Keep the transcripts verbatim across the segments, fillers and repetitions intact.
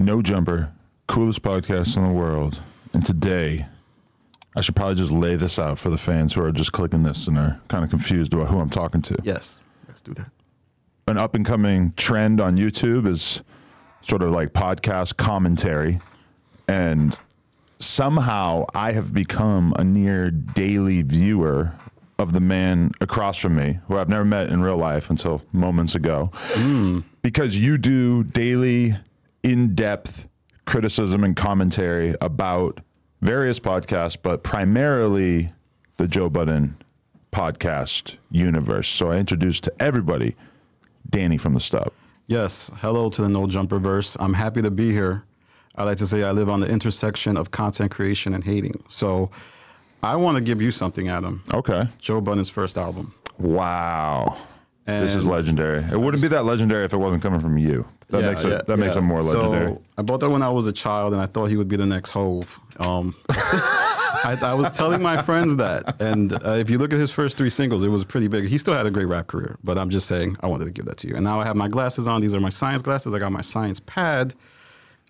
No Jumper, coolest podcast in the world. And today, I should probably just lay this out for the fans who are just clicking this and are kind of confused about who I'm talking to. Yes, let's do that. An up-and-coming trend on YouTube is sort of like podcast commentary. And somehow I have become a near daily viewer of the man across from me, who I've never met in real life until moments ago, mm. because you do daily in-depth criticism and commentary about various podcasts, but primarily the Joe Budden podcast universe. So I introduced to everybody Danny from the Stub. Yes. Hello to the No Jumperverse. I'm happy to be here. I like to say I live on the intersection of content creation and hating. So I want to give you something, Adam. Okay. Joe Budden's first album. Wow. And this is legendary. It wouldn't be that legendary if it wasn't coming from you. That yeah, makes it yeah, that yeah. makes it more legendary. So I bought that when I was a child, and I thought he would be the next Hove. Um, I, I was telling my friends that, and uh, if you look at his first three singles, it was pretty big. He still had a great rap career, but I'm just saying I wanted to give that to you. And now I have my glasses on. These are my science glasses. I got my science pad,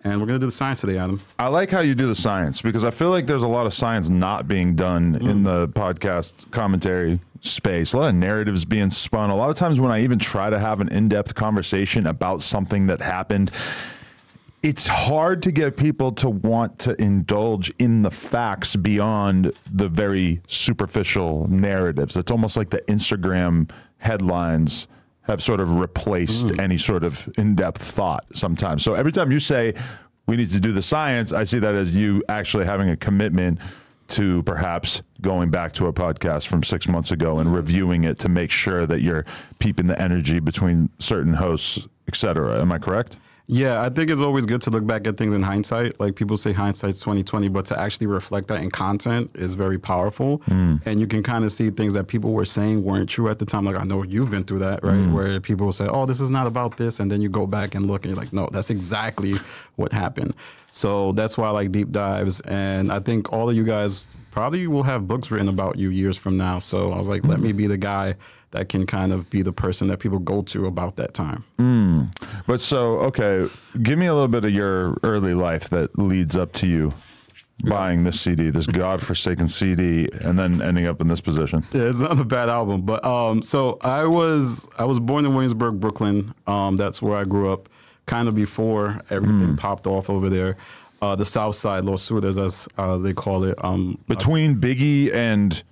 and we're gonna do the science today, Adam. I like how you do the science because I feel like there's a lot of science not being done mm. in the podcast commentary space. A lot of narratives being spun. A lot of times when I even try to have an in-depth conversation about something that happened, it's hard to get people to want to indulge in the facts beyond the very superficial narratives. It's almost like the Instagram headlines have sort of replaced mm. any sort of in-depth thought sometimes. So every time you say, we need to do the science, I see that as you actually having a commitment to perhaps going back to a podcast from six months ago and reviewing it to make sure that you're peeping the energy between certain hosts, et cetera. Am I correct? Yeah, I think it's always good to look back at things in hindsight. Like people say hindsight's twenty twenty, but to actually reflect that in content is very powerful. Mm. And you can kind of see things that people were saying weren't true at the time. Like I know you've been through that, right? Mm. Where people will say, oh, this is not about this. And then you go back and look and you're like, no, that's exactly what happened. So that's why I like deep dives. And I think all of you guys probably will have books written about you years from now. So I was like, let me be the guy that can kind of be the person that people go to about that time. Mm. But so, okay, give me a little bit of your early life that leads up to you buying this C D, this godforsaken C D, and then ending up in this position. Yeah, it's not a bad album. But um, so I was I was born in Williamsburg, Brooklyn. Um, that's where I grew up, kind of before everything mm. popped off over there. Uh, the South Side, Los Sudas, as uh, they call it. Um, Between Biggie and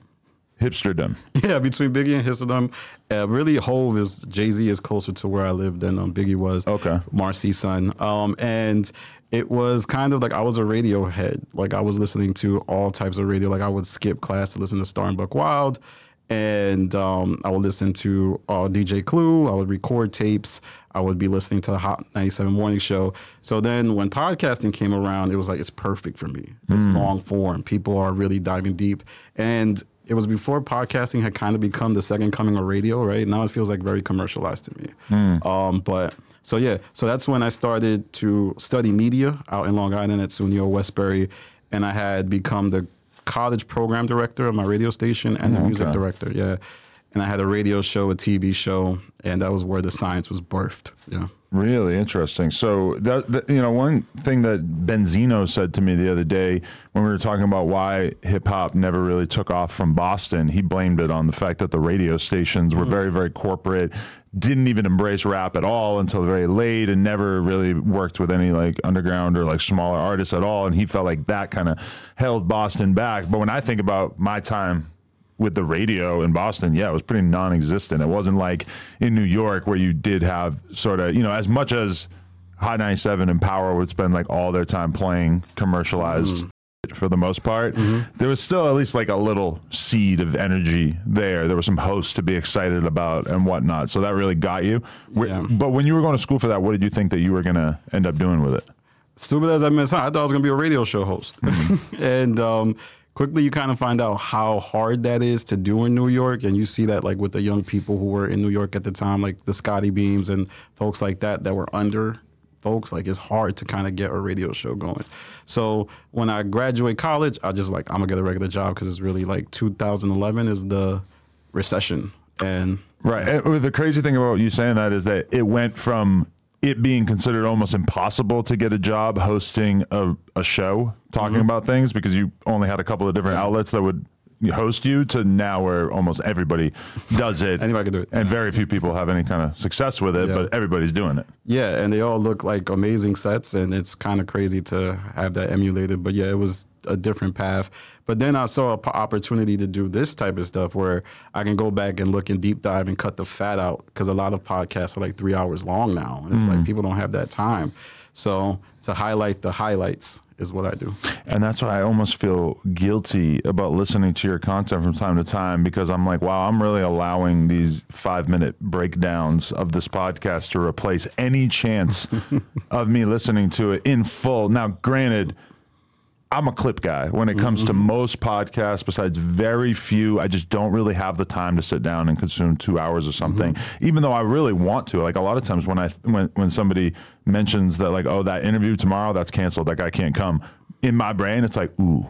hipsterdom. Yeah, between Biggie and hipsterdom. Uh, really, Hove is, Jay-Z is closer to where I lived than um, Biggie was. Okay. Marcy's son. Um, and it was kind of like I was a radio head. Like I was listening to all types of radio. Like I would skip class to listen to Star and Buck Wild. And um, I would listen to uh, D J Clue. I would record tapes. I would be listening to the Hot ninety-seven Morning Show. So then when podcasting came around, it was like, it's perfect for me. It's mm. long form. People are really diving deep. And it was before podcasting had kind of become the second coming of radio, right? Now it feels like very commercialized to me. Mm. Um, but so, yeah, so that's when I started to study media out in Long Island at SUNY Westbury. And I had become the college program director of my radio station and the okay. music director. Yeah. And I had a radio show, a T V show, and that was where the science was birthed. Yeah. Really interesting. So, that, that you know, one thing that Benzino said to me the other day when we were talking about why hip-hop never really took off from Boston, he blamed it on the fact that the radio stations were mm. very, very corporate, didn't even embrace rap at all until very late, and never really worked with any, like, underground or, like, smaller artists at all. And he felt like that kind of held Boston back. But when I think about my time with the radio in Boston, yeah, it was pretty non-existent. It wasn't like in New York where you did have sort of, you know, as much as Hot ninety-seven and Power would spend like all their time playing commercialized mm. for the most part, mm-hmm. there was still at least like a little seed of energy there. There were some hosts to be excited about and whatnot. So that really got you. Yeah. But when you were going to school for that, what did you think that you were going to end up doing with it? Stupid as I mean, I thought I was going to be a radio show host. Mm-hmm. and, um, Quickly, you kind of find out how hard that is to do in New York. And you see that like with the young people who were in New York at the time, like the Scotty Beams and folks like that that were under folks. Like it's hard to kind of get a radio show going. So when I graduate college, I just like, I'm going to get a regular job because it's really like two thousand eleven is the recession. And right. And the crazy thing about you saying that is that it went from it being considered almost impossible to get a job hosting a, a show talking mm-hmm. about things, because you only had a couple of different outlets that would host you, to now where almost everybody does it. Anybody can do it. And yeah. very few people have any kind of success with it, yeah. but everybody's doing it. Yeah, and they all look like amazing sets, and it's kind of crazy to have that emulated. But yeah, it was a different path. But then I saw an p- opportunity to do this type of stuff where I can go back and look and deep dive and cut the fat out, because a lot of podcasts are like three hours long now. And it's mm. like people don't have that time. So to highlight the highlights is what I do. And that's why I almost feel guilty about listening to your content from time to time, because I'm like, wow, I'm really allowing these five-minute breakdowns of this podcast to replace any chance of me listening to it in full. Now, granted, I'm a clip guy when it comes mm-hmm. to most podcasts, besides very few. I just don't really have the time to sit down and consume two hours or something, mm-hmm. even though I really want to. Like a lot of times when I when, when somebody mentions that, like, oh, that interview tomorrow, that's canceled, that guy can't come, in my brain, it's like, ooh,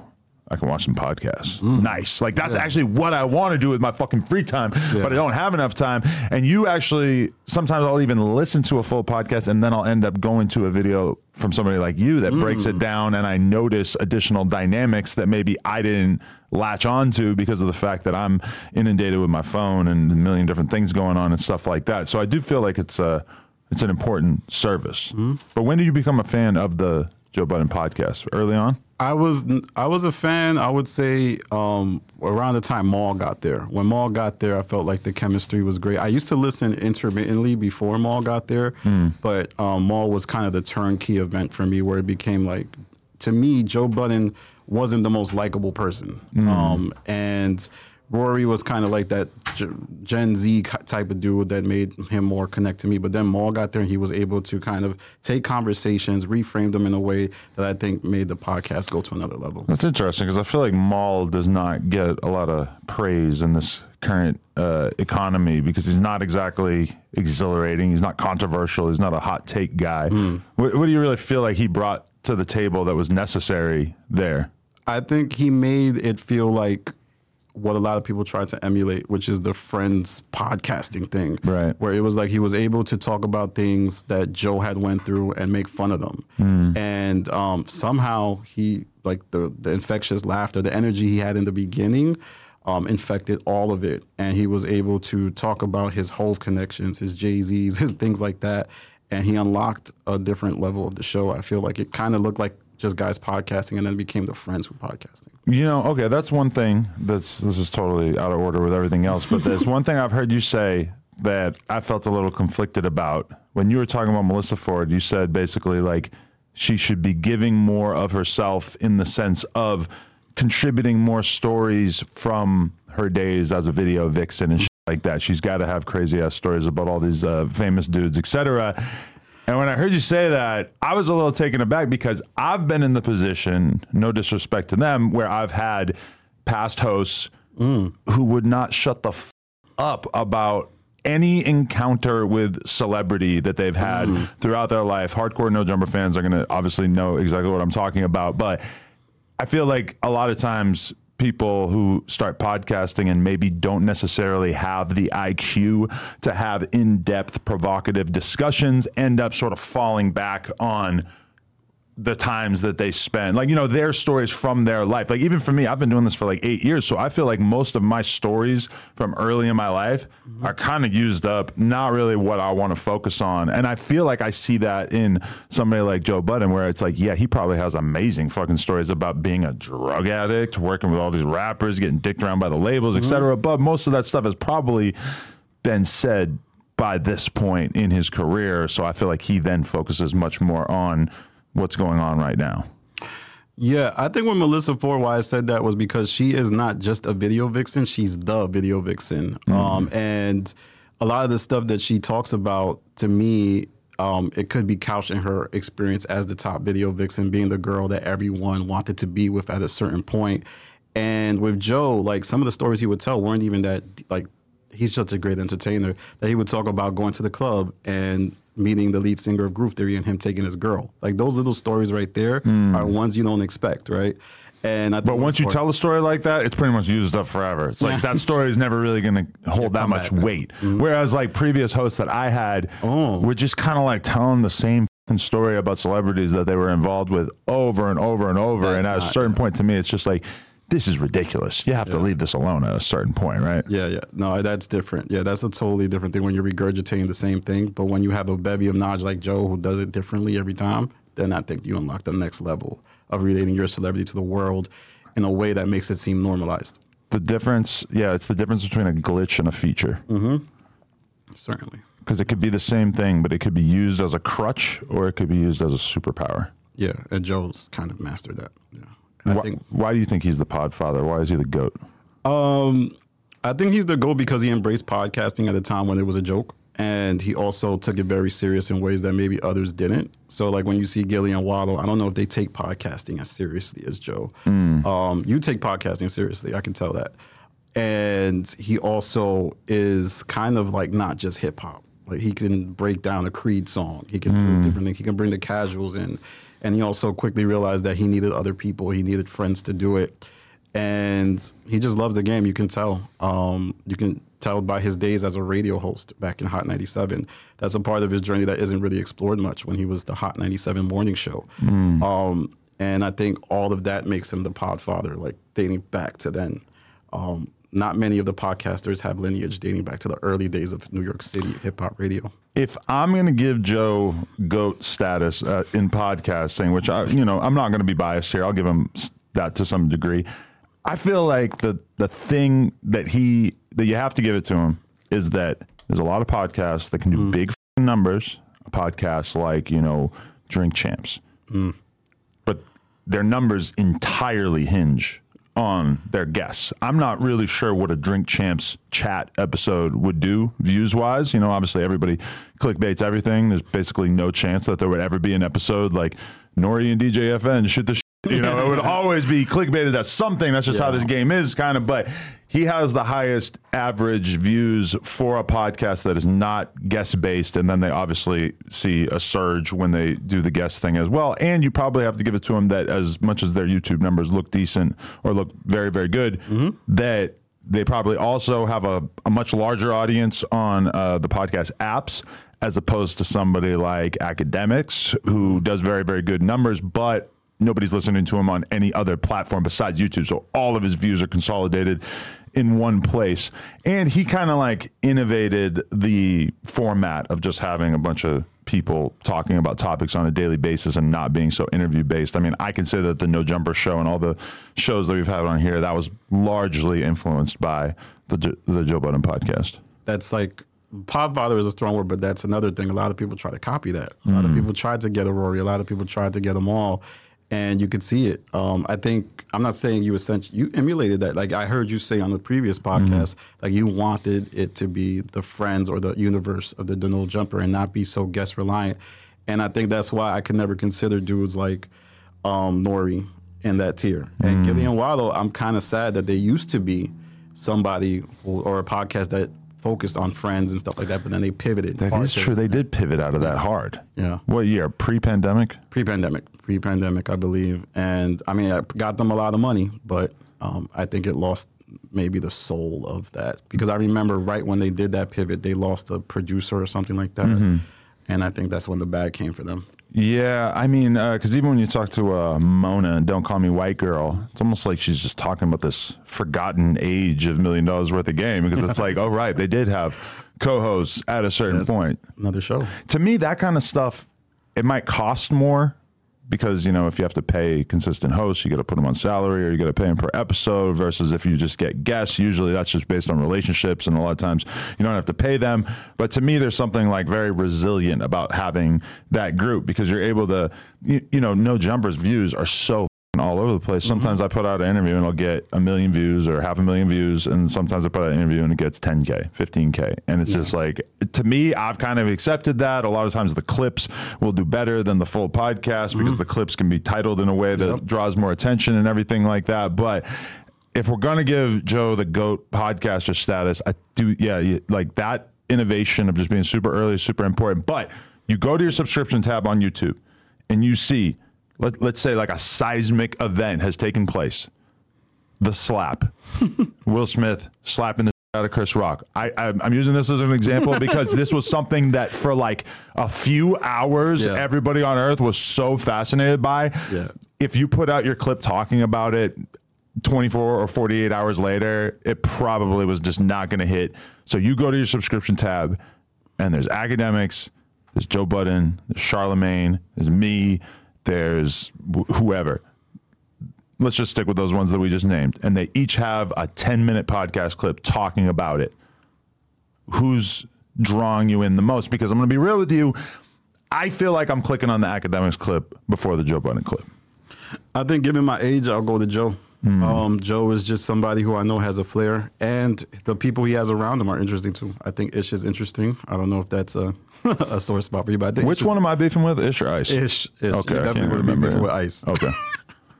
I can watch some podcasts. Mm. Nice. Like that's yeah. actually what I want to do with my fucking free time, yeah. but I don't have enough time. And you actually, sometimes I'll even listen to a full podcast and then I'll end up going to a video from somebody like you that mm. breaks it down, and I notice additional dynamics that maybe I didn't latch onto because of the fact that I'm inundated with my phone and a million different things going on and stuff like that. So I do feel like it's a, it's an important service. Mm. But when did you become a fan of the Joe Budden podcast? Early on? I was I was a fan, I would say, um, around the time Maul got there. When Maul got there, I felt like the chemistry was great. I used to listen intermittently before Maul got there, mm. but um, Maul was kind of the turnkey event for me, where it became like, to me, Joe Budden wasn't the most likable person. Mm. Um, and Rory was kind of like that Gen Z type of dude that made him more connect to me. But then Maul got there and he was able to kind of take conversations, reframe them in a way that I think made the podcast go to another level. That's interesting, because I feel like Maul does not get a lot of praise in this current uh, economy, because he's not exactly exhilarating. He's not controversial. He's not a hot take guy. Mm. What, what do you really feel like he brought to the table that was necessary there? I think he made it feel like what a lot of people try to emulate, which is the Friends podcasting thing, right? Where it was like he was able to talk about things that Joe had went through and make fun of them. Mm. And um, somehow he, like the, the infectious laughter, the energy he had in the beginning um, infected all of it. And he was able to talk about his Hove connections, his Jay-Z's, his things like that. And he unlocked a different level of the show. I feel like it kind of looked like just guys podcasting, and then became the Friends who podcasting. You know, okay, that's one thing that's, this is totally out of order with everything else, but there's one thing I've heard you say that I felt a little conflicted about. When you were talking about Melissa Ford, you said basically like she should be giving more of herself in the sense of contributing more stories from her days as a video vixen and shit like that. She's got to have crazy ass stories about all these uh, famous dudes, et cetera. And when I heard you say that, I was a little taken aback, because I've been in the position, no disrespect to them, where I've had past hosts mm. who would not shut the f- up about any encounter with celebrity that they've had mm. throughout their life. Hardcore No Jumper fans are going to obviously know exactly what I'm talking about. But I feel like a lot of times people who start podcasting and maybe don't necessarily have the I Q to have in-depth, provocative discussions end up sort of falling back on the times that they spend, like, you know, their stories from their life. Like, even for me, I've been doing this for like eight years. So I feel like most of my stories from early in my life mm-hmm. are kind of used up, not really what I want to focus on. And I feel like I see that in somebody like Joe Budden, where it's like, yeah, he probably has amazing fucking stories about being a drug addict, working with all these rappers, getting dicked around by the labels, mm-hmm. et cetera. But most of that stuff has probably been said by this point in his career. So I feel like he then focuses much more on what's going on right now. Yeah, I think when Melissa Ford, why I said that was because she is not just a video vixen, she's the video vixen. Mm-hmm. Um, and a lot of the stuff that she talks about, to me, um, it could be couched in her experience as the top video vixen, being the girl that everyone wanted to be with at a certain point. And with Joe, like some of the stories he would tell weren't even that, like, he's just a great entertainer, that he would talk about going to the club and meeting the lead singer of Groove Theory and him taking his girl. Like, those little stories right there mm. are ones you don't expect, right? And I think but once you hard. tell a story like that, it's pretty much used up forever. It's yeah. like that story is never really going to hold that much back, weight. Mm-hmm. Whereas like previous hosts that I had oh. were just kind of like telling the same story about celebrities that they were involved with over and over and over. That's and at not, a certain yeah. point to me, it's just like, this is ridiculous. You have yeah. to leave this alone at a certain point, right? Yeah, yeah. No, that's different. Yeah, that's a totally different thing when you're regurgitating the same thing. But when you have a bevy of knowledge like Joe who does it differently every time, then I think you unlock the next level of relating your celebrity to the world in a way that makes it seem normalized. The difference, yeah, it's the difference between a glitch and a feature. Mm-hmm. Certainly. Because it could be the same thing, but it could be used as a crutch or it could be used as a superpower. Yeah, and Joe's kind of mastered that, yeah. I why, think, why do you think he's the podfather? Why is he the GOAT? Um, I think he's the GOAT because he embraced podcasting at a time when it was a joke. And he also took it very serious in ways that maybe others didn't. So, like, when you see Gilly and Wallow, I don't know if they take podcasting as seriously as Joe. Mm. Um, you take podcasting seriously. I can tell that. And he also is kind of, like, not just hip-hop. Like, he can break down a Creed song. He can mm. do different things. He can bring the casuals in. And he also quickly realized that he needed other people. He needed friends to do it. And he just loves the game. You can tell. Um, you can tell by his days as a radio host back in Hot ninety-seven. That's a part of his journey that isn't really explored much when he was the Hot ninety-seven morning show. Mm. Um, and I think all of that makes him the podfather, like dating back to then. Um, not many of the podcasters have lineage dating back to the early days of New York City hip-hop radio. If I'm going to give Joe GOAT status uh, in podcasting, which I, you know, I'm not going to be biased here. I'll give him that to some degree. I feel like the the thing that he that you have to give it to him is that there's a lot of podcasts that can do mm. big numbers. Podcasts like, you know, Drink Champs, mm. but their numbers entirely hinge on their guests. I'm not really sure what a Drink Champs chat episode would do views wise. You know, obviously everybody clickbaits everything. There's basically no chance that there would ever be an episode like Nori and D J F N shoot the shit. You know, it would always be clickbaited as something. That's just yeah. how this game is kind of. But he has the highest average views for a podcast that is not guest based. And then they obviously see a surge when they do the guest thing as well. And you probably have to give it to them that as much as their YouTube numbers look decent or look very, very good, mm-hmm. that they probably also have a, a much larger audience on uh, the podcast apps as opposed to somebody like Academics, who does very, very good numbers, but nobody's listening to him on any other platform besides YouTube. So all of his views are consolidated in one place. And he kind of like innovated the format of just having a bunch of people talking about topics on a daily basis and not being so interview based. I mean, I can say that the No Jumper show and all the shows that we've had on here, that was largely influenced by the, the Joe Budden podcast. That's like, podfather is a strong word, but that's another thing. A lot of people try to copy that. A lot mm. of people tried to get a Rory. A lot of people tried to get them all. And you could see it. Um, I think, I'm not saying you essentially, you emulated that. Like I heard you say on the previous podcast, mm-hmm. like you wanted it to be the friends or the universe of the Donal Jumper and not be so guest reliant. And I think that's why I could never consider dudes like um, Nori in that tier. Mm-hmm. And Gillian Wallow, I'm kind of sad that they used to be somebody who, or a podcast that focused on friends and stuff like that, but then they pivoted. That is true. They did pivot out of that hard. Yeah. What year? Pre-pandemic? Pre-pandemic. Pre-pandemic, I believe. And, I mean, I got them a lot of money, but um, I think it lost maybe the soul of that. Because I remember right when they did that pivot, they lost a producer or something like that. Mm-hmm. And I think that's when the bag came for them. Yeah, I mean, because uh, even when you talk to uh, Mona, Don't Call Me White Girl, it's almost like she's just talking about this forgotten age of million dollars worth of game, because it's like, oh, right, they did have co-hosts at a certain That's point. Another show. To me, that kind of stuff, it might cost more because, you know, if you have to pay consistent hosts, you got to put them on salary or you got to pay them per episode versus if you just get guests. Usually that's just based on relationships, and a lot of times you don't have to pay them. But to me, there's something like very resilient about having that group because you're able to, you, you know, No Jumper's views are so all over the place. Sometimes mm-hmm. I put out an interview and I'll get a million views or half a million views, and sometimes I put out an interview and it gets ten K, fifteen K, and it's yeah. just like, to me, I've kind of accepted that. A lot of times the clips will do better than the full podcast mm-hmm. because the clips can be titled in a way that yep. draws more attention and everything like that. But if we're going to give Joe the GOAT podcaster status, I do, yeah, like that innovation of just being super early is super important. But You go to your subscription tab on YouTube and you see, let, let's say like a seismic event has taken place. The slap. Will Smith slapping the out of Chris Rock. I, I'm using this as an example because this was something that for like a few hours, yeah. everybody on earth was so fascinated by. Yeah. If you put out your clip talking about it twenty-four or forty-eight hours later, it probably was just not going to hit. So you go to your subscription tab and there's academics, there's Joe Budden, there's Charlemagne, there's me, there's wh- whoever. Let's just stick with those ones that we just named. And they each have a ten-minute podcast clip talking about it. Who's drawing you in the most? Because I'm going to be real with you. I feel like I'm clicking on the academics clip before the Joe Budden clip. I think given my age, I'll go to Joe. Mm-hmm. Um, Joe is just somebody who I know has a flair, and the people he has around him are interesting too. I think Ish is interesting. I don't know if that's a, a sore spot for you, but I think which one am I beefing with, Ish or Ice? Ish. Ish. Okay, you definitely would be beefing with Ice. Okay.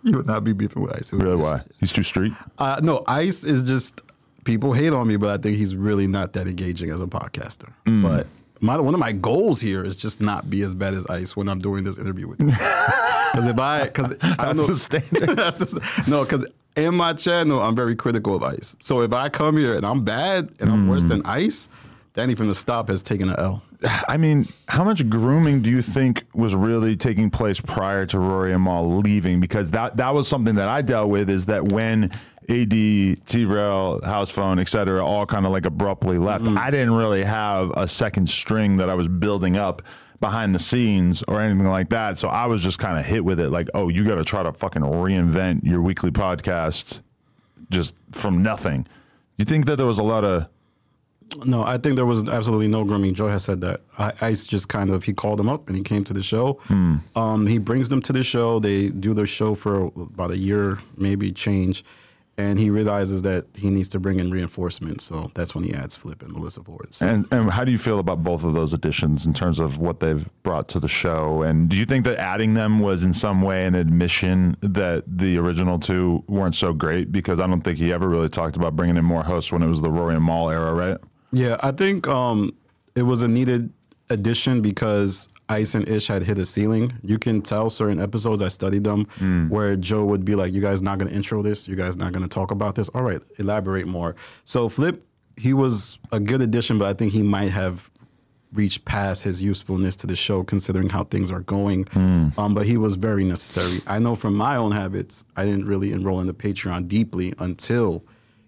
You would not be beefing with Ice. Really? Why? He's too street? Uh, no, Ice is just, people hate on me, but I think he's really not that engaging as a podcaster. Mm. But my, one of my goals here is just not be as bad as Ice when I'm doing this interview with you. Because if I, because I don't know. The standard. That's the standard. No, because in my channel, I'm very critical of Ice. So if I come here and I'm bad and I'm mm. worse than Ice, Danny from the stop has taken an L. I mean, how much grooming do you think was really taking place prior to Rory and Mal leaving? Because that, that was something that I dealt with, is that when A D, T-Rail, House Phone, et cetera, all kind of like abruptly left, mm. I didn't really have a second string that I was building up behind the scenes or anything like that. So I was just kind of hit with it like, oh, you got to try to fucking reinvent your weekly podcast just from nothing. You think that there was a lot of... No, I think there was absolutely no grooming. Joe has said that. I, Ice just kind of, he called him up and he came to the show. Hmm. Um, he brings them to the show. They do their show for about a year, maybe change. And he realizes that he needs to bring in reinforcement. So that's when he adds Flip and Melissa Ford. So. And, and how do you feel about both of those additions in terms of what they've brought to the show? And do you think that adding them was in some way an admission that the original two weren't so great? Because I don't think he ever really talked about bringing in more hosts when it was the Rory and Mal era, right? Yeah, I think um, it was a needed addition because Ice and Ish had hit a ceiling. You can tell certain episodes, I studied them, mm. where Joe would be like, you guys not going to intro this? You guys not going to talk about this? All right, elaborate more. So Flip, he was a good addition, but I think he might have reached past his usefulness to the show considering how things are going. Mm. Um, but he was very necessary. I know from my own habits, I didn't really enroll in the Patreon deeply until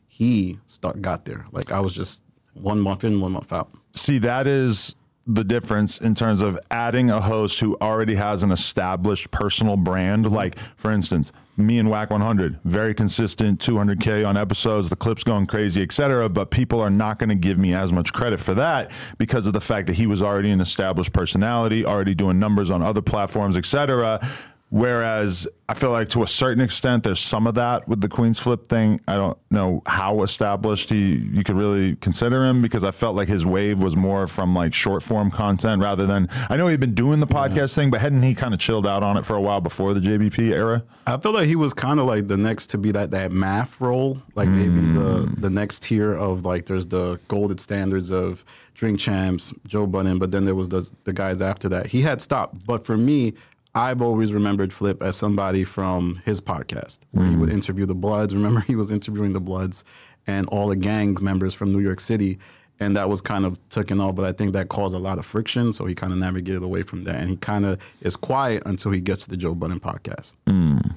he start, got there. Like I was just... One month in, one month out. See, that is the difference in terms of adding a host who already has an established personal brand. Like, for instance, me and Whack one hundred, very consistent, two hundred K on episodes, the clip's going crazy, et cetera, but people are not going to give me as much credit for that because of the fact that he was already an established personality, already doing numbers on other platforms, et cetera. Whereas I feel like to a certain extent, there's some of that with the Queen's Flip thing. I don't know how established he you could really consider him because I felt like his wave was more from like short form content rather than, I know he'd been doing the podcast yeah. thing, but hadn't he kind of chilled out on it for a while before the J B P era? I feel like he was kind of like the next to be that, that math role, like mm. maybe the, the next tier of like, there's the golden standards of Drink Champs, Joe Budden, but then there was the, the guys after that. He had stopped, but for me, I've always remembered Flip as somebody from his podcast where mm. he would interview the Bloods. Remember, he was interviewing the Bloods and all the gang members from New York City, and that was kind of taken off, but I think that caused a lot of friction, so he kind of navigated away from that, and he kind of is quiet until he gets to the Joe Budden podcast. Mm.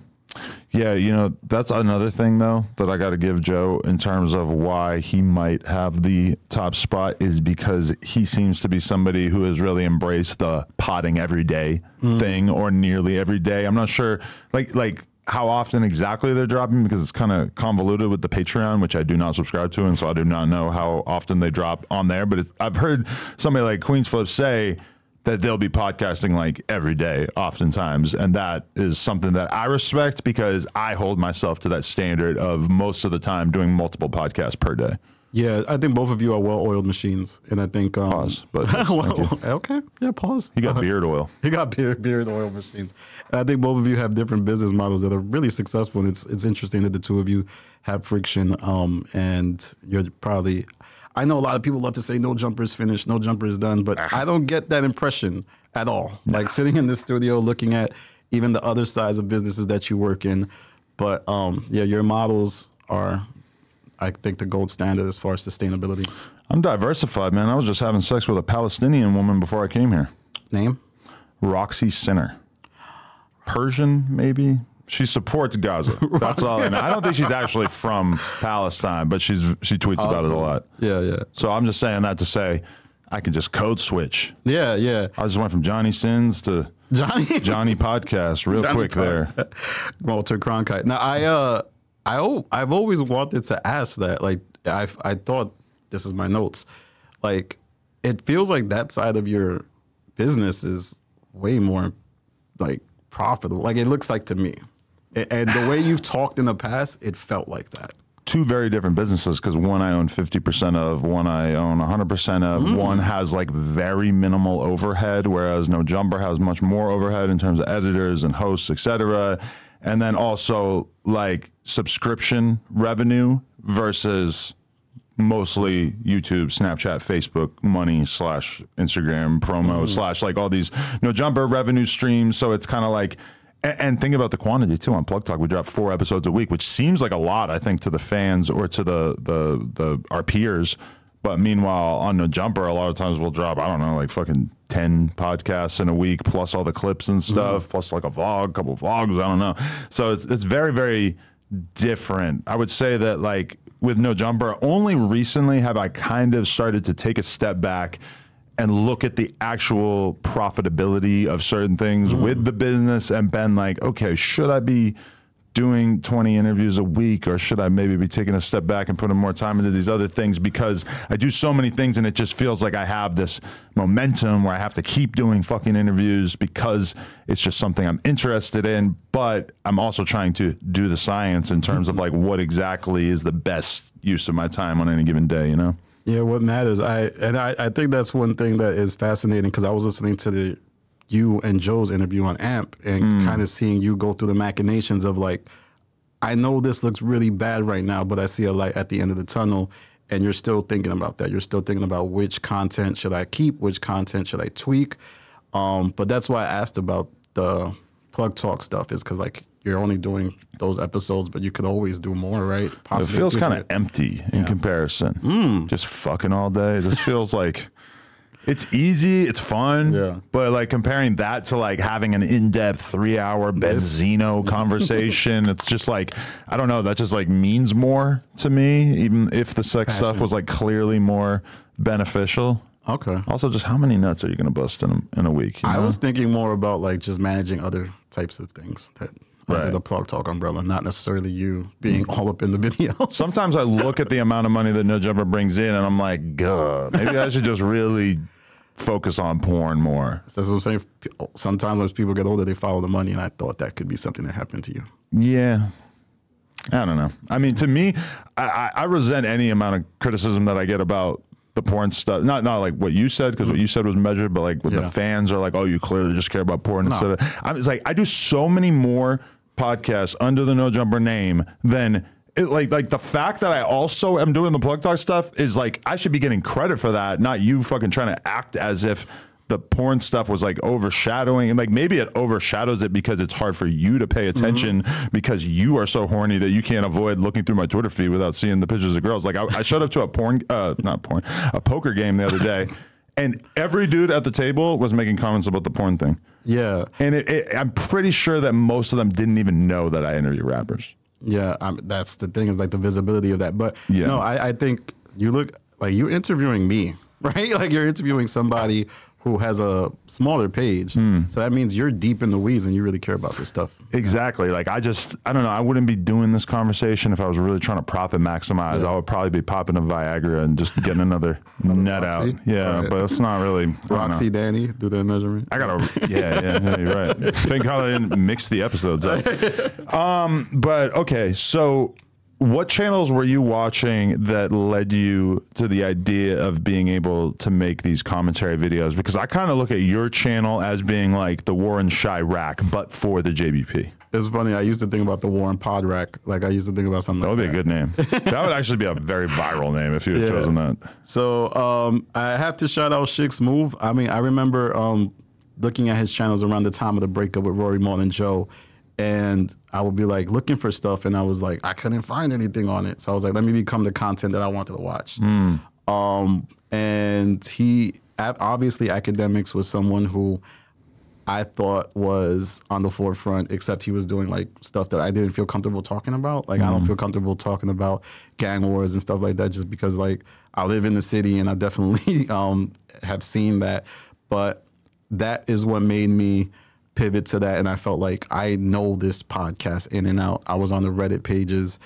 Yeah, you know, that's another thing, though, that I got to give Joe in terms of why he might have the top spot is because he seems to be somebody who has really embraced the potting every day mm. thing or nearly every day. I'm not sure, like, like how often exactly they're dropping because it's kind of convoluted with the Patreon, which I do not subscribe to, and so I do not know how often they drop on there. But it's, I've heard somebody like Queen's Flip say that they'll be podcasting like every day oftentimes. And that is something that I respect because I hold myself to that standard of most of the time doing multiple podcasts per day. Yeah, I think both of you are well-oiled machines. And I think... Um, pause. But yes, well, okay, yeah, pause. He got beard oil. He got beard, beard oil machines. And I think both of you have different business models that are really successful. And it's, it's interesting that the two of you have friction um, and you're probably... I know a lot of people love to say no jumper is finished, no jumper is done, but I don't get that impression at all. Like sitting in this studio, looking at even the other sides of businesses that you work in. But um, yeah, your models are, I think, the gold standard as far as sustainability. I'm diversified, man. I was just having sex with a Palestinian woman before I came here. Name? Roxy Sinner. Persian, maybe? She supports Gaza. That's all I know. I don't think she's actually from Palestine, but she's she tweets awesome. about it a lot. Yeah, yeah. So I'm just saying that to say I can just code switch. Yeah, yeah. I just went from Johnny Sins to Johnny Johnny Podcast real Johnny quick Podcast. there. Walter Cronkite. Now, I, uh, I, I've always wanted to ask that. Like, I, I thought, this is my notes, like, it feels like that side of your business is way more, like, profitable. Like, it looks like to me. And the way you've talked in the past, it felt like that. Two very different businesses, because one I own fifty percent of, one I own one hundred percent of, mm. one has like very minimal overhead, whereas No Jumper has much more overhead in terms of editors and hosts, et cetera. And then also like subscription revenue versus mostly YouTube, Snapchat, Facebook money slash Instagram promo mm. slash like all these No Jumper revenue streams. So it's kind of like, and think about the quantity, too. On Plug Talk, we drop four episodes a week, which seems like a lot, I think, to the fans or to the, the, the our peers. But meanwhile, on No Jumper, a lot of times we'll drop, I don't know, like fucking ten podcasts in a week, plus all the clips and stuff, mm-hmm. plus like a vlog, couple vlogs, I don't know. So it's it's very, very different. I would say that, like, with No Jumper, only recently have I kind of started to take a step back and look at the actual profitability of certain things mm. with the business and been like, okay, should I be doing twenty interviews a week, or should I maybe be taking a step back and putting more time into these other things, because I do so many things and it just feels like I have this momentum where I have to keep doing fucking interviews because it's just something I'm interested in. But I'm also trying to do the science in terms of like what exactly is the best use of my time on any given day, you know? Yeah, what matters. I and I, I think that's one thing that is fascinating, because I was listening to the you and Joe's interview on A M P and mm. kind of seeing you go through the machinations of like, I know this looks really bad right now, but I see a light at the end of the tunnel, and you're still thinking about that. You're still thinking about which content should I keep, which content should I tweak. Um, but that's why I asked about the Plug Talk stuff, is because like you're only doing those episodes, but you could always do more, right? Possibly it feels kind of empty in yeah. comparison. Mm. Just fucking all day. It just feels like it's easy, it's fun, yeah. but like comparing that to like having an in-depth three-hour Benzino conversation, it's just like, I don't know, that just like means more to me, even if the sex Passion. stuff was like clearly more beneficial. Okay. Also, just how many nuts are you going to bust in a, in a week? You know? I was thinking more about like just managing other types of things that right. under the Plug Talk umbrella, not necessarily you being all up in the video. Sometimes I look at the amount of money that No Jumper brings in and I'm like, God, maybe I should just really focus on porn more. That's what I'm saying. Sometimes as people get older, they follow the money, and I thought that could be something that happened to you. Yeah. I don't know. I mean, to me, I, I resent any amount of criticism that I get about the porn stuff, not not like what you said, because what you said was measured, but like when yeah. the fans are like, oh, you clearly just care about porn. No. Instead of, I'm just like, I do so many more podcasts under the No Jumper name than it, like like the fact that I also am doing the Plug Talk stuff is like, I should be getting credit for that, not you fucking trying to act as if the porn stuff was like overshadowing, and like maybe it overshadows it because it's hard for you to pay attention mm-hmm. because you are so horny that you can't avoid looking through my Twitter feed without seeing the pictures of girls. Like I, I showed up to a porn, uh, not porn, a poker game the other day, and every dude at the table was making comments about the porn thing. Yeah, and it, it, I'm pretty sure that most of them didn't even know that I interview rappers. Yeah, I'm, that's the thing, is like the visibility of that. But yeah. no, I, I think you look like you're interviewing me, right? Like you're interviewing somebody who has a smaller page. Mm. So that means you're deep in the weeds and you really care about this stuff. Exactly. Like I just, I don't know, I wouldn't be doing this conversation if I was really trying to profit maximize. Yeah. I would probably be popping a Viagra and just getting another, another net Roxy? out. Yeah, right. But it's not really. Roxy Danny, do that measurement. I got to, yeah, yeah, yeah, you're right. Thank God I didn't mix the episodes up. Um, but okay, so what channels were you watching that led you to the idea of being able to make these commentary videos? Because I kind of look at your channel as being like the Warren Chirac, but for the J B P. It's funny. I used to think about the Warren Podrack. Like I used to think about something. That would like be that. a good name. That would actually be a very viral name if you had yeah. chosen that. So um, I have to shout out Shik's Move. I mean, I remember um, looking at his channels around the time of the breakup with Rory Martin and Joe. And I would be like looking for stuff, and I was like, I couldn't find anything on it. So I was like, let me become the content that I wanted to watch. Mm. Um, and he, obviously, academics was someone who I thought was on the forefront, except he was doing like stuff that I didn't feel comfortable talking about. Like, mm. I don't feel comfortable talking about gang wars and stuff like that, just because like I live in the city and I definitely um, have seen that. But that is what made me pivot to that, and I felt like I know this podcast in and out. I was on the Reddit pages,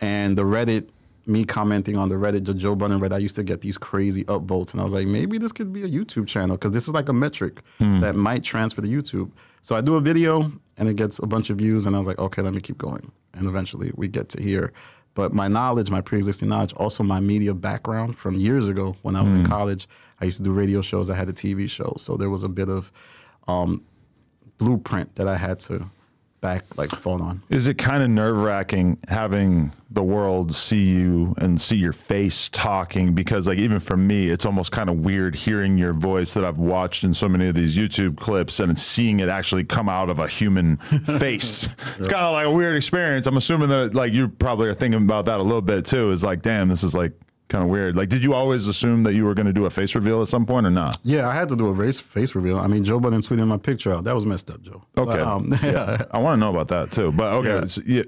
and the Reddit, me commenting on the Reddit, the Joe Budden Reddit, I used to get these crazy upvotes, and I was like, maybe this could be a YouTube channel, because this is like a metric hmm. that might transfer to YouTube. So I do a video, and it gets a bunch of views, and I was like, okay, let me keep going, and eventually we get to here. But my knowledge, my pre-existing knowledge, also my media background from years ago when I was hmm. in college, I used to do radio shows, I had a T V show, so there was a bit of um, blueprint that I had to back, like, phone on. Is it kind of nerve-wracking having the world see you and see your face talking? Because, like, even for me, it's almost kind of weird hearing your voice that I've watched in so many of these YouTube clips and seeing it actually come out of a human face. It's yeah. kind of like a weird experience. I'm assuming that, like, you probably are thinking about that a little bit, too. It's like, damn, this is, like, kind of weird. Like, did you always assume that you were going to do a face reveal at some point or not? Yeah, I had to do a face face reveal. I mean, Joe Budden tweeted my picture out. That was messed up, Joe. Okay. But, um, yeah. I want to know about that, too. But, okay, yeah. So, yeah,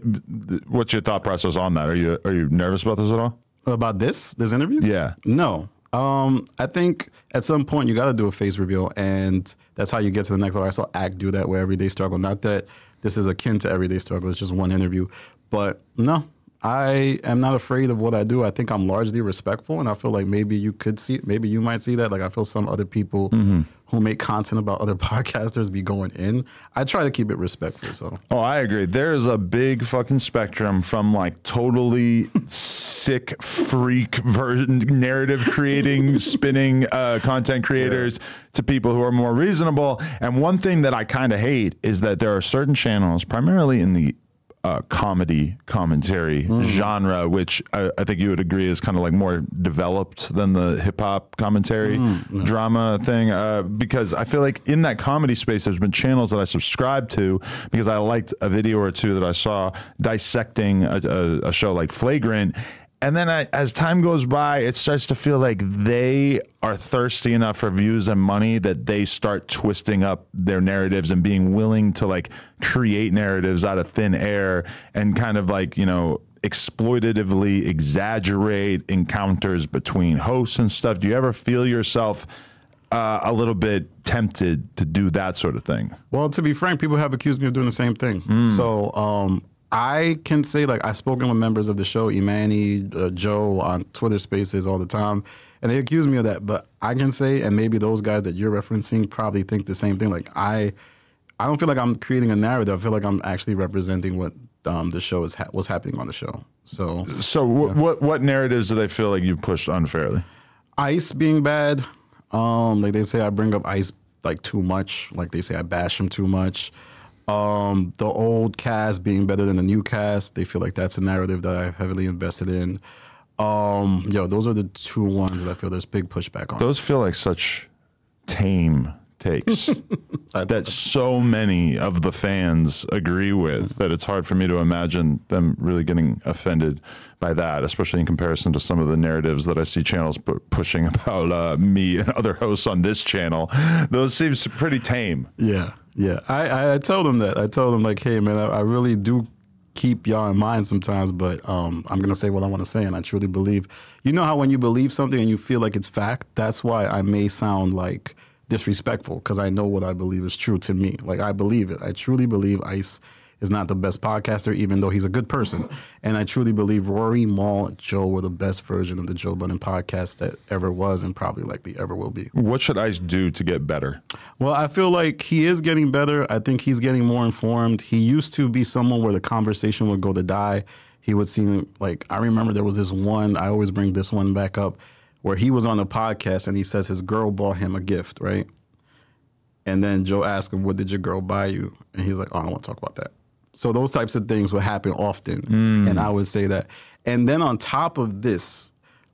what's your thought process on that? Are you are you nervous about this at all? About this? This interview? Yeah. No. Um, I think at some point you got to do a face reveal, and that's how you get to the next level. I saw A C T do that with Everyday Struggle. Not that this is akin to Everyday Struggle. It's just one interview. But, no. I am not afraid of what I do. I think I'm largely respectful, and I feel like maybe you could see, maybe you might see that. Like, I feel some other people mm-hmm. who make content about other podcasters be going in. I try to keep it respectful, so. Oh, I agree. There's a big fucking spectrum from, like, totally sick, freak version, narrative creating, spinning uh, content creators yeah. to people who are more reasonable. And one thing that I kind of hate is that there are certain channels, primarily in the Uh, comedy commentary mm. genre, which I, I think you would agree is kind of like more developed than the hip hop commentary mm. no. drama thing. Uh, because I feel like in that comedy space, there's been channels that I subscribed to because I liked a video or two that I saw dissecting a, a, a show like Flagrant. And then I, as time goes by, it starts to feel like they are thirsty enough for views and money that they start twisting up their narratives and being willing to, like, create narratives out of thin air and kind of, like, you know, exploitatively exaggerate encounters between hosts and stuff. Do you ever feel yourself uh, a little bit tempted to do that sort of thing? Well, to be frank, people have accused me of doing the same thing. Mm. So, um I can say, like, I've spoken with members of the show, Imani, uh, Joe, on Twitter Spaces all the time, and they accuse me of that. But I can say, and maybe those guys that you're referencing probably think the same thing. Like, I I don't feel like I'm creating a narrative. I feel like I'm actually representing what um, the show is, ha- what's happening on the show. So, so w- yeah. what what narratives do they feel like you pushed unfairly? ICE being bad. Um, like, they say I bring up ICE, like, too much. Like, they say I bash him too much. Um, the old cast being better than the new cast. They feel like that's a narrative that I've heavily invested in. Um, yo, those are the two ones that I feel there's big pushback on. Those feel like such tame takes that so many of the fans agree with that it's hard for me to imagine them really getting offended by that, especially in comparison to some of the narratives that I see channels p- pushing about uh, me and other hosts on this channel. Those seems pretty tame. Yeah. Yeah, I, I tell them that. I tell them, like, hey, man, I, I really do keep y'all in mind sometimes, but um, I'm going to say what I want to say, and I truly believe. You know how when you believe something and you feel like it's fact, that's why I may sound, like, disrespectful, because I know what I believe is true to me. Like, I believe it. I truly believe ICE is not the best podcaster, even though he's a good person. And I truly believe Rory, Maul, and Joe were the best version of the Joe Budden podcast that ever was and probably likely ever will be. What should ICE do to get better? Well, I feel like he is getting better. I think he's getting more informed. He used to be someone where the conversation would go to die. he would seem like, I remember there was this one, I always bring this one back up, where he was on the podcast and he says his girl bought him a gift, right? And then Joe asked him, what did your girl buy you? And he's like, oh, I don't want to talk about that. So those types of things would happen often. Mm. And I would say that. And then on top of this,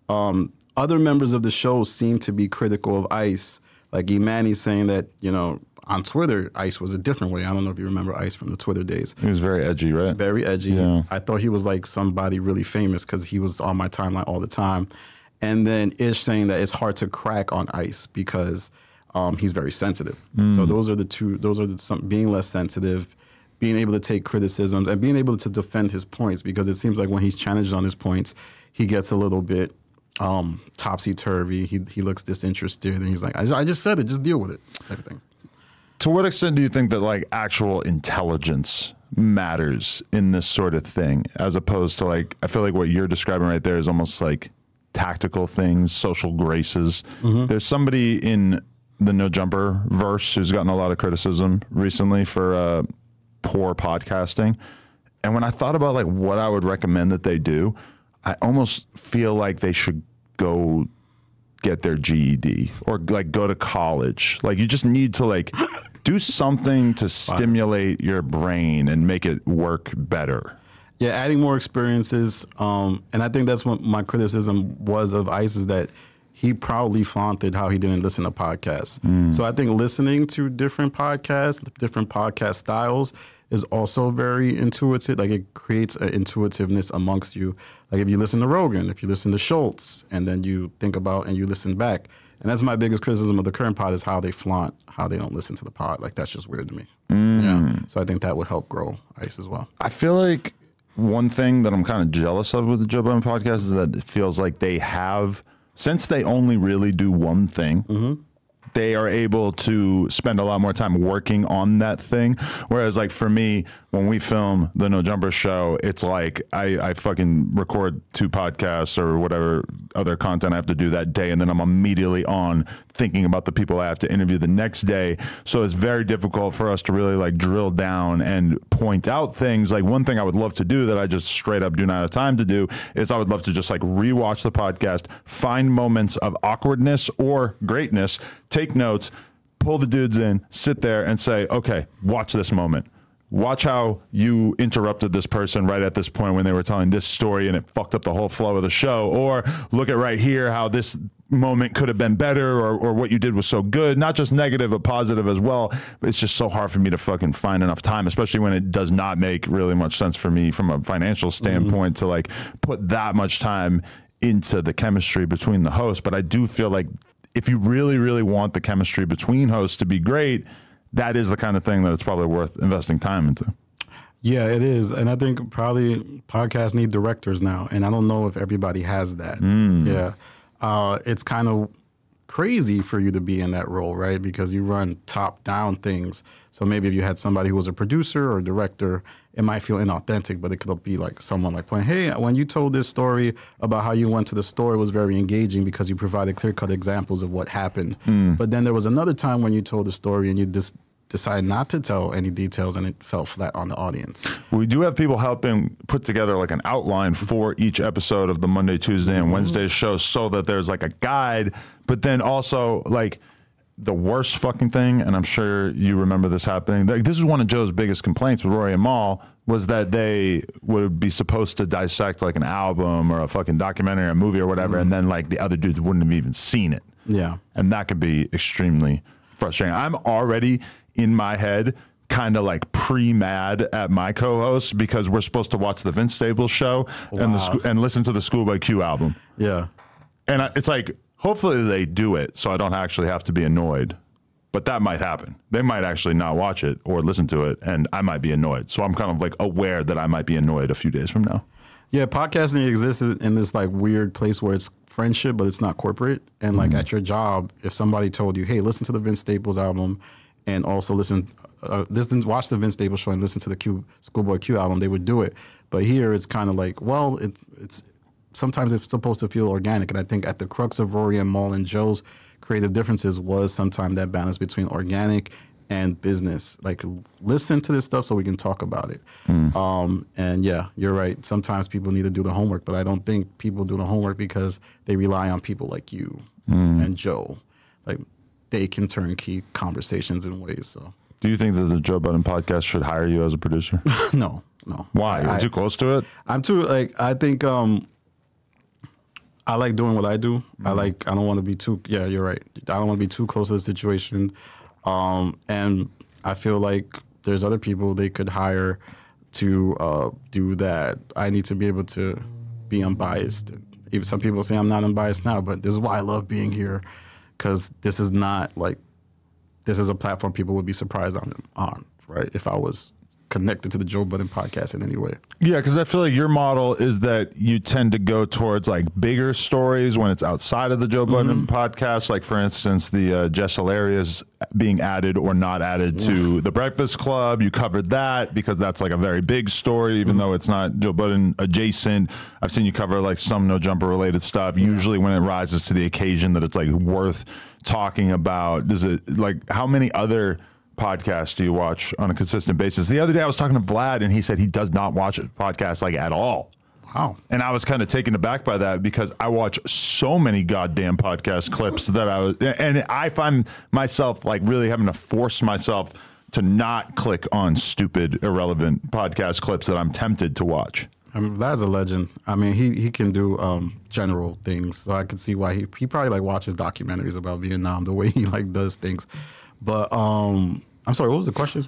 um, other members of the show seem to be critical of ICE. Like Imani's saying that, you know, on Twitter, ICE was a different way. I don't know if you remember ICE from the Twitter days. He was very edgy, right? Very edgy. Yeah. I thought he was like somebody really famous because he was on my timeline all the time. And then Ish saying that it's hard to crack on ICE because um, he's very sensitive. Mm. So those are the two, those are the, some, being less sensitive, being able to take criticisms, and being able to defend his points, because it seems like when he's challenged on his points, he gets a little bit um, topsy-turvy. He he looks disinterested, and he's like, I, I just said it, just deal with it, type of thing. To what extent do you think that like actual intelligence matters in this sort of thing, as opposed to like, I feel like what you're describing right there is almost like tactical things, social graces. Mm-hmm. There's somebody in the No Jumper verse who's gotten a lot of criticism recently for uh, poor podcasting. And when I thought about like what I would recommend that they do, I almost feel like they should go get their G E D or like go to college. Like you just need to like... do something to stimulate your brain and make it work better. Yeah, adding more experiences. Um, and I think that's what my criticism was of ICE, is that he proudly flaunted how he didn't listen to podcasts. Mm. So I think listening to different podcasts, different podcast styles is also very intuitive. Like it creates an intuitiveness amongst you. Like if you listen to Rogan, if you listen to Schultz, and then you think about and you listen back. And that's my biggest criticism of the current pod, is how they flaunt how they don't listen to the pod. Like, that's just weird to me. Mm. Yeah. So I think that would help grow ICE as well. I feel like one thing that I'm kind of jealous of with the Joe Budden podcast is that it feels like they have, since they only really do one thing, mm-hmm. they are able to spend a lot more time working on that thing. Whereas, like, for me, when we film the No Jumper show, it's like I, I fucking record two podcasts or whatever other content I have to do that day, and then I'm immediately on thinking about the people I have to interview the next day. So it's very difficult for us to really, like, drill down and point out things. Like, one thing I would love to do that I just straight up do not have time to do is I would love to just, like, rewatch the podcast, find moments of awkwardness or greatness, take notes, pull the dudes in, sit there and say, okay, watch this moment. Watch how you interrupted this person right at this point when they were telling this story and it fucked up the whole flow of the show. Or look at right here how this moment could have been better, or, or what you did was so good. Not just negative, but positive as well. It's just so hard for me to fucking find enough time, especially when it does not make really much sense for me from a financial standpoint mm-hmm. to like put that much time into the chemistry between the hosts. But I do feel like if you really, really want the chemistry between hosts to be great, that is the kind of thing that it's probably worth investing time into. Yeah, it is. And I think probably podcasts need directors now. And I don't know if everybody has that. Mm. Yeah. Uh, it's kind of crazy for you to be in that role, right? Because you run top-down things. So maybe if you had somebody who was a producer or a director, it might feel inauthentic, but it could be like someone like, hey, when you told this story about how you went to the store, it was very engaging because you provided clear-cut examples of what happened. Mm. But then there was another time when you told the story and you just decided not to tell any details and it fell flat on the audience. We do have people helping put together like an outline for each episode of the Monday, Tuesday, and mm-hmm. Wednesday show so that there's like a guide, but then also like... the worst fucking thing, and I'm sure you remember this happening. Like, this is one of Joe's biggest complaints with Rory and Mal, was that they would be supposed to dissect like an album or a fucking documentary or a movie or whatever, mm-hmm. and then like the other dudes wouldn't have even seen it. Yeah. And that could be extremely frustrating. I'm already in my head kind of like pre-mad at my co-hosts because we're supposed to watch the Vince Staples show wow. and the sc- and listen to the Schoolboy Q album. Yeah. And I, it's like... hopefully they do it so I don't actually have to be annoyed. But that might happen. They might actually not watch it or listen to it, and I might be annoyed. So I'm kind of like aware that I might be annoyed a few days from now. Yeah, podcasting exists in this like weird place where it's friendship, but it's not corporate. And like mm-hmm. at your job, if somebody told you, hey, listen to the Vince Staples album and also listen, uh, listen watch the Vince Staples show and listen to the Q, Schoolboy Q album, they would do it. But here it's kind of like, well, it, it's... sometimes it's supposed to feel organic. And I think at the crux of Rory and Mal and Joe's creative differences was sometimes that balance between organic and business. Like, listen to this stuff so we can talk about it. Mm. Um, and yeah, you're right. Sometimes people need to do the homework, but I don't think people do the homework because they rely on people like you mm. and Joe. Like, they can turnkey conversations in ways. So, do you think that the Joe Budden podcast should hire you as a producer? No, no. Why? You're too close to it? I'm too, like, I think um, I like doing what I do. Mm-hmm. I like, I don't want to be too, yeah, you're right. I don't want to be too close to the situation. Um, and I feel like there's other people they could hire to uh, do that. I need to be able to be unbiased. Even some people say I'm not unbiased now, but this is why I love being here, because this is not like, this is a platform people would be surprised on, on right, if I was connected to the Joe Budden podcast in any way. Yeah, because I feel like your model is that you tend to go towards like bigger stories when it's outside of the Joe Budden mm-hmm. podcast, like for instance, the uh, Jess Hilarious being added or not added yeah. to The Breakfast Club. You covered that because that's like a very big story, even mm-hmm. though it's not Joe Budden adjacent. I've seen you cover like some No Jumper related stuff, yeah. usually when it rises to the occasion that it's like worth talking about. Does it, like, how many other podcast do you watch on a consistent basis? The other day I was talking to Vlad and he said he does not watch podcasts like at all. Wow. And I was kind of taken aback by that because I watch so many goddamn podcast clips that I was, and I find myself like really having to force myself to not click on stupid, irrelevant podcast clips that I'm tempted to watch. I mean, Vlad's a legend. I mean, he, he can do um, general things. So I can see why he, he probably like watches documentaries about Vietnam, the way he like does things. But um, I'm sorry, what was the question?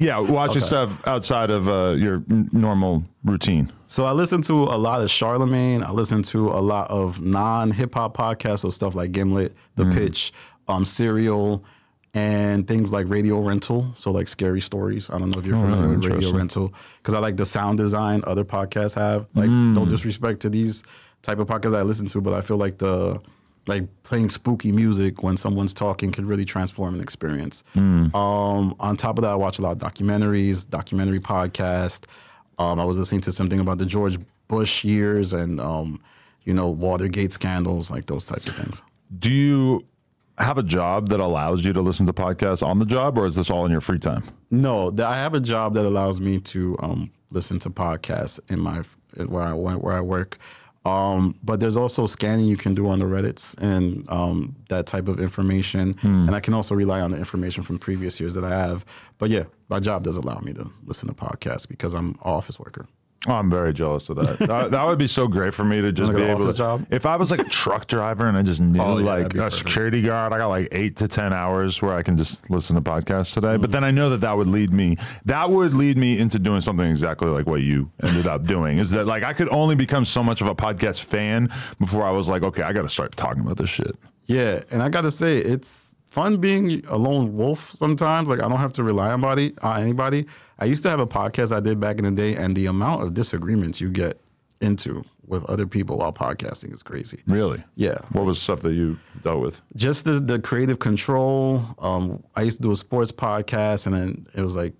yeah, watch okay. your stuff outside of uh, your n- normal routine. So I listen to a lot of Charlemagne. I listen to a lot of non-hip-hop podcasts, so stuff like Gimlet, The mm. Pitch, um, Serial, and things like Radio Rental, so like Scary Stories. I don't know if you're oh, familiar with Radio Rental, because I like the sound design other podcasts have. Like, mm. no disrespect to these type of podcasts I listen to, but I feel like the... like playing spooky music when someone's talking can really transform an experience. Mm. Um, on top of that, I watch a lot of documentaries, documentary podcast. Um, I was listening to something about the George Bush years and, um, you know, Watergate scandals, like those types of things. Do you have a job that allows you to listen to podcasts on the job, or is this all in your free time? No, I have a job that allows me to um, listen to podcasts in my where I, where I work. Um, but there's also scanning you can do on the Reddits and um, that type of information. Mm. And I can also rely on the information from previous years that I have. But yeah, my job does allow me to listen to podcasts because I'm an office worker. Oh, I'm very jealous of that. that. That would be so great for me to just like be able to. Job? If I was like a truck driver and I just knew oh, yeah, like a security guard, I got like eight to ten hours where I can just listen to podcasts today. Mm-hmm. But then I know that that would lead me. That would lead me into doing something exactly like what you ended up doing. Is that like I could only become so much of a podcast fan before I was like, okay, I got to start talking about this shit. Yeah, and I got to say it's fun being a lone wolf sometimes. Like I don't have to rely on body on anybody. I used to have a podcast I did back in the day, and the amount of disagreements you get into with other people while podcasting is crazy. Really? Yeah. What was stuff that you dealt with? Just the, the creative control. Um, I used to do a sports podcast, and then it was like,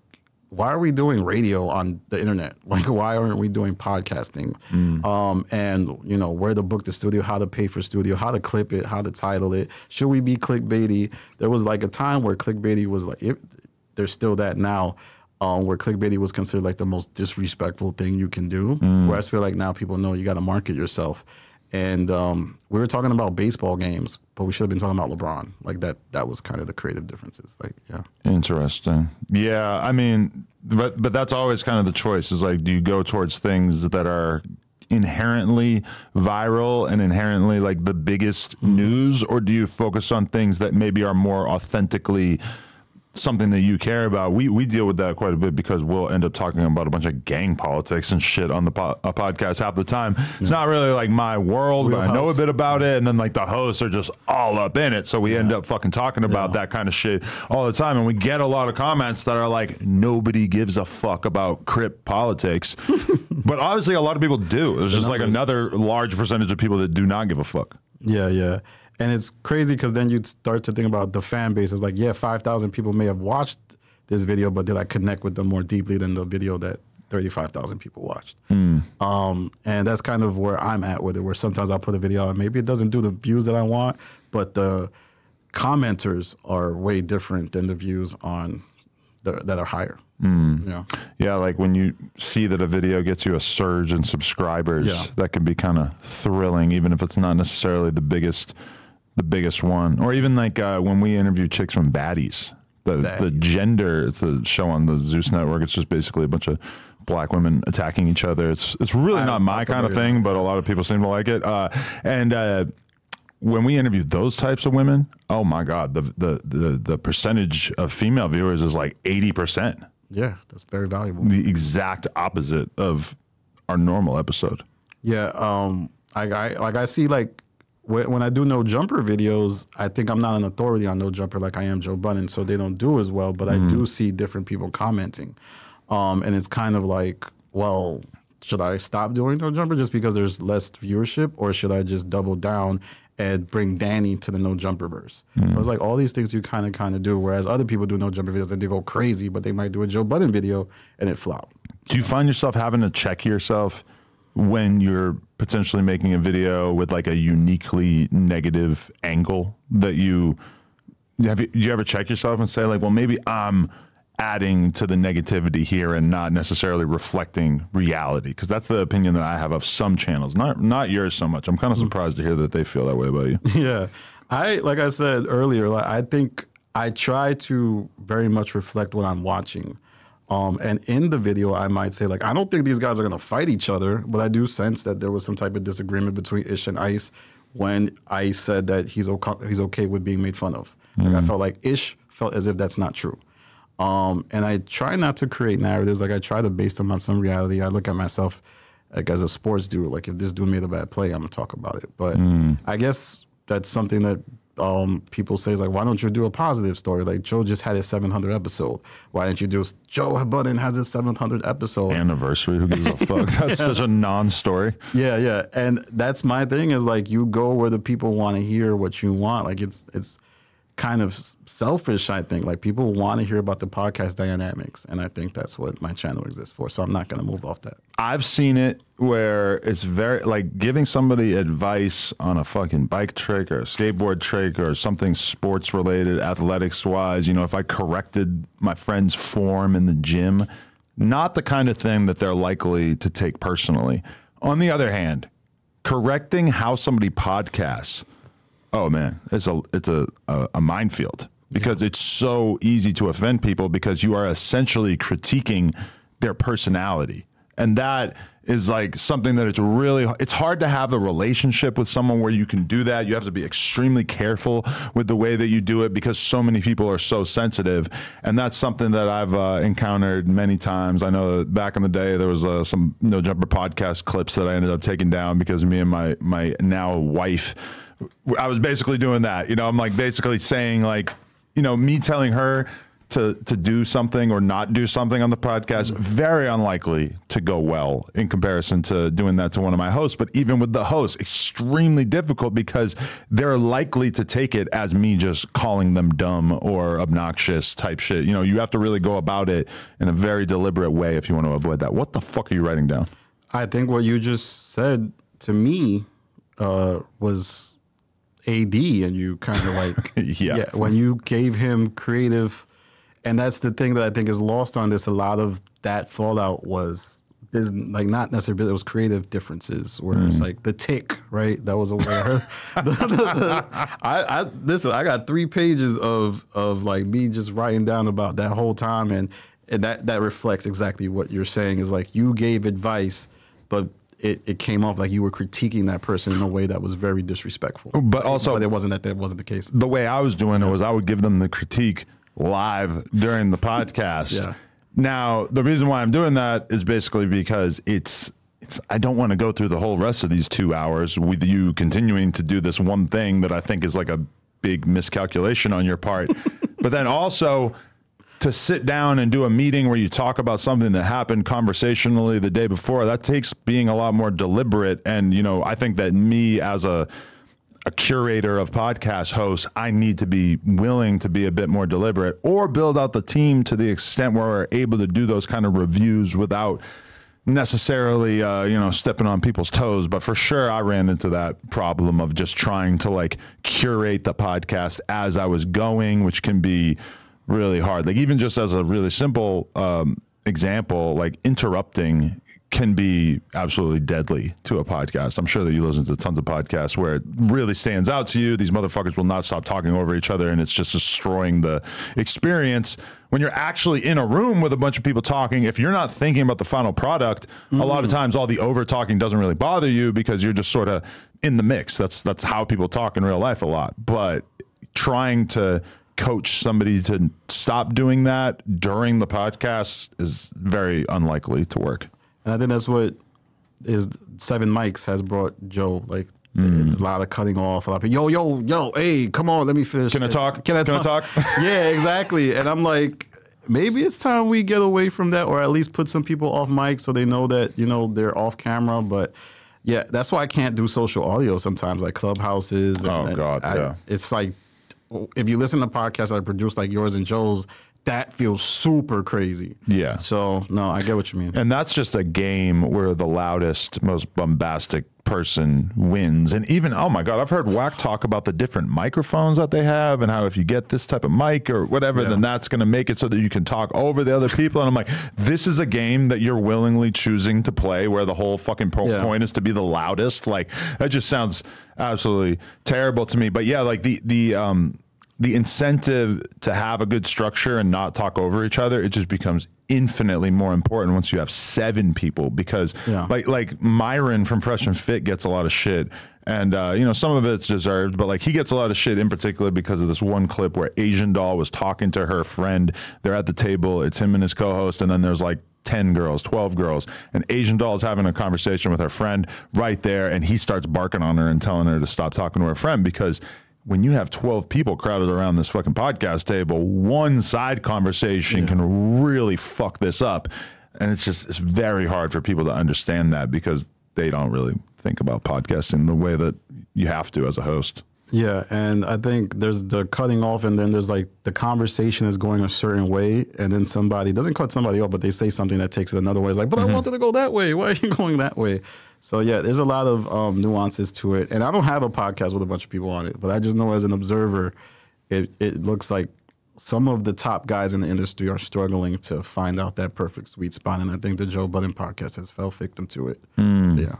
why are we doing radio on the internet? Like, why aren't we doing podcasting? Mm. Um, and, you know, where to book the studio, how to pay for studio, how to clip it, how to title it. Should we be clickbaity? There was like a time where clickbaity was like, it, there's still that now. Um, where clickbaity was considered like the most disrespectful thing you can do. Mm. Where I feel like now people know you got to market yourself. And um, we were talking about baseball games, but we should have been talking about LeBron. Like that, that was kind of the creative differences. Like, yeah. Interesting. Yeah, I mean, but but that's always kind of the choice is like, do you go towards things that are inherently viral and inherently like the biggest mm. news, or do you focus on things that maybe are more authentically something that you care about? We we deal with that quite a bit because we'll end up talking about a bunch of gang politics and shit on the po- a podcast half the time. It's yeah. not really like my world, Real but house. I know a bit about it. And then like the hosts are just all up in it. So we yeah. end up fucking talking about yeah. that kind of shit all the time. And we get a lot of comments that are like, nobody gives a fuck about Crip politics. But obviously a lot of people do. There's the just numbers. Like another large percentage of people that do not give a fuck. Yeah, yeah. And it's crazy because then you start to think about the fan base. It's like, yeah, five thousand people may have watched this video, but did I connect with them more deeply than the video that thirty-five thousand people watched? Mm. Um, and that's kind of where I'm at with it, where sometimes I'll put a video out and maybe it doesn't do the views that I want, but the commenters are way different than the views on the, that are higher. Mm. Yeah. Yeah, like when you see that a video gets you a surge in subscribers, yeah. that can be kind of thrilling, even if it's not necessarily the biggest the biggest one. Or even like uh, when we interview chicks from Baddies, the Baddies. the gender, it's a show on the Zeus Network. It's just basically a bunch of black women attacking each other. It's it's really not my kind of thing, but a lot of people seem to like it. Uh, and uh, when we interview those types of women, oh my God, the the the, the percentage of female viewers is like eighty percent. Yeah, that's very valuable. The exact opposite of our normal episode. Yeah, um, I, I like I see like when, when I do No Jumper videos, I think I'm not an authority on No Jumper like I am Joe Budden, so they don't do as well. But mm. I do see different people commenting, um, and it's kind of like, well, should I stop doing No Jumper just because there's less viewership, or should I just double down and bring Danny to the No Jumper verse? Mm. So it's like all these things you kind of kind of do, whereas other people do No Jumper videos and they go crazy, but they might do a Joe Budden video and it flopped. Do you find yourself having to check yourself when you're potentially making a video with like a uniquely negative angle that you have? You, do you ever check yourself and say like, well, maybe I'm adding to the negativity here and not necessarily reflecting reality? Because that's the opinion that I have of some channels, not not yours so much. I'm kind of surprised to hear that they feel that way about you. Yeah, I like I said earlier, like, I think I try to very much reflect what I'm watching, um, and in the video I might say like, I don't think these guys are gonna fight each other, but I do sense that there was some type of disagreement between Ish and Ice when Ice said that he's okay, he's okay with being made fun of. Like, mm. I felt like Ish felt as if that's not true. Um, and I try not to create narratives. Like, I try to base them on some reality. I look at myself like as a sports dude. Like, if this dude made a bad play, I'm going to talk about it. But mm. I guess that's something that um, people say is like, why don't you do a positive story? Like, Joe just had his seven hundred episode. Why didn't you do Joe Budden has his seven hundred episode? Anniversary? Who gives a fuck? That's yeah. such a non-story. Yeah, yeah. And that's my thing is like, you go where the people want to hear what you want. Like, it's it's. kind of selfish, I think. Like, people want to hear about the podcast dynamics, and I think that's what my channel exists for, so I'm not going to move off that. I've seen it where it's very, like, giving somebody advice on a fucking bike trick or a skateboard trick or something sports-related, athletics-wise, you know, if I corrected my friend's form in the gym, not the kind of thing that they're likely to take personally. On the other hand, correcting how somebody podcasts, oh man, it's a it's a, a, a minefield because yeah. it's so easy to offend people because you are essentially critiquing their personality. And that is like something that it's really, it's hard to have a relationship with someone where you can do that. You have to be extremely careful with the way that you do it because so many people are so sensitive. And that's something that I've uh, encountered many times. I know that back in the day, there was uh, some No Jumper podcast clips that I ended up taking down because me and my my now wife, I was basically doing that. You know, I'm like basically saying like, you know, me telling her to to do something or not do something on the podcast, very unlikely to go well in comparison to doing that to one of my hosts. But even with the hosts, extremely difficult because they're likely to take it as me just calling them dumb or obnoxious type shit. You know, you have to really go about it in a very deliberate way if you want to avoid that. What the fuck are you writing down? I think what you just said to me uh, was... A D, and you kind of like yeah. yeah when you gave him creative, and that's the thing that I think is lost on this. A lot of that fallout was business, like not necessarily, but it was creative differences where mm. it's like the tick, right? That was a word. I, I listen. I got three pages of of like me just writing down about that whole time, and, and that that reflects exactly what you're saying. Is like you gave advice, but It, it came off like you were critiquing that person in a way that was very disrespectful. But also, but it wasn't that that wasn't the case. The way I was doing it was I would give them the critique live during the podcast. yeah. Now, the reason why I'm doing that is basically because it's it's I don't want to go through the whole rest of these two hours with you continuing to do this one thing that I think is like a big miscalculation on your part. But then also, to sit down and do a meeting where you talk about something that happened conversationally the day before, that takes being a lot more deliberate. And, you know, I think that me as a a curator of podcast hosts, I need to be willing to be a bit more deliberate or build out the team to the extent where we're able to do those kind of reviews without necessarily, uh, you know, stepping on people's toes, but for sure I ran into that problem of just trying to like curate the podcast as I was going, which can be really hard. Like even just as a really simple um, example, like interrupting can be absolutely deadly to a podcast. I'm sure that you listen to tons of podcasts where it really stands out to you. These motherfuckers will not stop talking over each other, and it's just destroying the experience. When you're actually in a room with a bunch of people talking, if you're not thinking about the final product, mm. a lot of times all the over talking doesn't really bother you because you're just sort of in the mix. That's that's how people talk in real life a lot. But trying to coach somebody to stop doing that during the podcast is very unlikely to work. And I think that's what is Seven Mics has brought Joe, like, mm. a lot of cutting off, a lot of people, yo, yo, yo, hey, come on, let me finish. Can I talk? Can I Can talk? I talk? Yeah, exactly. And I'm like, maybe it's time we get away from that, or at least put some people off mic so they know that, you know, they're off camera. But yeah, that's why I can't do social audio sometimes, like Clubhouses. And, oh, and God, I, yeah. It's like, if you listen to podcasts that I produce like yours and Joe's, that feels super crazy. Yeah. So, no, I get what you mean. And that's just a game where the loudest, most bombastic person wins. And even, oh my God, I've heard Wack talk about the different microphones that they have and how if you get this type of mic or whatever, yeah. then that's going to make it so that you can talk over the other people. And I'm like, this is a game that you're willingly choosing to play where the whole fucking po- yeah. point is to be the loudest. Like, that just sounds absolutely terrible to me. But yeah, like the, the, um, the incentive to have a good structure and not talk over each other, it just becomes infinitely more important once you have seven people, because yeah. like like Myron from Fresh and Fit gets a lot of shit, and uh, you know, some of it's deserved, but like he gets a lot of shit in particular because of this one clip where Asian Doll was talking to her friend. They're at the table, it's him and his co-host, and then there's like ten girls, twelve girls, and Asian Doll is having a conversation with her friend right there, and he starts barking on her and telling her to stop talking to her friend, because when you have twelve people crowded around this fucking podcast table, one side conversation yeah. can really fuck this up. And it's just, it's very hard for people to understand that because they don't really think about podcasting the way that you have to as a host. Yeah. And I think there's the cutting off, and then there's like the conversation is going a certain way, and then somebody doesn't cut somebody off, but they say something that takes it another way. It's like, but mm-hmm. I wanted to go that way. Why are you going that way? So, yeah, there's a lot of um, nuances to it. And I don't have a podcast with a bunch of people on it, but I just know as an observer, it, it looks like some of the top guys in the industry are struggling to find out that perfect sweet spot. And I think the Joe Budden podcast has fell victim to it. Mm. Yeah.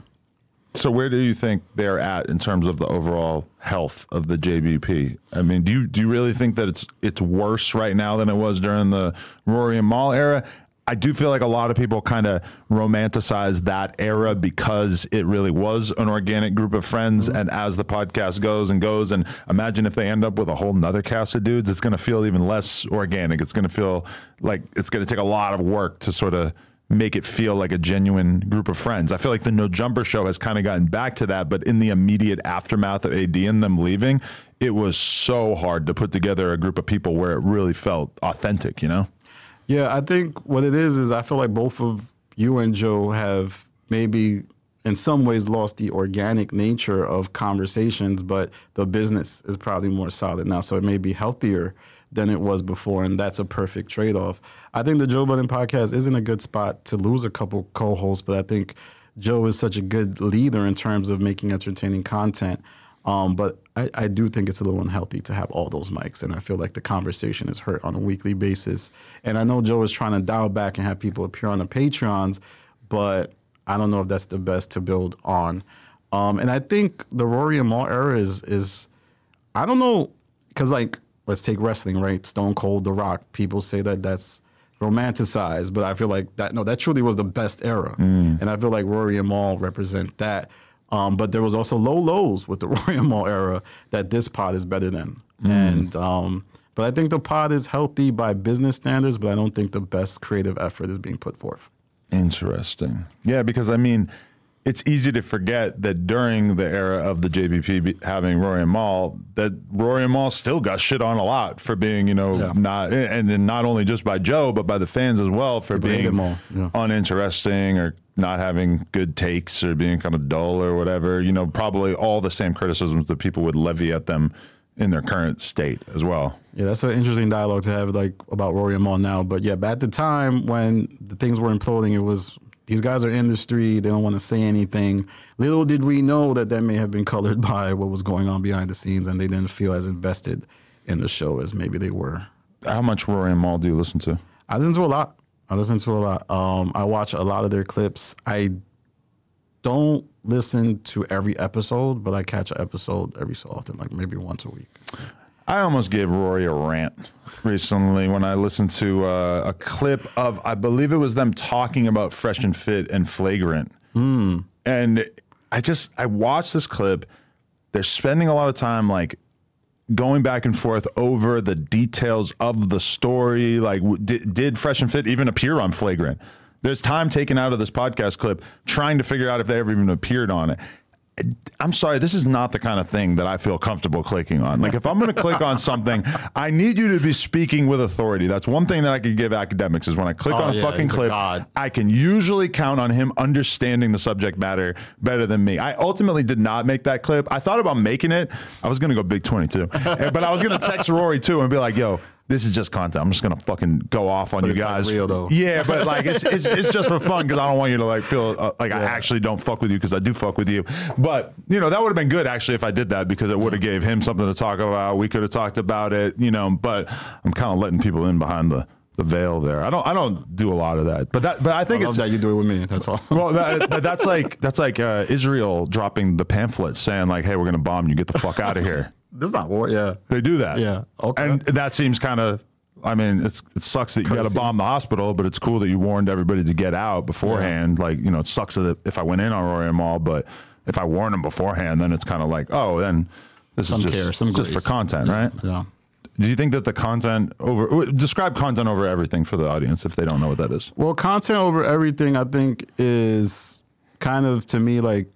So where do you think they're at in terms of the overall health of the J B P? I mean, do you do you really think that it's it's worse right now than it was during the Rory and Mal era? I do feel like a lot of people kind of romanticize that era because it really was an organic group of friends. Mm-hmm. And as the podcast goes and goes, and imagine if they end up with a whole nother cast of dudes, it's going to feel even less organic. It's going to feel like it's going to take a lot of work to sort of make it feel like a genuine group of friends. I feel like the No Jumper show has kind of gotten back to that, but in the immediate aftermath of A D and them leaving, it was so hard to put together a group of people where it really felt authentic, you know? Yeah, I think what it is is I feel like both of you and Joe have maybe in some ways lost the organic nature of conversations, but the business is probably more solid now, so it may be healthier than it was before, and that's a perfect trade-off. I think the Joe Budden podcast is in a good spot to lose a couple co-hosts, but I think Joe is such a good leader in terms of making entertaining content. Um, but I, I do think it's a little unhealthy to have all those mics, and I feel like the conversation is hurt on a weekly basis. And I know Joe is trying to dial back and have people appear on the Patreons, but I don't know if that's the best to build on. Um, and I think the Rory and Mal era is, is I don't know, because, like, let's take wrestling, right? Stone Cold, The Rock. People say that that's romanticized, but I feel like that, no, that truly was the best era. Mm. And I feel like Rory and Mal represent that. Um, but there was also low lows with the Rory and Mal era that this pod is better than. Mm. And um, but I think the pod is healthy by business standards, but I don't think the best creative effort is being put forth. Interesting. Yeah, because, I mean, it's easy to forget that during the era of the J B P having Rory and Mal, that Rory and Mal still got shit on a lot for being, you know, yeah. not, and, and not only just by Joe, but by the fans as well for People being yeah. uninteresting or not having good takes or being kind of dull or whatever, you know, probably all the same criticisms that people would levy at them in their current state as well. Yeah, that's an interesting dialogue to have, like, about Rory and Mal now. But yeah, but at the time when the things were imploding, it was these guys are industry. They don't want to say anything. Little did we know that that may have been colored by what was going on behind the scenes, and they didn't feel as invested in the show as maybe they were. How much Rory and Mal do you listen to? I listen to a lot. I listen to a lot. Um, I watch a lot of their clips. I don't listen to every episode, but I catch an episode every so often, like maybe once a week. I almost gave Rory a rant recently when I listened to uh, a clip of, I believe it was them talking about Fresh and Fit and Flagrant. Mm. And I just, I watched this clip. They're spending a lot of time like going back and forth over the details of the story. Like, did, did Fresh and Fit even appear on Flagrant? There's time taken out of this podcast clip trying to figure out if they ever even appeared on it. I'm sorry, this is not the kind of thing that I feel comfortable clicking on. Like, if I'm going to click on something, I need you to be speaking with authority. That's one thing that I could give academics is when I click oh, on a yeah, fucking clip, a I can usually count on him understanding the subject matter better than me. I ultimately did not make that clip. I thought about making it. I was going to go Big twenty-two, but I was going to text Rory, too, and be like, yo, this is just content. I'm just going to fucking go off on but you it's guys. Like real, though. Yeah, but like it's it's, it's just for fun because I don't want you to like feel uh, like yeah. I actually don't fuck with you because I do fuck with you. But, you know, that would have been good actually if I did that because it would have gave him something to talk about. We could have talked about it, you know, but I'm kind of letting people in behind the The veil there. I don't. I don't do a lot of that. But that. But I think I love it's that you do it with me. That's all. Well, that, but that's like that's like uh, Israel dropping the pamphlet saying like, "Hey, we're gonna bomb you. Get the fuck out of here." That's not war. Yeah, they do that. Yeah. Okay. And that seems kind of. I mean, it's it sucks that you got to bomb the hospital, but it's cool that you warned everybody to get out beforehand. Yeah. Like, you know, it sucks that if I went in on Rory and Mal, but if I warned them beforehand, then it's kind of like, oh, then this some is just, care, some just for content, yeah. right? Yeah. Do you think that the content over... Describe content over everything for the audience if they don't know what that is. Well, content over everything, I think, is kind of, to me, like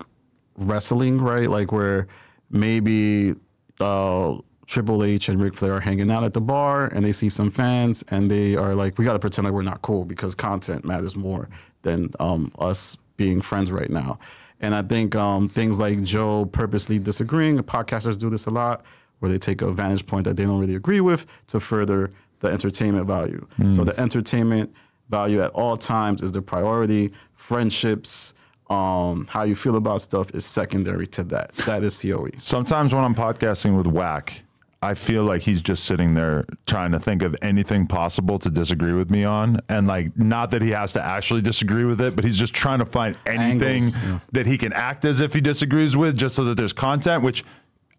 wrestling, right? Like where maybe uh, Triple H and Ric Flair are hanging out at the bar and they see some fans and they are like, we got to pretend like we're not cool because content matters more than um, us being friends right now. And I think um, things like Joe purposely disagreeing, podcasters do this a lot, where they take a vantage point that they don't really agree with to further the entertainment value. Mm. So the entertainment value at all times is the priority. Friendships, um, how you feel about stuff is secondary to that. That is C O E. Sometimes when I'm podcasting with Whack, I feel like he's just sitting there trying to think of anything possible to disagree with me on. And like, not that he has to actually disagree with it, but he's just trying to find anything Angles, yeah. that he can act as if he disagrees with just so that there's content, which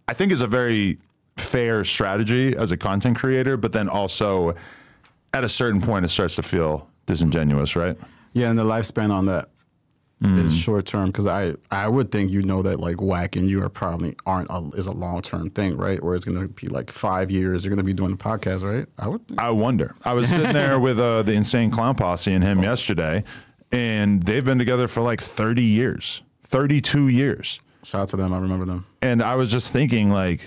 I think is a very... fair strategy as a content creator, but then also at a certain point it starts to feel disingenuous, right? Yeah, and the lifespan on that mm. is short term because I I would think you know that like Whack and you are probably aren't a, is a long term thing, right? Where it's going to be like five years, you're going to be doing the podcast, right? I would. Think. I wonder. I was sitting there with uh, the Insane Clown Posse and him oh. yesterday, and they've been together for like thirty years, thirty-two years. Shout out to them. I remember them. And I was just thinking like.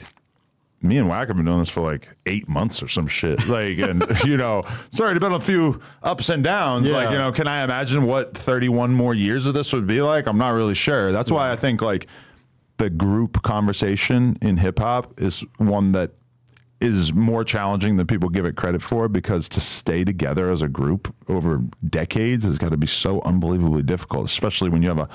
Me and Wack have been doing this for like eight months or some shit. Like, and you know, sorry, there's been a few ups and downs. Yeah. Like, you know, can I imagine what thirty-one more years of this would be like? I'm not really sure. That's yeah. why I think like the group conversation in hip hop is one that is more challenging than people give it credit for because to stay together as a group over decades has got to be so unbelievably difficult, especially when you have a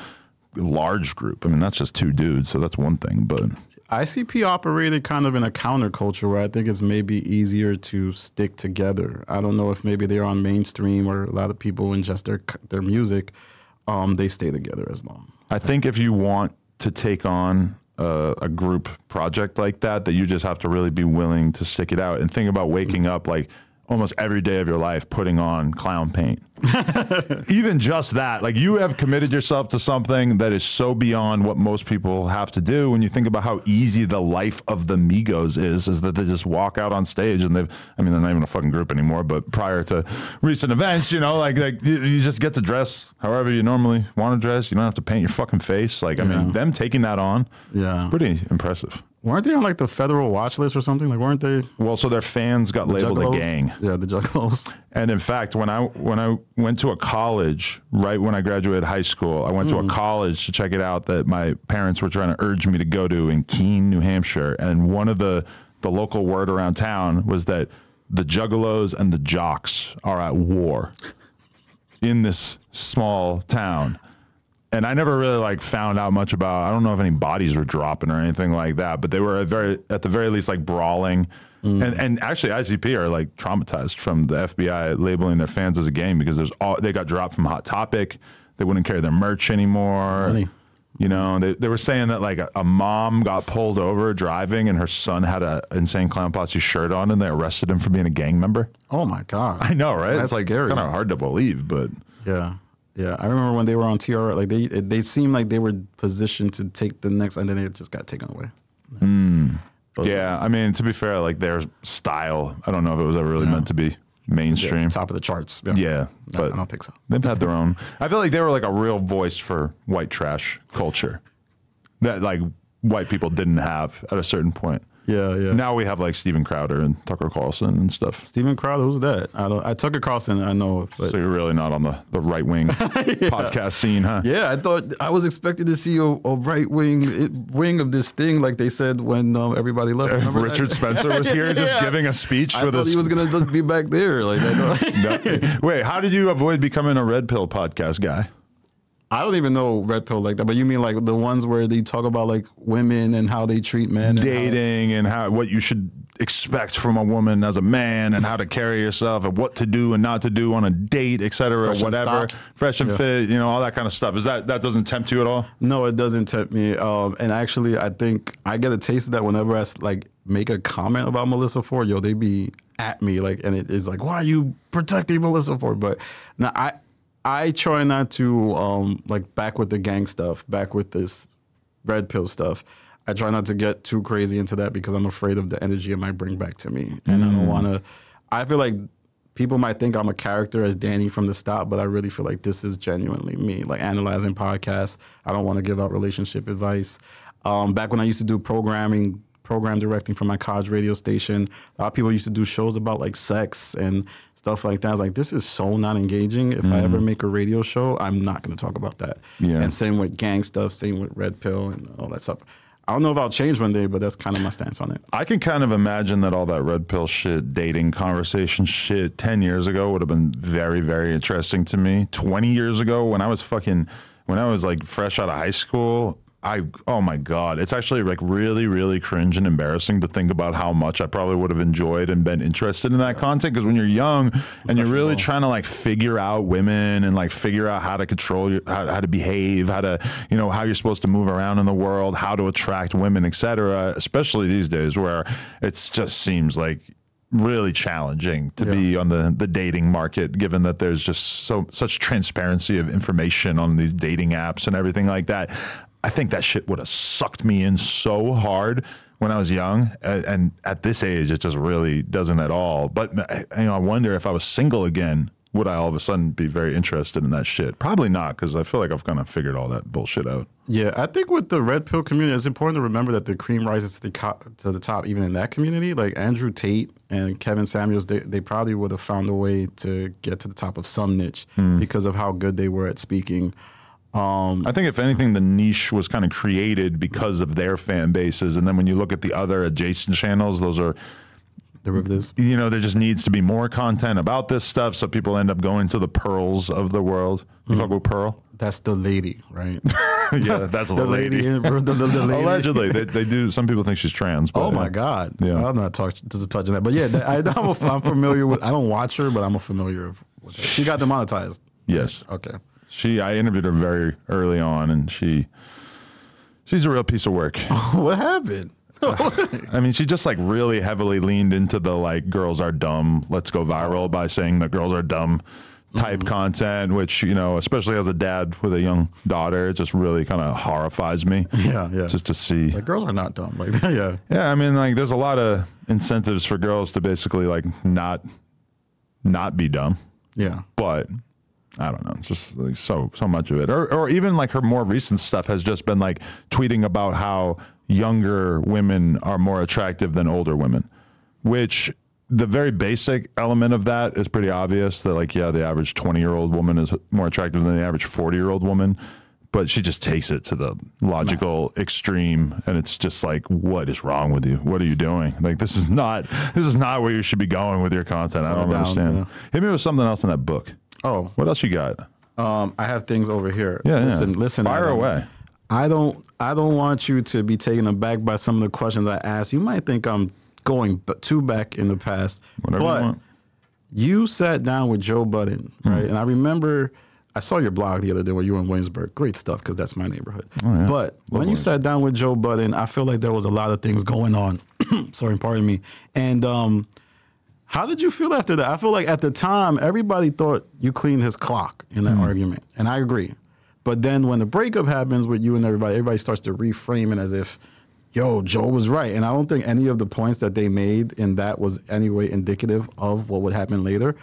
large group. I mean, that's just two dudes, so that's one thing, but. I C P operated kind of in a counterculture where I think it's maybe easier to stick together. I don't know if maybe they're on mainstream or a lot of people ingest their their music. Um, they stay together as long. I think if you want to take on a, a group project like that, that you just have to really be willing to stick it out and think about waking up like almost every day of your life putting on clown paint. Even just that, like you have committed yourself to something that is so beyond what most people have to do. When you think about how easy the life of the Migos is, is that they just walk out on stage and they've, I mean, they're not even a fucking group anymore, but prior to recent events, you know, like, like you, you just get to dress however you normally want to dress. You don't have to paint your fucking face. Like, I yeah. mean, them taking that on, yeah, it's pretty impressive. Weren't they on like the federal watch list or something? Like, weren't they? Well, so their fans got the labeled Juggalos? A gang. Yeah, the Juggalos. And in fact, when I when I went to a college, right when I graduated high school, I went mm. to a college to check it out that my parents were trying to urge me to go to in Keene, New Hampshire. And one of the, the local word around town was that the Juggalos and the Jocks are at war. in this small town. And I never really like found out much about, I don't know if any bodies were dropping or anything like that, but they were at very, at the very least like brawling. Mm. And and actually I C P are like traumatized from the F B I labeling their fans as a gang because there's all, they got dropped from Hot Topic. They wouldn't carry their merch anymore. Really? You know, they they were saying that like a, a mom got pulled over driving and her son had a Insane Clown Posse shirt on and they arrested him for being a gang member. Oh my God. I know, right? That's it's like kind of hard to believe, but yeah. Yeah, I remember when they were on T R L, like they they seemed like they were positioned to take the next, and then it just got taken away. Yeah, mm. yeah I mean, to be fair, like their style, I don't know if it was ever really yeah. meant to be mainstream. Yeah, top of the charts. Yeah, yeah no, but I don't think so. They've had their own. I feel like they were like a real voice for white trash culture that like white people didn't have at a certain point. Yeah, yeah. Now we have like Steven Crowder and Tucker Carlson and stuff. Steven Crowder, who's that? I don't. I Tucker Carlson, I know. But. So you're really not on the, the right wing yeah. podcast scene, huh? Yeah, I thought I was expected to see a, a right wing wing of this thing, like they said when um, everybody left. If Richard that? Spencer was here, yeah. just giving a speech. I for thought this. He was gonna just be back there. Like, I no. Wait, how did you avoid becoming a Red Pill podcast guy? I don't even know Red Pill like that, but you mean like the ones where they talk about like women and how they treat men, dating, and how, and how what you should expect from a woman as a man, and how to carry yourself, and what to do and not to do on a date, et cetera, fresh whatever, and fresh and yeah. fit, you know, all that kind of stuff. Is that that doesn't tempt you at all? No, it doesn't tempt me. Um, and actually, I think I get a taste of that whenever I like make a comment about Melissa Ford. Yo, they be at me like, and it is like, why are you protecting Melissa Ford? But now I. I try not to, um, like, back with the gang stuff, back with this Red Pill stuff. I try not to get too crazy into that because I'm afraid of the energy it might bring back to me. And mm. I don't want to... I feel like people might think I'm a character as Danny from the stop, but I really feel like this is genuinely me, like, analyzing podcasts. I don't want to give out relationship advice. Um, back when I used to do programming, program directing for my college radio station, a lot of people used to do shows about, like, sex and... stuff like that. I was like, this is so not engaging. If mm. I ever make a radio show, I'm not going to talk about that. Yeah. And same with gang stuff, same with Red Pill and all that stuff. I don't know if I'll change one day, but that's kind of my stance on it. I can kind of imagine that all that Red Pill shit, dating conversation shit ten years ago would have been very, very interesting to me. twenty years ago when I was fucking, when I was like fresh out of high school, I, oh my God, it's actually like really, really cringe and embarrassing to think about how much I probably would have enjoyed and been interested in that content. Because when you're young and you're really trying to like figure out women and like figure out how to control, your, how, how to behave, how to, you know, how you're supposed to move around in the world, how to attract women, et cetera, especially these days where it just seems like really challenging to yeah. be on the, the dating market, given that there's just so such transparency of information on these dating apps and everything like that. I think that shit would have sucked me in so hard when I was young. And at this age, it just really doesn't at all. But you know, I wonder if I was single again, would I all of a sudden be very interested in that shit? Probably not, because I feel like I've kind of figured all that bullshit out. Yeah, I think with the Red Pill community, it's important to remember that the cream rises to the co- to the top, even in that community. Like Andrew Tate and Kevin Samuels, they, they probably would have found a way to get to the top of some niche mm. because of how good they were at speaking. Um, I think if anything, the niche was kind of created because of their fan bases. And then when you look at the other adjacent channels, those are derivatives. You know, there just needs to be more content about this stuff. So people end up going to the Pearls of the world. You mm. fuck with Pearl? That's the lady, right? Yeah, that's the, the lady. lady. the, the, the lady. Allegedly, they, they do. Some people think she's trans. But, oh my God! Yeah, I'm not talk, touching that. But yeah, I, I'm, a, I'm familiar with. I don't watch her, but I'm a familiar with her. She got demonetized. Yes. Okay. She, I interviewed her very early on, and she, she's a real piece of work. What happened? I mean, she just like really heavily leaned into the like girls are dumb, let's go viral by saying that girls are dumb type mm-hmm. content, which, you know, especially as a dad with a young daughter, it just really kind of horrifies me. Yeah, yeah. Just to see. Like, girls are not dumb. Like, yeah. Yeah, I mean, like, there's a lot of incentives for girls to basically like not, not be dumb. Yeah. But... I don't know. It's just like so so much of it. Or or even like her more recent stuff has just been like tweeting about how younger women are more attractive than older women, which the very basic element of that is pretty obvious that like, yeah, the average twenty-year-old woman is more attractive than the average forty-year-old woman. But she just takes it to the logical nice. extreme, and it's just like, what is wrong with you? What are you doing? Like, this is not this is not where you should be going with your content. It's I don't down, understand. You know? Hit me with something else in that book. Oh, what else you got? Um, I have things over here. Yeah, listen, yeah. listen. Fire away. I don't. I don't want you to be taken aback by some of the questions I asked. You might think I'm going too back in the past. Whatever but you want. You sat down with Joe Budden, right? Mm. And I remember I saw your blog the other day when you were in Williamsburg. Great stuff, because that's my neighborhood. Oh, yeah. But Love when you Williams. sat down with Joe Budden, I feel like there was a lot of things going on. Sorry, pardon me. And um, how did you feel after that? I feel like at the time, everybody thought you cleaned his clock in that mm. argument. And I agree. But then when the breakup happens with you and everybody, everybody starts to reframe it as if, yo, Joe was right. And I don't think any of the points that they made in that was any way indicative of what would happen later.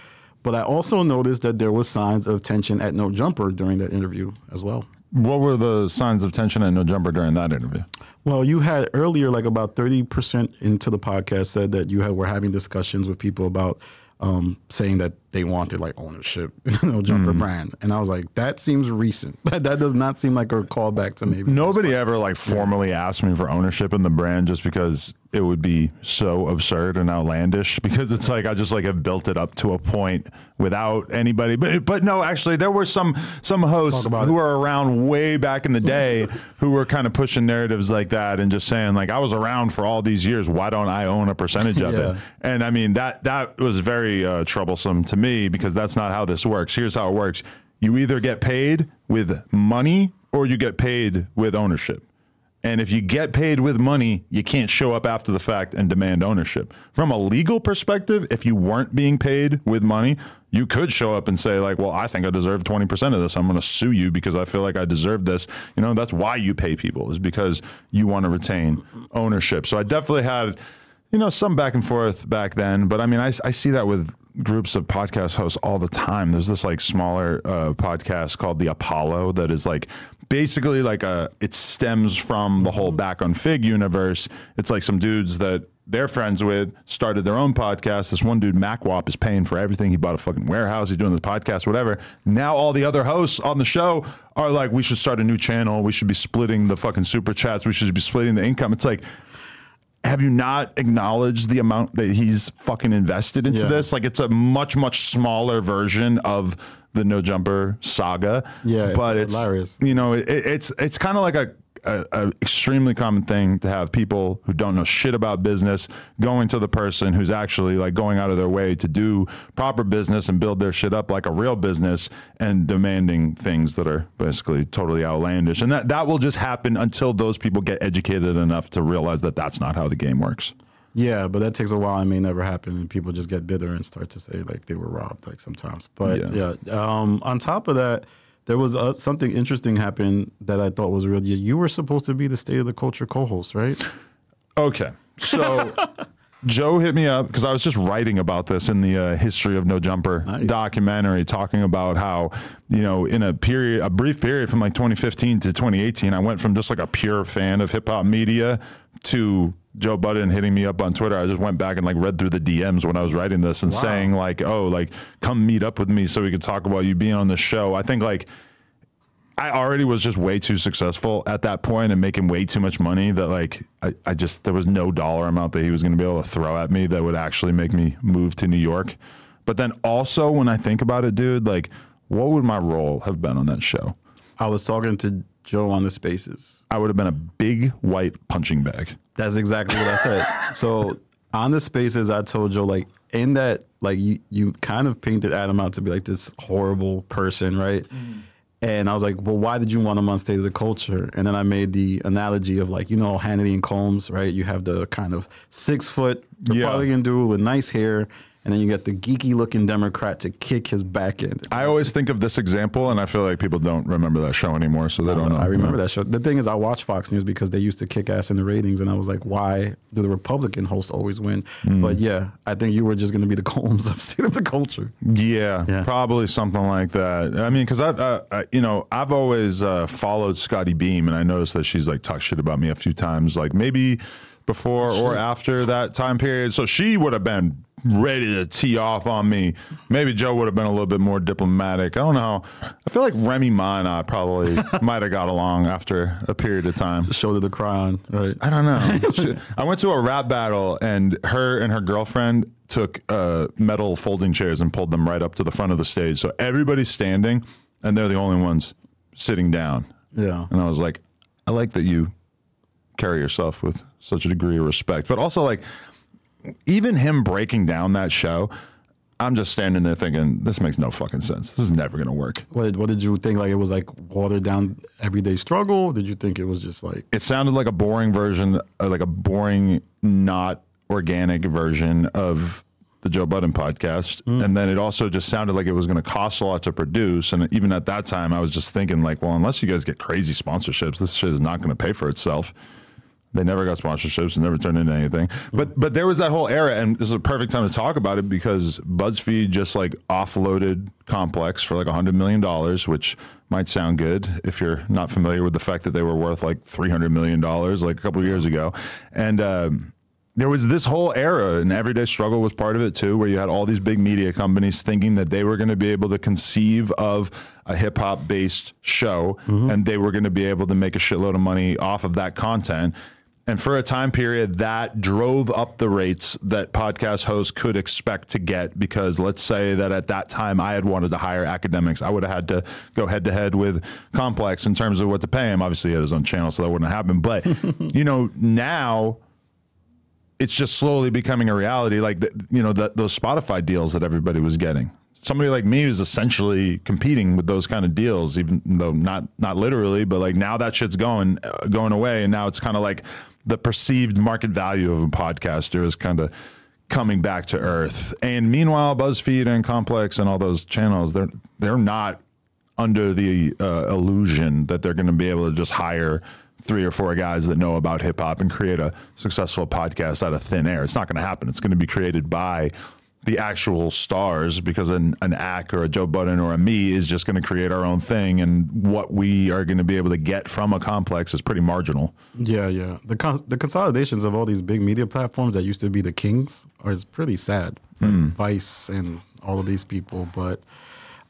But I also noticed that there was signs of tension at No Jumper during that interview as well. What were the signs of tension at No Jumper during that interview? Well, you had earlier, like about thirty percent into the podcast said that you had, were having discussions with people about um, saying that they wanted like ownership in No Jumper mm. brand. And I was like, that seems recent. That does not seem like a callback to maybe. Nobody ever like formally asked me for ownership in the brand just because it would be so absurd and outlandish, because it's like I just like have built it up to a point without anybody. But but no, actually, there were some some hosts who were around way back in the day who were kind of pushing narratives like that and just saying like, I was around for all these years. Why don't I own a percentage of yeah. it? And I mean, that that was very uh, troublesome to me. Me, because that's not how this works. Here's how it works. You either get paid with money or you get paid with ownership. And if you get paid with money, you can't show up after the fact and demand ownership. From a legal perspective, if you weren't being paid with money, you could show up and say like, well, I think I deserve twenty percent of this. I'm going to sue you because I feel like I deserve this. You know, that's why you pay people, is because you want to retain ownership. So I definitely had, you know, some back and forth back then. But I mean, I, I see that with groups of podcast hosts all the time. There's this like smaller uh, podcast called The Apollo that is like basically like a, it stems from the whole Back on Fig universe. It's like some dudes that they're friends with started their own podcast. This one dude, MacWap, is paying for everything. He bought a fucking warehouse. He's doing this podcast, whatever. Now all the other hosts on the show are like, we should start a new channel. We should be splitting the fucking super chats. We should be splitting the income. It's like, have you not acknowledged the amount that he's fucking invested into yeah. this? Like, it's a much, much smaller version of the No Jumper saga. Yeah, but it's, it's hilarious. You know, it, it's it's kind of like a, a, a extremely common thing to have people who don't know shit about business going to the person who's actually like going out of their way to do proper business and build their shit up like a real business and demanding things that are basically totally outlandish. And that, that will just happen until those people get educated enough to realize that that's not how the game works. Yeah, but that takes a while. It may never happen, and people just get bitter and start to say like they were robbed, like sometimes. But yeah, yeah. Um, on top of that, there was uh, something interesting happened that I thought was real. You were supposed to be the State of the Culture co-host, right? Okay, so Joe hit me up because I was just writing about this in the uh, History of No Jumper nice. documentary, talking about how, you know, in a period, a brief period from like twenty fifteen to twenty eighteen, I went from just like a pure fan of hip hop media to Joe Budden hitting me up on Twitter. I just went back and like read through the D Ms when I was writing this and wow. saying like, oh, like come meet up with me so we could talk about you being on the show. I think like I already was just way too successful at that point and making way too much money that like I, I just, there was no dollar amount that he was going to be able to throw at me that would actually make me move to New York. But then also when I think about it, dude, like what would my role have been on that show? I was talking to Joe on the Spaces. I would have been a big white punching bag. That's exactly what I said. So on the Spaces, I told Joe, like, in that, like, you, you kind of painted Adam out to be, like, this horrible person, right? Mm. And I was like, well, why did you want him on State of the Culture? And then I made the analogy of, like, you know, Hannity and Combs, right? You have the kind of six-foot Republican yeah. dude with nice hair, and then you got the geeky-looking Democrat to kick his back end. I always think of this example, and I feel like people don't remember that show anymore, so they no, don't know. I remember no. that show. The thing is, I watch Fox News because they used to kick ass in the ratings, and I was like, why do the Republican hosts always win? Mm. But yeah, I think you were just going to be the Combs of State of the Culture. Yeah, yeah. Probably something like that. I mean, because I've, uh, you know, I've always uh, followed Scotty Beam, and I noticed that she's like talked shit about me a few times, like maybe before or after that time period. So she would have been ready to tee off on me. Maybe Joe would have been a little bit more diplomatic. I don't know. I feel like Remy Ma and I probably might have got along after a period of time. Shoulder to cry on, right? I don't know. She, I went to a rap battle, and her and her girlfriend took uh, metal folding chairs and pulled them right up to the front of the stage. So everybody's standing, and they're the only ones sitting down. Yeah. And I was like, I like that you carry yourself with such a degree of respect. But also, like, even him breaking down that show, I'm just standing there thinking, this makes no fucking sense. This is never going to work. What, what did you think? Like, it was like watered down everyday struggle? Did you think it was just like... It sounded like a boring version, uh, like a boring, not organic version of the Joe Budden podcast. Mm. And then it also just sounded like it was going to cost a lot to produce. And even at that time, I was just thinking like, well, unless you guys get crazy sponsorships, this shit is not going to pay for itself. They never got sponsorships and never turned into anything. But but there was that whole era, and this is a perfect time to talk about it because BuzzFeed just like offloaded Complex for like one hundred million dollars, which might sound good if you're not familiar with the fact that they were worth like three hundred million dollars like a couple of years ago. And um, there was this whole era, and Everyday Struggle was part of it too, where you had all these big media companies thinking that they were going to be able to conceive of a hip-hop based show, mm-hmm. and they were going to be able to make a shitload of money off of that content. And for a time period, that drove up the rates that podcast hosts could expect to get, because let's say that at that time I had wanted to hire academics. I would have had to go head-to-head with Complex in terms of what to pay him. Obviously, he had his own channel, so that wouldn't happen. But, you know, now it's just slowly becoming a reality, like, the, you know, the, those Spotify deals that everybody was getting. Somebody like me is essentially competing with those kind of deals, even though not not literally, but like now that shit's going, uh, going away, and now it's kind of like the perceived market value of a podcaster is kind of coming back to earth. And meanwhile, BuzzFeed and Complex and all those channels, they're they're not under the uh, illusion that they're going to be able to just hire three or four guys that know about hip hop and create a successful podcast out of thin air. It's not going to happen. It's going to be created by the actual stars, because an, an act or a Joe Budden or a me is just going to create our own thing, and what we are going to be able to get from a Complex is pretty marginal. Yeah, yeah. The con- the consolidations of all these big media platforms that used to be the kings are pretty sad. Like mm. Vice and all of these people, but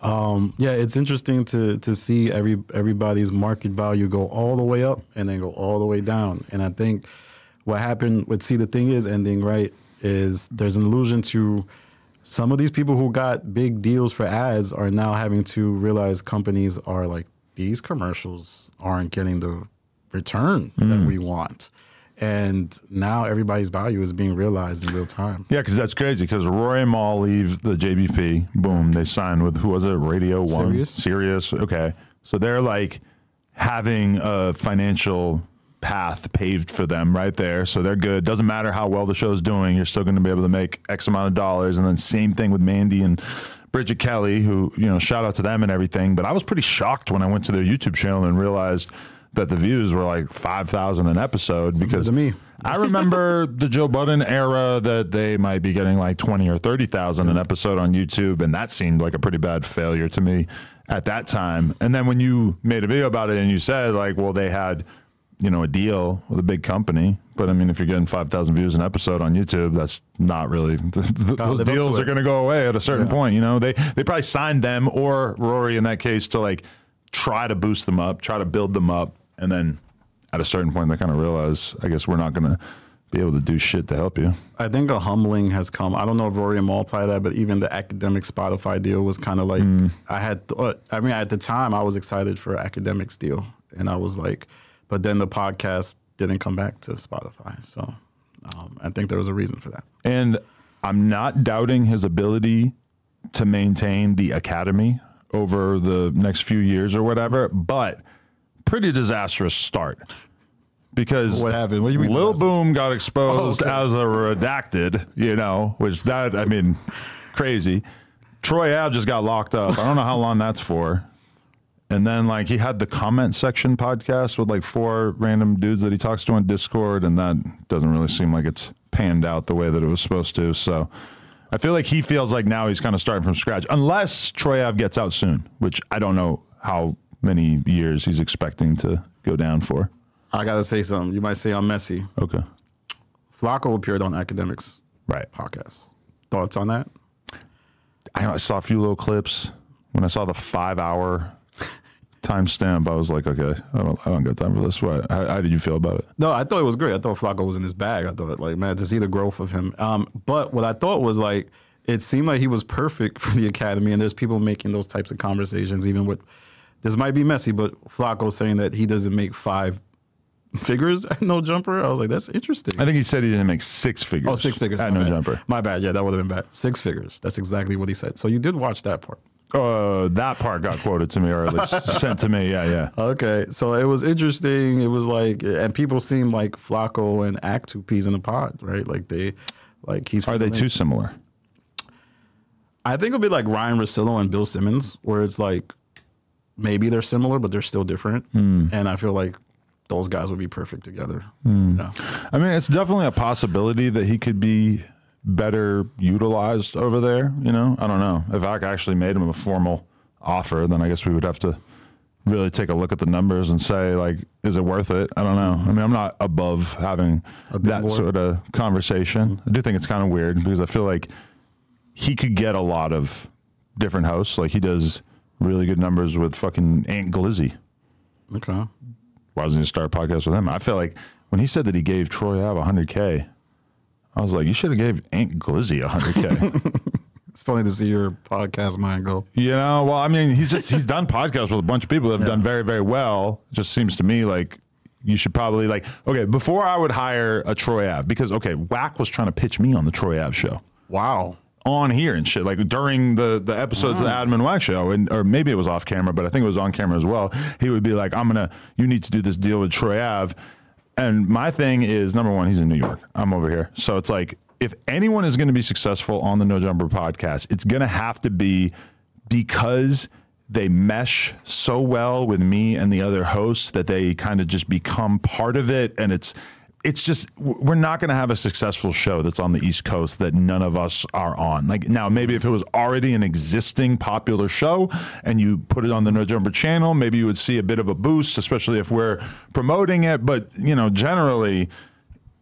um, yeah, it's interesting to to see every everybody's market value go all the way up and then go all the way down. And I think what happened with See the Thing Is ending, right, is there's an allusion to some of these people who got big deals for ads are now having to realize companies are like, these commercials aren't getting the return mm. that we want. And now everybody's value is being realized in real time. Yeah, because that's crazy, because Rory and Mal leave the J B P. Boom, they signed with, who was it, Radio One? Sirius. Sirius, okay. So they're like having a financial path paved for them right there, so they're good. Doesn't matter how well the show's doing, you're still going to be able to make X amount of dollars. And then same thing with Mandy and Bridget Kelly, who, you know, shout out to them and everything. But I was pretty shocked when I went to their YouTube channel and realized that the views were like five thousand an episode. Something because to me. I remember the Joe Budden era that they might be getting like twenty or thirty thousand yeah. an episode on YouTube, and that seemed like a pretty bad failure to me at that time. And then when you made a video about it and you said like, well, they had, you know, a deal with a big company. But I mean, if you're getting five thousand views an episode on YouTube, that's not really, th- th- those deals are going to go away at a certain yeah. point. You know, they, they probably signed them or Rory in that case to like try to boost them up, try to build them up. And then at a certain point, they kind of realize, I guess we're not going to be able to do shit to help you. I think a humbling has come. I don't know if Rory and Mal apply that, but even the academic Spotify deal was kind of like, mm. I had, th- I mean, at the time I was excited for academics deal, and I was like, but then the podcast didn't come back to Spotify. So um, I think there was a reason for that. And I'm not doubting his ability to maintain the academy over the next few years or whatever, but pretty disastrous start. Because what happened? What do you mean Lil Boom got exposed oh, okay. as a redacted, you know, which that, I mean, crazy. Troy Ave just got locked up. I don't know how long that's for. And then, like, he had the comment section podcast with, like, four random dudes that he talks to on Discord, and that doesn't really seem like it's panned out the way that it was supposed to. So I feel like he feels like now he's kind of starting from scratch, unless Troy Ave gets out soon, which I don't know how many years he's expecting to go down for. I got to say something. You might say I'm messy. Okay. Flacco appeared on Academics' right podcast. Thoughts on that? I, I saw a few little clips. When I saw the five-hour timestamp, I was like, okay, I don't, I don't got time for this. What? How, how did you feel about it? No, I thought it was great. I thought Flacco was in his bag. I thought, like, man, to see the growth of him. Um, but what I thought was, like, it seemed like he was perfect for the academy, and there's people making those types of conversations, even with – this might be messy, but Flacco saying that he doesn't make five figures at no jumper. I was like, that's interesting. I think he said he didn't make six figures. Oh, six figures. At no jumper. My bad. Yeah, that would have been bad. Six figures. That's exactly what he said. So you did watch that part. Uh, that part got quoted to me, or at least sent to me. Yeah, yeah. Okay, so it was interesting. It was like, and people seem like Flacco and Act two peas in a pod, right? Like they, like he's. Are they too similar? I think it'll be like Ryan Russillo and Bill Simmons, where it's like maybe they're similar, but they're still different. Mm. And I feel like those guys would be perfect together. Mm. You know? I mean, it's definitely a possibility that he could be better utilized over there, you know? I don't know. If I actually made him a formal offer, then I guess we would have to really take a look at the numbers and say, like, is it worth it? I don't know. I mean, I'm not above having that more. sort of conversation. I do think it's kind of weird because I feel like he could get a lot of different hosts. Like, he does really good numbers with fucking Aunt Glizzy. Okay. Why doesn't he start a podcast with him? I feel like when he said that he gave Troy Ave one hundred K, I was like, you should have gave Aunt Glizzy one hundred K. It's funny to see your podcast mind go. You know, well, I mean, he's just he's done podcasts with a bunch of people that have yeah. done very, very well. It just seems to me like you should probably, like, okay, before I would hire a Troy Ave, because, okay, Wack was trying to pitch me on the Troy Ave show. Wow. On here and shit, like during the, the episodes wow. of the Adam and Wack show, and or maybe it was off camera, but I think it was on camera as well. He would be like, I'm going to, you need to do this deal with Troy Ave. And my thing is, number one, he's in New York. I'm over here. So it's like, if anyone is going to be successful on the No Jumper podcast, it's going to have to be because they mesh so well with me and the other hosts that they kind of just become part of it. And it's it's just, we're not going to have a successful show that's on the East Coast that none of us are on. Like, now, maybe if it was already an existing popular show and you put it on the No Jumper channel, maybe you would see a bit of a boost, especially if we're promoting it. But, you know, generally,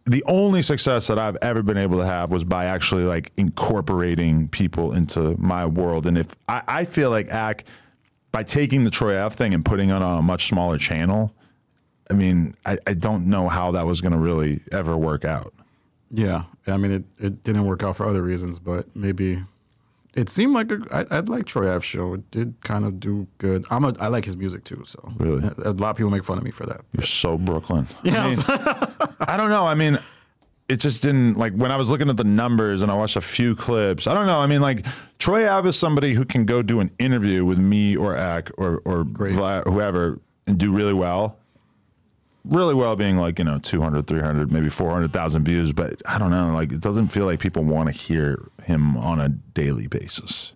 the only success that I've ever been able to have was by actually, like, incorporating people into my world. And if I, I feel like Ack, by taking the Troy Ave thing and putting it on a much smaller channel, I mean, I, I don't know how that was going to really ever work out. Yeah. I mean, it, it didn't work out for other reasons, but maybe it seemed like a, I, I'd like Troy Ave's show. It did kind of do good. I'm a, I like his music, too. So really? A, a lot of people make fun of me for that. You're so Brooklyn. Yeah. I, mean, I don't know. I mean, it just didn't, like, when I was looking at the numbers and I watched a few clips, I don't know. I mean, like, Troy Ave is somebody who can go do an interview with me or Ack or, or Vla, whoever and do really well. Really well being like, you know, two hundred, three hundred, maybe four hundred thousand views. But I don't know, like, it doesn't feel like people want to hear him on a daily basis.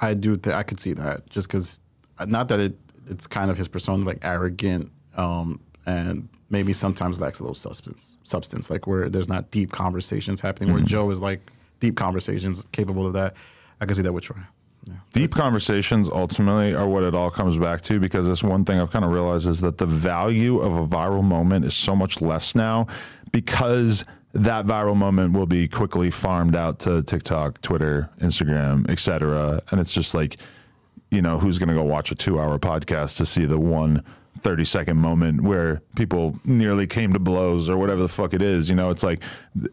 I do. Th- I could see that just because not that it it's kind of his persona, like arrogant um, and maybe sometimes lacks a little substance, substance, like where there's not deep conversations happening mm-hmm. where Joe is like deep conversations capable of that. I could see that with Troy. Yeah. Deep conversations ultimately are what it all comes back to, because that's one thing I've kind of realized is that the value of a viral moment is so much less now because that viral moment will be quickly farmed out to TikTok, Twitter, Instagram, et cetera. And it's just like, you know, who's going to go watch a two-hour podcast to see the one thirty-second moment where people nearly came to blows or whatever the fuck it is? You know, it's like,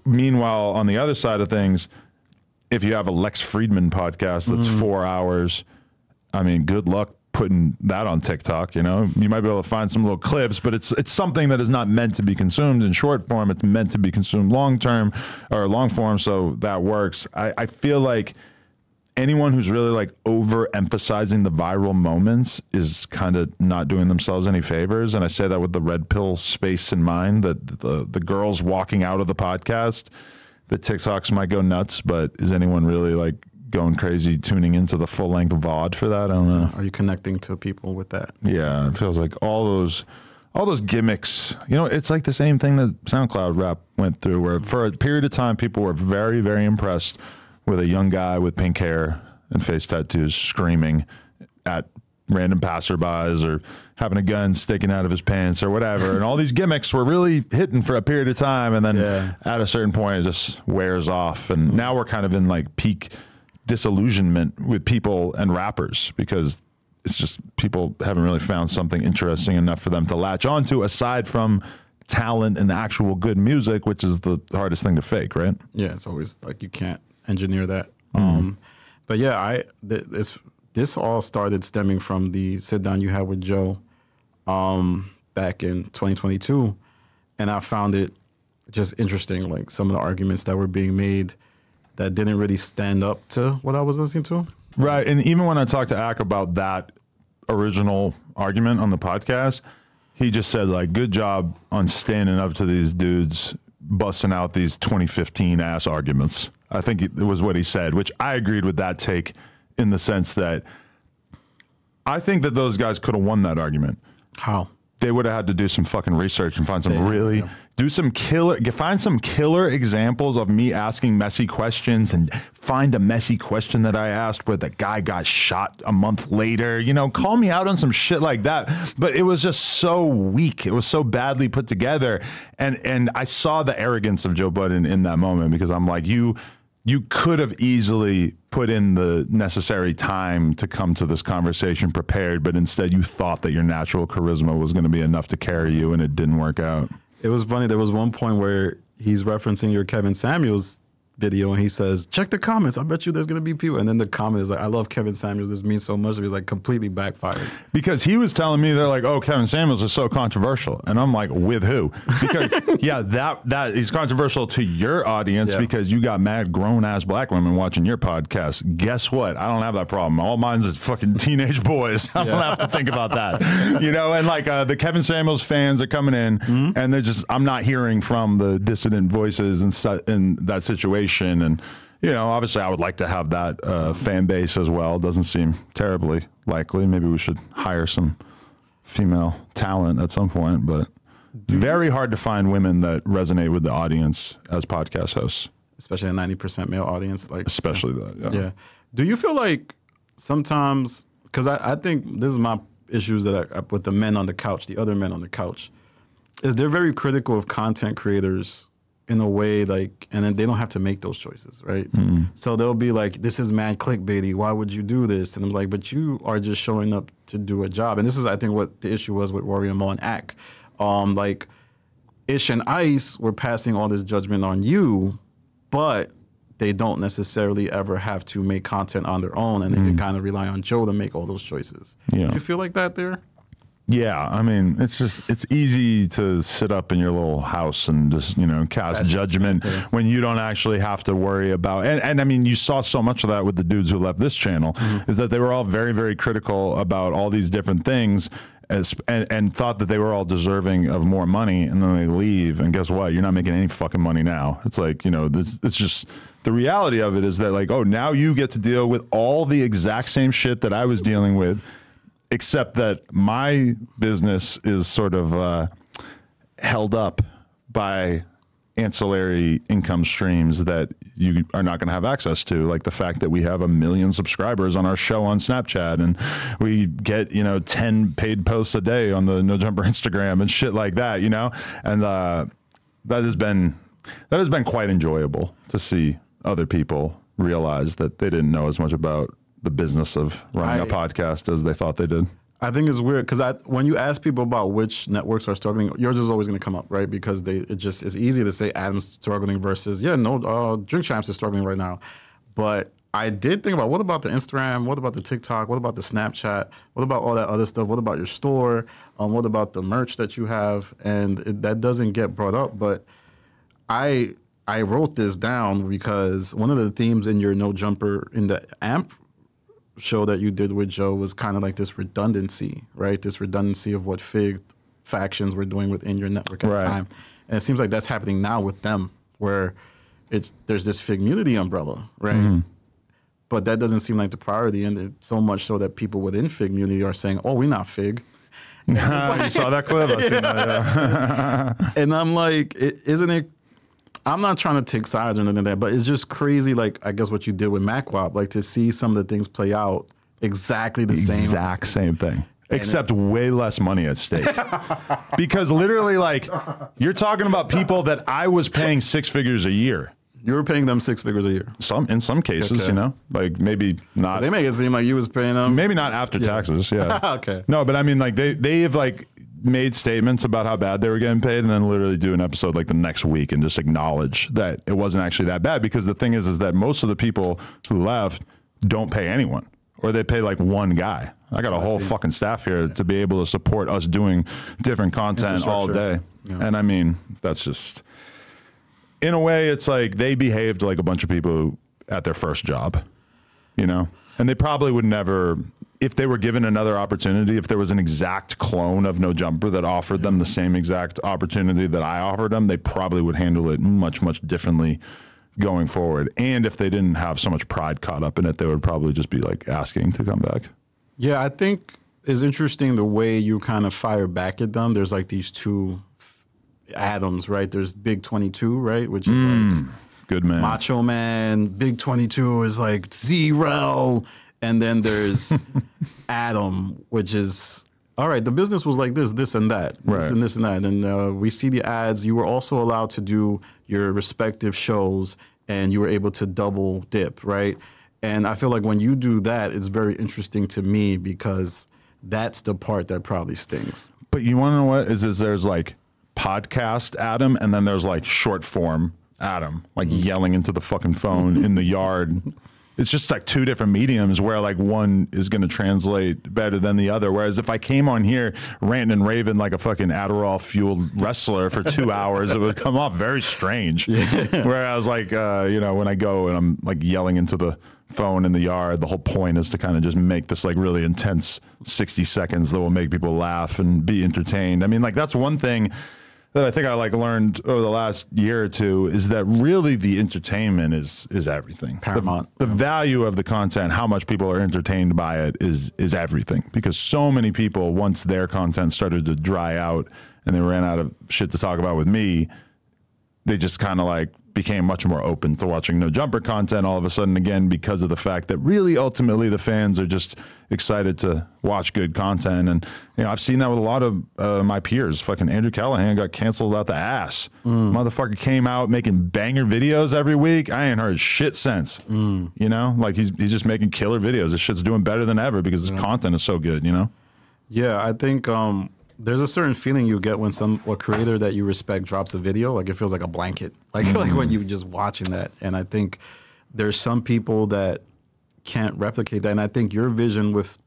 meanwhile, on the other side of things, if you have a Lex Friedman podcast that's mm. four hours, I mean, good luck putting that on TikTok. You know, you might be able to find some little clips, but it's it's something that is not meant to be consumed in short form. It's meant to be consumed long term or long form, so that works. I, I feel like anyone who's really like overemphasizing the viral moments is kind of not doing themselves any favors, and I say that with the red pill space in mind. That the the girls walking out of the podcast. The TikToks might go nuts, but is anyone really like going crazy tuning into the full length V O D for that? I don't know. Are you connecting to people with that? Yeah, it feels like all those all those gimmicks. You know, it's like the same thing that SoundCloud Rap went through, where for a period of time people were very, very impressed with a young guy with pink hair and face tattoos screaming at random passerbys or having a gun sticking out of his pants or whatever. And all these gimmicks were really hitting for a period of time. And then yeah. at a certain point, it just wears off. And mm-hmm. now we're kind of in like peak disillusionment with people and rappers because it's just people haven't really found something interesting enough for them to latch onto aside from talent and actual good music, which is the hardest thing to fake, right? Yeah, it's always like you can't engineer that. Mm-hmm. Um, but yeah, I th- it's, this all started stemming from the sit-down you had with Joe um, back in twenty twenty-two, and I found it just interesting, like some of the arguments that were being made that didn't really stand up to what I was listening to. Right, and even when I talked to Ak about that original argument on the podcast, he just said, like, good job on standing up to these dudes busting out these twenty fifteen-ass arguments. I think it was what he said, which I agreed with that take in the sense that I think that those guys could have won that argument. How? They would have had to do some fucking research and find some yeah, really, yeah. do some killer, find some killer examples of me asking messy questions and find a messy question that I asked where the guy got shot a month later. You know, call me out on some shit like that. But it was just so weak. It was so badly put together. And and I saw the arrogance of Joe Budden in that moment because I'm like, you, you could have easily put in the necessary time to come to this conversation prepared, but instead you thought that your natural charisma was going to be enough to carry you, and it didn't work out. It was funny. There was one point where he's referencing your Kevin Samuels video, and he says, check the comments. I bet you there's going to be people. And then the comment is like, I love Kevin Samuels. This means so much. It was like completely backfired. Because he was telling me, they're like, oh, Kevin Samuels is so controversial. And I'm like, with who? Because, yeah, that that is controversial to your audience yeah. because you got mad grown-ass black women watching your podcast. Guess what? I don't have that problem. All mine's is fucking teenage boys. I yeah. don't have to think about that. You know, and like uh, the Kevin Samuels fans are coming in, mm-hmm. and they're just, I'm not hearing from the dissident voices in, su- in that situation. And, you know, obviously I would like to have that uh, fan base as well. Doesn't seem terribly likely. Maybe we should hire some female talent at some point, but very hard to find women that resonate with the audience as podcast hosts. Especially a ninety percent male audience. Like, especially that, yeah. yeah. Do you feel like sometimes, because I, I think this is my issues that I, with the men on the couch, the other men on the couch, is they're very critical of content creators in a way, like, and then they don't have to make those choices, right? Mm. So they'll be like, this is mad clickbaity. Why would you do this? And I'm like, but you are just showing up to do a job. And this is, I think, what the issue was with Warrior Maul and Ak. Um, like, Ish and Ice were passing all this judgment on you, but they don't necessarily ever have to make content on their own, and they mm. can kind of rely on Joe to make all those choices. Yeah. Do you feel like that there? Yeah, I mean, it's just, it's easy to sit up in your little house and just, you know, cast That's judgment true. When you don't actually have to worry about, and, and I mean, you saw so much of that with the dudes who left this channel, mm-hmm. is that they were all very, very critical about all these different things as, and, and thought that they were all deserving of more money, and then they leave, and guess what? You're not making any fucking money now. It's like, you know, this, it's just... The reality of it is that, like, oh, now you get to deal with all the exact same shit that I was dealing with, except that my business is sort of uh, held up by ancillary income streams that you are not going to have access to, like the fact that we have a million subscribers on our show on Snapchat, and we get, you know, ten paid posts a day on the No Jumper Instagram and shit like that, you know? And uh, that has been that has been quite enjoyable to see other people realize that they didn't know as much about the business of running I, a podcast as they thought they did. I think it's weird because I, when you ask people about which networks are struggling, yours is always going to come up, right? Because they it just it's easy to say Adam's struggling versus yeah no uh, Drink Champs is struggling right now. But I did think about, what about the Instagram? What about the TikTok? What about the Snapchat? What about all that other stuff? What about your store? Um, what about the merch that you have? And it, that doesn't get brought up. But I I wrote this down because one of the themes in your No Jumper in the Amp show that you did with Joe was kind of like this redundancy, right? This redundancy of what Fig factions were doing within your network at right. the time. And it seems like that's happening now with them, where it's there's this Fig Munity umbrella, right? Mm. But that doesn't seem like the priority, and it's so much so that people within Fig Munity are saying, oh, we're not Fig. Like, you saw that clip. I seen that, yeah. And I'm like, isn't it, I'm not trying to take sides or anything like that, but it's just crazy, like, I guess what you did with MacWop, like, to see some of the things play out Exactly the, the same. Exact same thing. And except it, way less money at stake. Because literally, like, you're talking about people that I was paying six figures a year. You were paying them six figures a year. Some in some cases, okay. You know, like maybe not. They make it seem like you was paying them. Maybe not after yeah. taxes. Yeah. Okay. No, but I mean, like they they have like made statements about how bad they were getting paid, and then literally do an episode like the next week and just acknowledge that it wasn't actually that bad. Because the thing is, is that most of the people who left don't pay anyone, or they pay like one guy. I got a whole fucking staff here yeah. to be able to support us doing different content all day, yeah. and I mean that's just. In a way, it's like they behaved like a bunch of people who, at their first job, you know? And they probably would never, if they were given another opportunity, if there was an exact clone of No Jumper that offered them the same exact opportunity that I offered them, they probably would handle it much, much differently going forward. And if they didn't have so much pride caught up in it, they would probably just be like asking to come back. Yeah, I think it's interesting the way you kind of fire back at them. There's like these two Adams, right? There's Big twenty-two, right? Which is mm, like good man. Macho Man. Big twenty-two is like zero. And then there's Adam, which is, all right, the business was like this, this and that, right. this and this and that. And uh, we see the ads. You were also allowed to do your respective shows and you were able to double dip, right? And I feel like when you do that, it's very interesting to me because that's the part that probably stings. But you want to know what is, is there's like, podcast Adam, and then there's like short form Adam, like mm-hmm. yelling into the fucking phone in the yard. It's just like two different mediums where like one is going to translate better than the other. Whereas if I came on here ranting and raving like a fucking Adderall fueled wrestler for two hours, it would come off very strange. Yeah. Whereas like, uh, you know, when I go and I'm like yelling into the phone in the yard, the whole point is to kind of just make this like really intense sixty seconds that will make people laugh and be entertained. I mean, like that's one thing that I think I like learned over the last year or two is that really the entertainment is is everything. Paramount. The, the value of the content, how much people are entertained by it is is everything. Because so many people, once their content started to dry out and they ran out of shit to talk about with me, they just kind of like became much more open to watching No Jumper content all of a sudden again because of the fact that really ultimately the fans are just excited to watch good content. And you know, I've seen that with a lot of uh, my peers. Fucking Andrew Callahan got canceled out the ass. Mm. Motherfucker came out making banger videos every week. I ain't heard shit since. Mm. You know, like he's he's just making killer videos. This shit's doing better than ever because yeah. his content is so good. You know. Yeah, I think. Um... There's a certain feeling you get when some a creator that you respect drops a video. Like, it feels like a blanket. Like, mm-hmm. like when you're just watching that. And I think there's some people that can't replicate that. And I think your vision with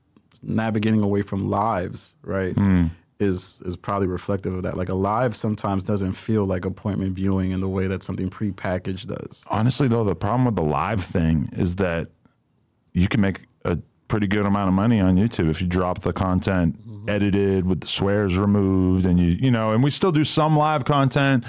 navigating away from lives, right, mm. is is probably reflective of that. Like, a live sometimes doesn't feel like appointment viewing in the way that something prepackaged does. Honestly, though, the problem with the live thing is that you can make a pretty good amount of money on YouTube if you drop the content mm-hmm. edited with the swears removed and you you know, and we still do some live content,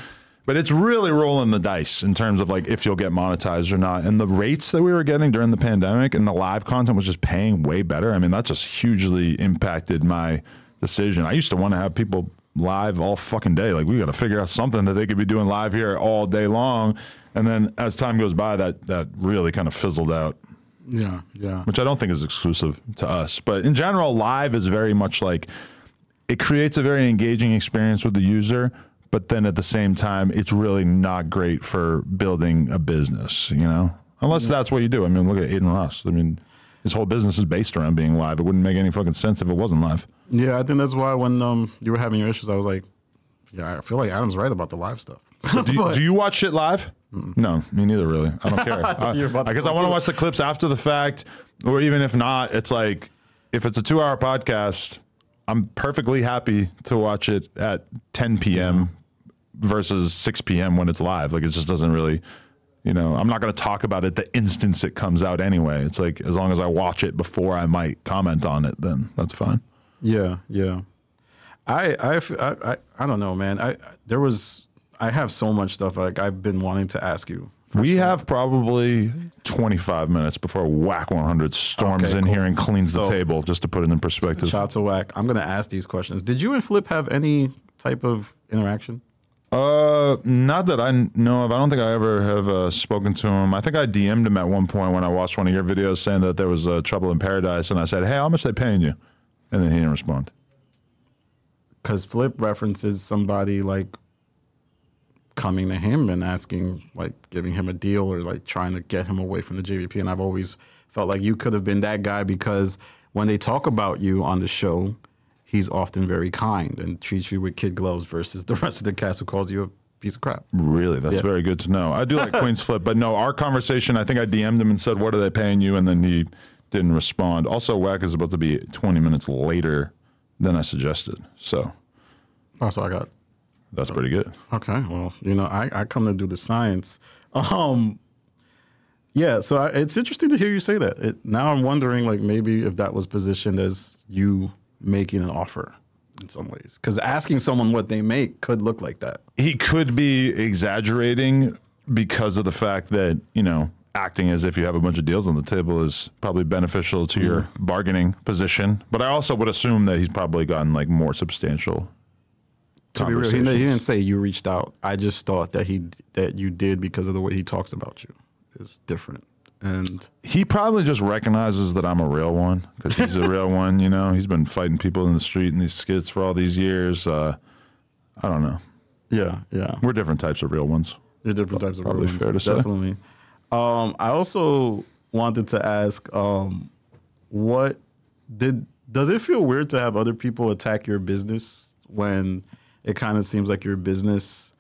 but it's really rolling the dice in terms of like if you'll get monetized or not. And the rates that we were getting during the pandemic and the live content was just paying way better. I mean, that just hugely impacted my decision. I used to want to have people live all fucking day. Like, we got to figure out something that they could be doing live here all day long. And then as time goes by, that that really kind of fizzled out. Yeah, yeah. Which I don't think is exclusive to us. But in general, live is very much like it creates a very engaging experience with the user, but then at the same time, it's really not great for building a business, you know? Unless yeah. that's what you do. I mean, look at Aiden Ross. I mean, his whole business is based around being live. It wouldn't make any fucking sense if it wasn't live. Yeah, I think that's why when um, you were having your issues, I was like, yeah, I feel like Adam's right about the live stuff. do, you, do you watch shit live? Mm-mm. No, me neither, really. I don't care. I guess I, I want to watch the clips after the fact, or even if not, it's like, if it's a two-hour podcast, I'm perfectly happy to watch it at ten p.m. Yeah. versus six p.m. when it's live. Like, it just doesn't really, you know, I'm not going to talk about it the instant it comes out anyway. It's like, as long as I watch it before I might comment on it, then that's fine. Yeah, yeah. I, I, I, I, I don't know, man. I, I there was... I have so much stuff like I've been wanting to ask you. We sure. have probably twenty-five minutes before Whack one hundred storms okay, in cool. here and cleans so, the table, just to put it in perspective. Shout out to Whack. I'm going to ask these questions. Did you and Flip have any type of interaction? Uh, not that I know of. I don't think I ever have uh, spoken to him. I think I D M'd him at one point when I watched one of your videos saying that there was uh, trouble in paradise, and I said, hey, how much are they paying you? And then he didn't respond. Because Flip references somebody, like, coming to him and asking, like, giving him a deal or, like, trying to get him away from the J V P, and I've always felt like you could have been that guy because when they talk about you on the show, he's often very kind and treats you with kid gloves versus the rest of the cast who calls you a piece of crap. Really? That's yeah. very good to know. I do like Queen's Flip, but no, our conversation, I think I D M'd him and said, what are they paying you? And then he didn't respond. Also, Wack is about to be twenty minutes later than I suggested. So. Oh, so I got. That's so, pretty good. Okay. Well, you know, I, I come to do the science. Um, Yeah. So I, it's interesting to hear you say that. It, now I'm wondering, like, maybe if that was positioned as you making an offer in some ways, because asking someone what they make could look like that. He could be exaggerating because of the fact that, you know, acting as if you have a bunch of deals on the table is probably beneficial to mm. your bargaining position. But I also would assume that he's probably gotten, like, more substantial conversations. To be real, he, he didn't say you reached out. I just thought that he that you did because of the way he talks about you is different. And he probably just recognizes that I'm a real one because he's a real one, you know. He's been fighting people in the street in these skits for all these years. Uh, I don't know. Yeah, yeah. We're different types of real ones. You're different types of probably real ones. Probably fair to Definitely. say. Definitely. Um, I also wanted to ask, um, what did does it feel weird to have other people attack your business when it kind of seems like your business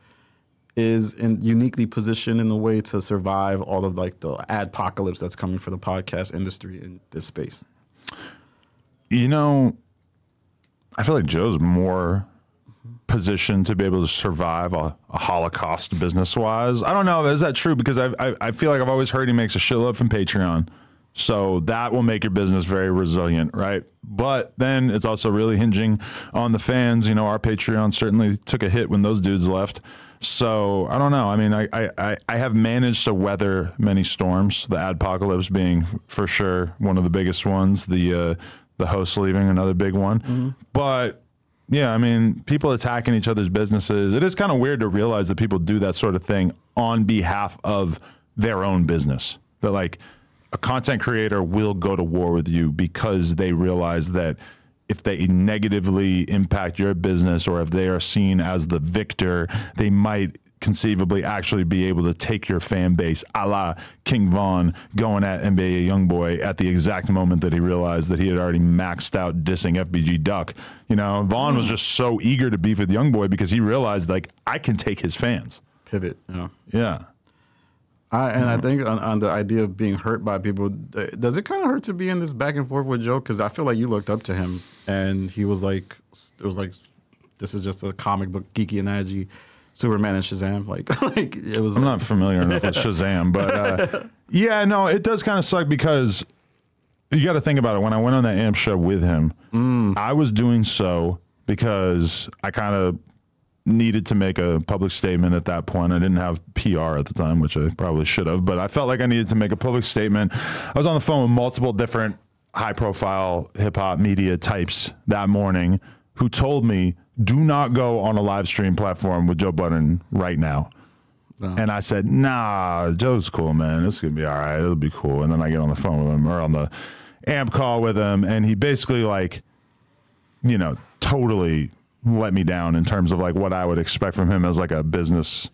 is in uniquely positioned in a way to survive all of, like, the adpocalypse that's coming for the podcast industry in this space? You know, I feel like Joe's more positioned to be able to survive a, a Holocaust business-wise. I don't know. Is that true? Because I, I I feel like I've always heard he makes a shitload from Patreon. So that will make your business very resilient, right? But then it's also really hinging on the fans. You know, our Patreon certainly took a hit when those dudes left. So I don't know. I mean, I, I, I have managed to weather many storms, the adpocalypse being for sure one of the biggest ones, the uh, the host leaving, another big one. Mm-hmm. But yeah, I mean, people attacking each other's businesses. It is kind of weird to realize that people do that sort of thing on behalf of their own business. That, like, a content creator will go to war with you because they realize that if they negatively impact your business or if they are seen as the victor, they might conceivably actually be able to take your fan base, a la King Von going at N B A Youngboy at the exact moment that he realized that he had already maxed out dissing F B G Duck. You know, Von mm. was just so eager to beef with Youngboy because he realized, like, I can take his fans. Pivot. Yeah. Yeah. I, and mm-hmm. I think on, on the idea of being hurt by people, does it kind of hurt to be in this back and forth with Joe? Because I feel like you looked up to him, and he was like, it was like, this is just a comic book, geeky and edgy, Superman and Shazam. Like, like it was. I'm like, not familiar enough with Shazam, but uh, yeah, no, it does kind of suck because you got to think about it. When I went on that A M P show with him, mm. I was doing so because I kind of needed to make a public statement at that point. I didn't have P R at the time, which I probably should have, but I felt like I needed to make a public statement. I was on the phone with multiple different high-profile hip-hop media types that morning who told me, do not go on a live stream platform with Joe Budden right now. No. And I said, nah, Joe's cool, man. It's going to be all right. It'll be cool. And then I get on the phone with him or on the A M P call with him, and he basically, like, you know, totally let me down in terms of, like, what I would expect from him as, like, a business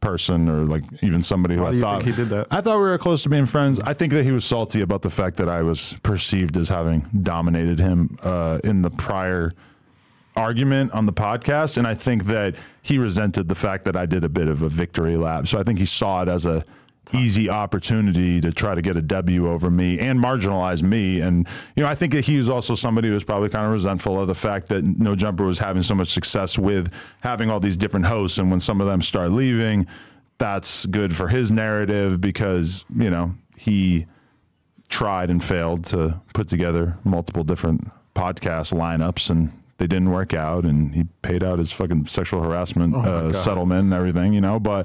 person or, like, even somebody who How I do you thought think he did that? I thought we were close to being friends. I think that he was salty about the fact that I was perceived as having dominated him uh, in the prior argument on the podcast, and I think that he resented the fact that I did a bit of a victory lap. So I think he saw it as a easy opportunity to try to get a W over me and marginalize me. And, you know, I think that he was also somebody who was probably kind of resentful of the fact that No Jumper was having so much success with having all these different hosts. And when some of them start leaving, that's good for his narrative because, you know, he tried and failed to put together multiple different podcast lineups and they didn't work out. And he paid out his fucking sexual harassment oh uh, settlement and everything, you know, but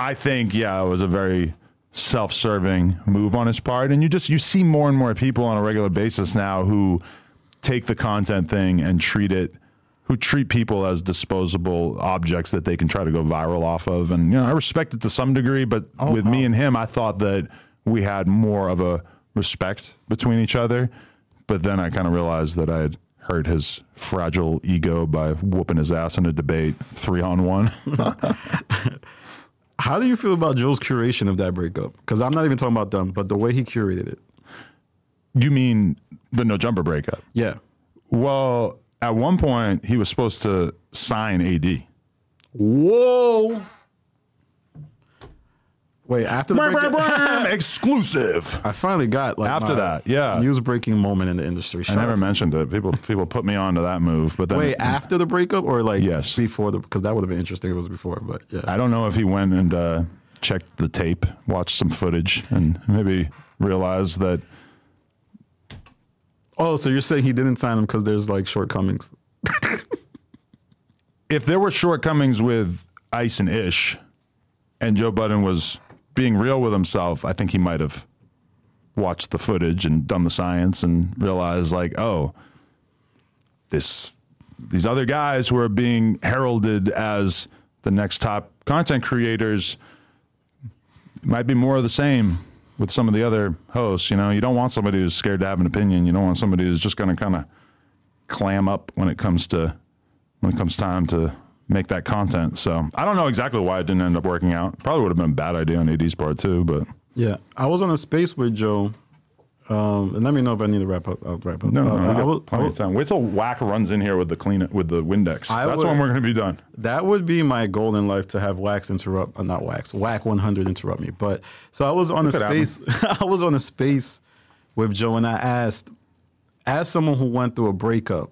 I think, yeah, it was a very self-serving move on his part. And you just you see more and more people on a regular basis now who take the content thing and treat it who treat people as disposable objects that they can try to go viral off of. And, you know, I respect it to some degree, but oh, with oh. me and him, I thought that we had more of a respect between each other. But then I kind of realized that I had hurt his fragile ego by whooping his ass in a debate three on one. How do you feel about Joel's curation of that breakup? Because I'm not even talking about them, but the way he curated it. You mean the No Jumper breakup? Yeah. Well, at one point, he was supposed to sign A D. Whoa. Wait, after the breakup? Exclusive. I finally got like after that, yeah, news-breaking moment in the industry. Shout I never mentioned it. People people put me onto that move. But then Wait, it, after the breakup or like yes. before? the Because that would have been interesting if it was before. But yeah. I don't know if he went and uh, checked the tape, watched some footage, and maybe realized that. Oh, so you're saying he didn't sign them because there's like shortcomings? If there were shortcomings with Ice and Ish, and Joe Budden was being real with himself, I think he might have watched the footage and done the science and realized like, oh, this these other guys who are being heralded as the next top content creators might be more of the same. With some of the other hosts, you know, you don't want somebody who's scared to have an opinion. You don't want somebody who's just going to kind of clam up when it comes to when it comes time to make that content. So I don't know exactly why it didn't end up working out. Probably would have been a bad idea on A D's part too. But yeah, I was on a space with Joe, um, and let me know if I need to wrap up. I'll wrap up. No, no, uh, no I will, plenty I will, of time. Wait till Whack runs in here with the clean with the Windex. I That's would, when we're going to be done. That would be my goal in life, to have Wax interrupt, uh, not Wax, Whack one hundred interrupt me. But so I was on Look a space. I was on a space with Joe, and I asked, as someone who went through a breakup,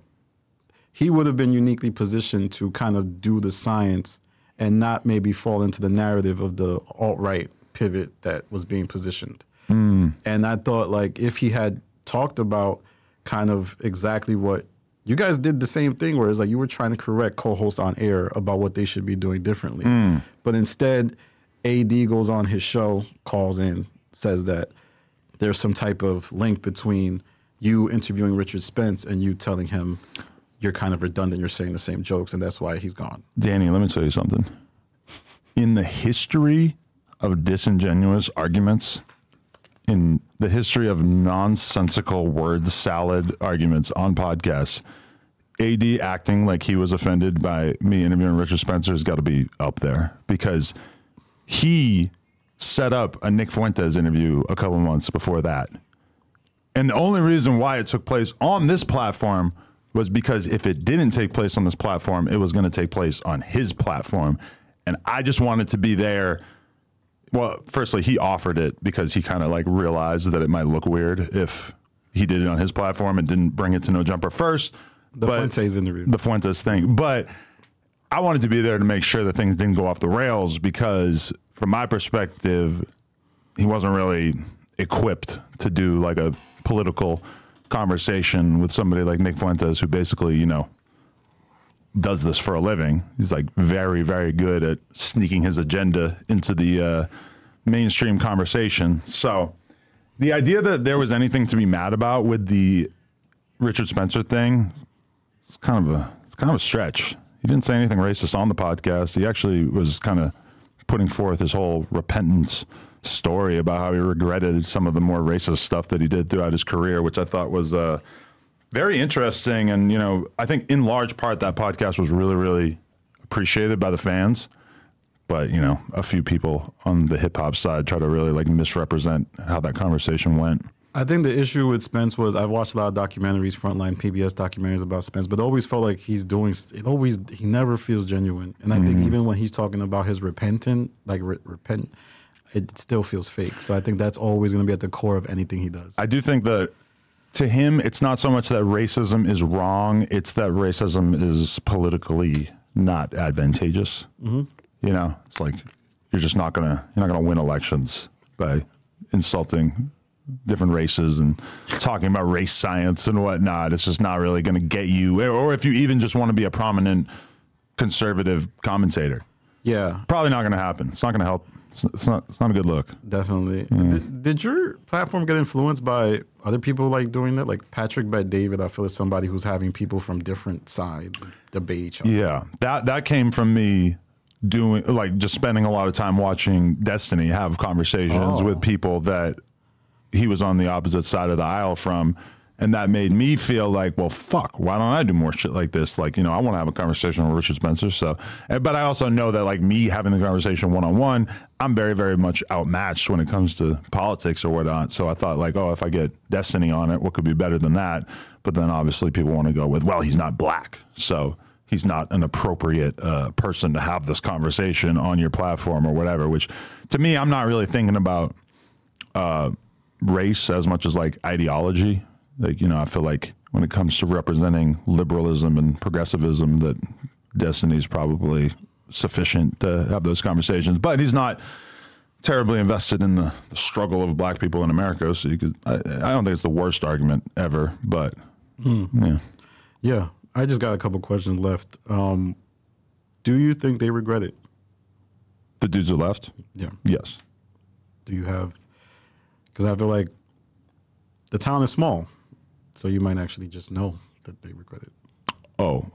he would have been uniquely positioned to kind of do the science and not maybe fall into the narrative of the alt-right pivot that was being positioned. Mm. And I thought, like, if he had talked about kind of exactly what you guys did, the same thing where it's like you were trying to correct co-hosts on air about what they should be doing differently. Mm. But instead, A D goes on his show, calls in, says that there's some type of link between you interviewing Richard Spence and you telling him you're kind of redundant, you're saying the same jokes, and that's why he's gone. Danny, let me tell you something. In the history of disingenuous arguments, in the history of nonsensical word salad arguments on podcasts, A D acting like he was offended by me interviewing Richard Spencer has got to be up there, because he set up a Nick Fuentes interview a couple months before that. And the only reason why it took place on this platform was because if it didn't take place on this platform, it was going to take place on his platform. And I just wanted to be there. Well, firstly, he offered it because he kind of like realized that it might look weird if he did it on his platform and didn't bring it to No Jumper first. The Fuentes interview. The Fuentes thing. But I wanted to be there to make sure that things didn't go off the rails, because from my perspective, he wasn't really equipped to do like a political conversation with somebody like Nick Fuentes, who basically, you know, does this for a living. He's like very, very good at sneaking his agenda into the uh, mainstream conversation. So the idea that there was anything to be mad about with the Richard Spencer thing, it's kind of a it's kind of a stretch. He didn't say anything racist on the podcast. He actually was kind of putting forth his whole repentance story about how he regretted some of the more racist stuff that he did throughout his career, which I thought was uh, very interesting. And, you know, I think in large part that podcast was really, really appreciated by the fans. But, you know, a few people on the hip hop side try to really like misrepresent how that conversation went. I think the issue with Spence was, I've watched a lot of documentaries, Frontline, P B S documentaries about Spence, but it always felt like he's doing, it always, he never feels genuine. And I mm-hmm. think even when he's talking about his repentant, like re- repent, it still feels fake. So I think that's always going to be at the core of anything he does. I do think that to him, it's not so much that racism is wrong, it's that racism is politically not advantageous. Mm-hmm. You know, it's like, you're just not going to, you're not going to win elections by insulting different races and talking about race science and whatnot. It's just not really going to get you, or if you even just want to be a prominent conservative commentator. Yeah. Probably not going to happen. It's not going to help. It's not, it's not a good look. Definitely. Yeah. Did, did your platform get influenced by other people like doing that? Like Patrick Bet David, I feel, is somebody who's having people from different sides debate each other. Yeah, that that came from me doing, like, just spending a lot of time watching Destiny have conversations oh. with people that he was on the opposite side of the aisle from. And that made me feel like, well, fuck, why don't I do more shit like this? Like, you know, I want to have a conversation with Richard Spencer. So, but I also know that, like, me having the conversation one-on-one, I'm very, very much outmatched when it comes to politics or whatnot. So I thought, like, oh, if I get Destiny on it, what could be better than that? But then obviously people want to go with, well, he's not black, so he's not an appropriate uh, person to have this conversation on your platform or whatever, which to me, I'm not really thinking about uh, race as much as, like, ideology. Like, you know, I feel like when it comes to representing liberalism and progressivism, that Destiny's probably sufficient to have those conversations. But he's not terribly invested in the, the struggle of black people in America. So you could, I, I don't think it's the worst argument ever, but mm. yeah. Yeah, I just got a couple questions left. Um, do you think they regret it? The dudes who left? Yeah. Yes. Do you have, because I feel like the town is small. So you might actually just know that they regret it. Oh,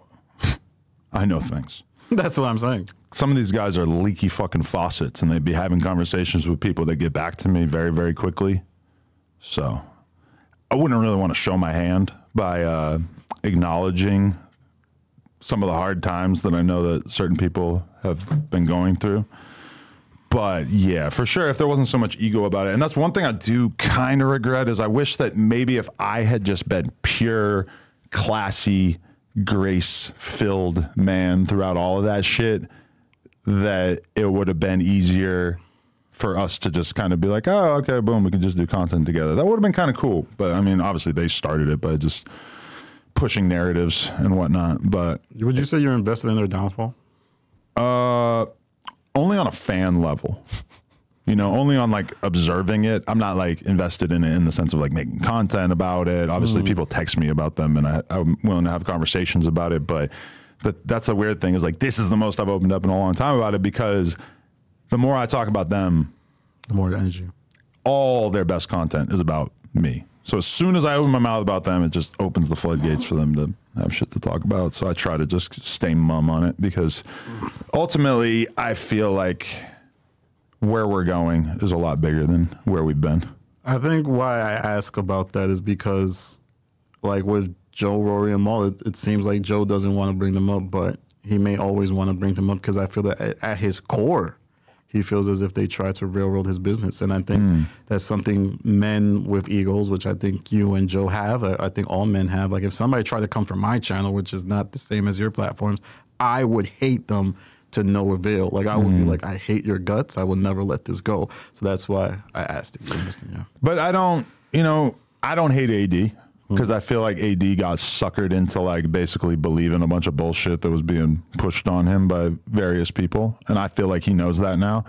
I know things. That's what I'm saying. Some of these guys are leaky fucking faucets, and they'd be having conversations with people that get back to me very, very quickly. So I wouldn't really want to show my hand by uh, acknowledging some of the hard times that I know that certain people have been going through. But yeah, for sure, if there wasn't so much ego about it. And that's one thing I do kind of regret is I wish that maybe if I had just been pure, classy, grace-filled man throughout all of that shit, that it would have been easier for us to just kind of be like, oh, okay, boom, we can just do content together. That would have been kind of cool. But I mean, obviously they started it by just pushing narratives and whatnot. But would you say you're invested in their downfall? Uh... Only on a fan level, you know, only on, like, observing it. I'm not, like, invested in it in the sense of, like, making content about it. Obviously, mm. people text me about them, and I, I'm willing to have conversations about it. But but that's the weird thing is, like, this is the most I've opened up in a long time about it, because the more I talk about them, the more energy. All their best content is about me. So as soon as I open my mouth about them, it just opens the floodgates for them to have shit to talk about. So I try to just stay mum on it, because ultimately I feel like where we're going is a lot bigger than where we've been. I think why I ask about that is because, like, with Joe, Rory, and Maul, it, it seems like Joe doesn't want to bring them up, but he may always want to bring them up, because I feel that at, at his core, he feels as if they try to railroad his business. And I think mm. that's something men with egos, which I think you and Joe have, I, I think all men have. Like, if somebody tried to come from my channel, which is not the same as your platforms, I would hate them to no avail. Like, I would mm. be like, I hate your guts. I will never let this go. So that's why I asked if you understand. Yeah. But I don't, you know, I don't hate A D, because mm. I feel like A D got suckered into, like, basically believing a bunch of bullshit that was being pushed on him by various people. And I feel like he knows that now.